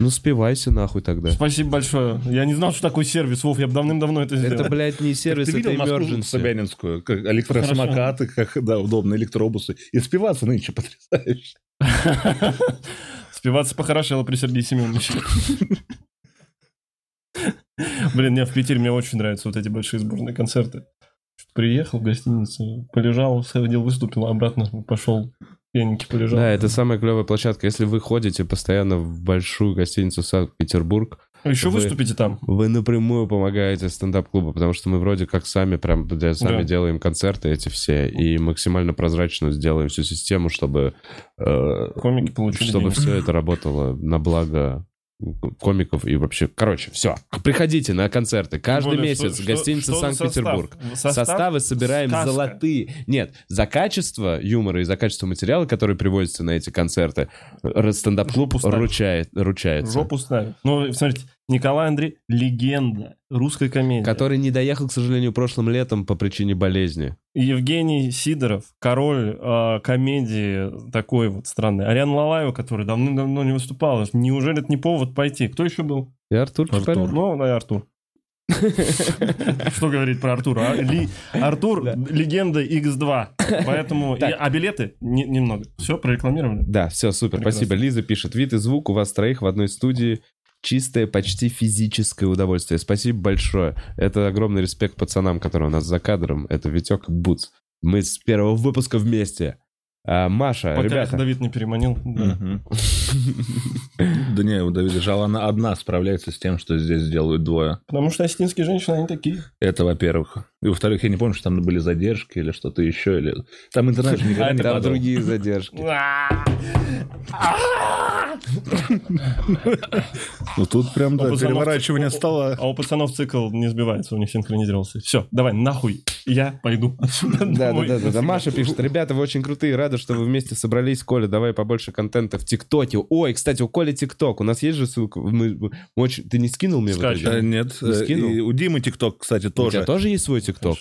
Ну, спивайся нахуй тогда. Спасибо большое. Я не знал, что такой сервис, Вов, я бы давным-давно это сделал. Это, блядь, не сервис, это emergency. Ты видел Москву Собянинскую? Как электросамокаты, как, да, удобные электробусы. И спиваться нынче потрясающе. Спиваться похорошело при Сергее Семеновиче. Блин, мне в Питере, мне очень нравятся вот эти большие сборные концерты. Приехал в гостиницу, полежал, сходил, выступил, обратно пошел... Пьяненький полежал. Да, это самая клевая площадка. Если вы ходите постоянно в большую гостиницу Санкт-Петербург, Еще вы, выступите там. Вы напрямую помогаете стендап-клубу, потому что мы вроде как сами прям сами да. делаем концерты эти все и максимально прозрачно сделаем всю систему, чтобы э, комики получили чтобы деньги. Все это работало на благо комиков и вообще... Короче, все. Приходите на концерты. Каждый более, месяц что, гостиница что, что Санкт-Петербург. Состав? Составы собираем сказка. Золотые. Нет, за качество юмора и за качество материала, который приводится на эти концерты, стендап-клуб ручает, ручается. Жопу ставит. Ну, смотрите, Николай Андреев — легенда русской комедии. Который не доехал, к сожалению, прошлым летом по причине болезни. Евгений Сидоров, король э, комедии такой вот страны. Ариан Лалаева, который давным-давно не выступал. Неужели это не повод пойти? Кто еще был? И Артур. Артур. Ну, да, и Артур. Что говорить про Артура? Артур — легенда икс два. Поэтому... А билеты? Немного. Все, прорекламировали? Да, все, супер, спасибо. Лиза пишет. Вид и звук у вас троих в одной студии. Чистое, почти физическое удовольствие. Спасибо большое. Это огромный респект пацанам, которые у нас за кадром. Это Витек и Буц. Мы с первого выпуска вместе. А, Маша, пока ребята... Пока Давид не переманил. Да не, у Давида Жалана одна справляется с тем, что здесь делают двое. Потому что осетинские женщины, они такие. Это, во-первых. И, во-вторых, я не помню, что там были задержки или что-то еще. Или... Там интернет же никогда не падал. Там другие задержки. Ну тут прям, да, переворачивание стола. А у пацанов цикл не сбивается, у них синхронизировался. Все, давай, нахуй, я пойду. Да-да-да, Маша пишет. Ребята, вы очень крутые, рада, что вы вместе собрались. Коля, давай побольше контента в ТикТоке. Ой, кстати, у Коли ТикТок. У нас есть же ссылка. Ты не скинул мне? Нет. У Димы ТикТок, кстати, тоже. У тебя тоже есть свой ТикТок?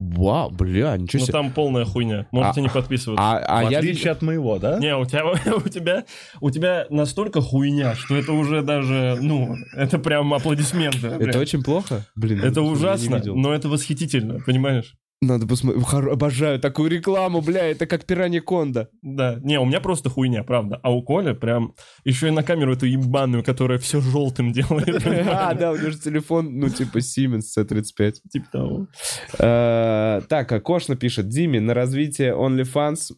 Вау, бля, ничего себе. Ну там полная хуйня, можете а, не подписываться. А, а, в отличие я... от моего, да? Не, у тебя, у, тебя, у тебя настолько хуйня, что это уже даже, ну, это прям аплодисменты. Это прям. Очень плохо? Блин. Это ужасно, но это восхитительно, понимаешь? Надо посмотреть. Обожаю такую рекламу, бля, это как пираньяконда. Да, не, у меня просто хуйня, правда. А у Коли прям еще и на камеру эту ебаную, которая все желтым делает. А, да, у него же телефон, ну, типа Siemens си тридцать пять. Типа того. Так, Акошна пишет. Диме, на развитие OnlyFans...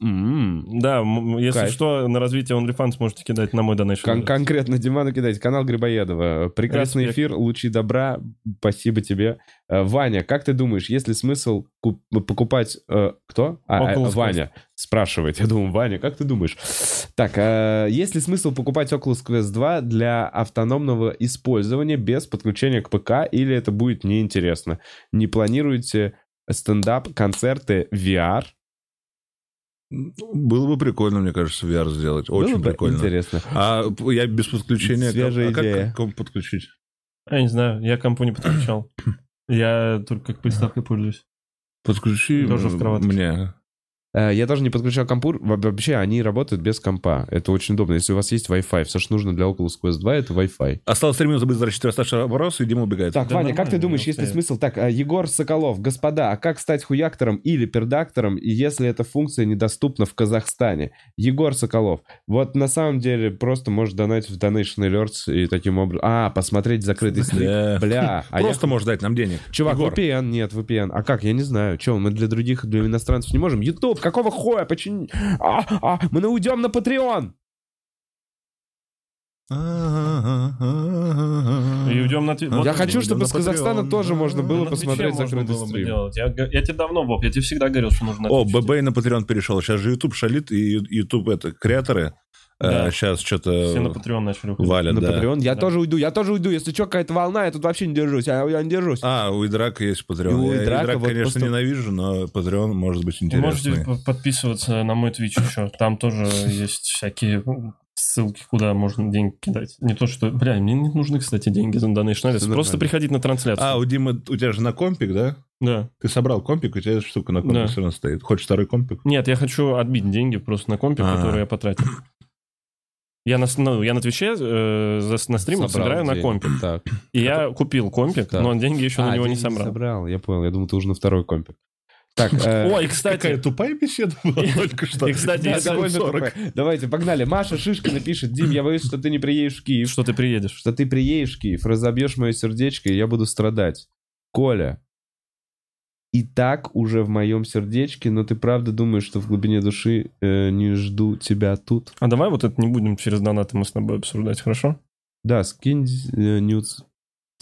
Да, если что, на развитие OnlyFans можете кидать на мой донейшн. Конкретно Диману кидайте. Канал Грибоедова. Прекрасный эфир, лучи добра. Спасибо тебе. Ваня, как ты думаешь, есть ли смысл покупать... Э, кто? А, Oculus Ваня. Quest. Спрашивает. Я думаю, Ваня, как ты думаешь? Так, э, есть ли смысл покупать Oculus Quest два для автономного использования без подключения к ПК, или это будет неинтересно? Не планируете стендап, концерты, ви ар? Было бы прикольно, мне кажется, ви ар сделать. Очень было бы прикольно. Интересно. А я без подключения... Свежая идея. А как к кому подключить? Я не знаю, я к компу не подключал. Я только как приставкой пользуюсь. Подключи тоже в кроватке. Мне. Я тоже не подключал компур. Вообще, они работают без компа. Это очень удобно. Если у вас есть Wi-Fi, все, что нужно для Oculus Quest два, это Wi-Fi. Осталось три минуты быстро рассчитывать старший вопрос, и Дима убегает. Так, да, Ваня, как ты думаешь, есть ли смысл? Так, Егор Соколов. Господа, а как стать хуяктором или пердактором, если эта функция недоступна в Казахстане? Егор Соколов. Вот на самом деле просто можешь донатить в Donation Alerts и таким образом... А, посмотреть закрытый стрим. Бля. Просто можешь дать нам денег. Чувак, ви пи эн. Нет, ви пи эн. А как? Я не знаю. Чего, мы для других, для иностранцев не можем? YouTube. Какого хуя? Почему? А, а, мы уйдем на Патреон. И уйдем на... Вот я хочу, чтобы с Казахстана Patreon. Тоже можно было на посмотреть закрытый стрим. Я, я тебе давно, Боб, я тебе всегда говорил, что нужно... О, ББ на Патреон перешел. Сейчас же YouTube шалит, и YouTube это креаторы. Да. А, сейчас что-то все на Патреон начали уходить. Валят, на да. Патреон. Я да. тоже уйду, я тоже уйду. Если что, какая-то волна, я тут вообще не держусь. Я, я не держусь. А, у Идрака есть Патреон. Я Идрака, вот конечно, просто... ненавижу, но Патреон может быть интересный. Вы можете подписываться на мой Twitch еще. Там тоже есть всякие ссылки, куда можно деньги кидать. Не то, что... Бля, мне не нужны, кстати, деньги за Donation Alerts. Просто приходить на трансляцию. А, у Димы, у тебя же на компик, да? Да. Ты собрал компик, у тебя эта штука на компик да. все равно стоит. Хочешь второй компик? Нет, я хочу отбить деньги просто на компик, А-а-а. Который я потратил. Я на, ну, я на Твиче э, на стримах собираю на компик. Так. И а я ты... купил компик, так. но деньги еще а, на него не собрал. собрал. Я понял, я думал, ты уже на второй компик. Так, э... Ой, кстати... Какая тупая беседа была только что. И, кстати, я... Давайте, погнали. Маша Шишкина пишет. Дим, я боюсь, что ты не приедешь в Киев. Что ты приедешь. Что ты приедешь в Киев, разобьешь мое сердечко, и я буду страдать. Коля, и так уже в моем сердечке, но ты правда думаешь, что в глубине души э, не жду тебя тут? А давай вот это не будем через донаты мы с тобой обсуждать, хорошо? Да, скинь э, нюц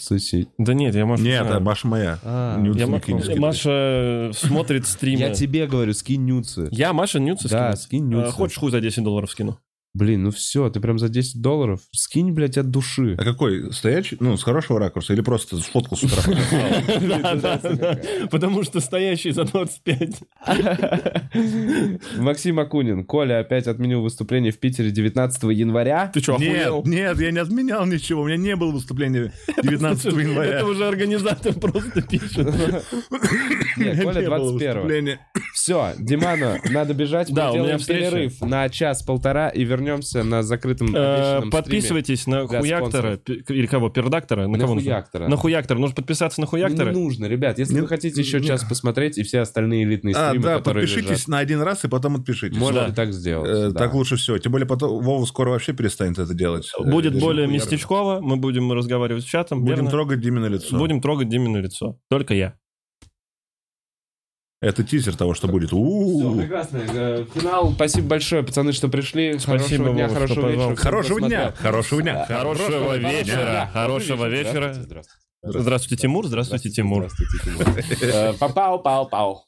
соси. Да нет, я Маша. Нет, это Маша моя. А, я Маша, Маша смотрит стримы. Я тебе говорю, скинь нюцы. Я Маша нюцы скину. Да, скинь нюцы. Хочешь хуй за десять долларов скину? Блин, ну все, ты прям за десять долларов скинь, блядь, от души. А какой? Стоячий? Ну, с хорошего ракурса или просто сфоткал с утра? Потому что стоящий за двадцать пять. Максим Акунин. Коля опять отменил выступление в Питере девятнадцатого января. Ты что, охуел? Нет, я не отменял ничего. У меня не было выступления девятнадцатого января. Это уже организатор просто пишет. Нет, Коля двадцать первого. Все, Диману надо бежать. Мы делаем перерыв на час-полтора и вернемся. Вернемся на закрытом обещанном подписывайтесь стриме. Подписывайтесь на хуяктора. Пи- или кого? Пердактора? На, на кого хуяктора. Нужно? На хуяктора. Нужно подписаться на хуяктора? Не нужно, ребят. Если не, вы хотите не, еще не. час посмотреть и все остальные элитные а, стримы, да, которые подпишитесь лежат. На один раз и потом отпишитесь. Можно да. так сделать. Э, да. Так лучше всего. Тем более потом Вова скоро вообще перестанет это делать. Будет э, более местечково. Мы будем разговаривать с чатом. Будем верно? трогать Димино лицо. Будем трогать Димино лицо. Только я. Это тизер того, что будет. У-у-у. Все, прекрасно. Финал. Спасибо большое, пацаны, что пришли. Спасибо хорошего дня, хорошего вечера. Хорошего дня, хорошего дня. Хорошего вечера. Хорошего вечера. Здравствуйте, Тимур. Здравствуйте, Тимур. Попал, пал, пал.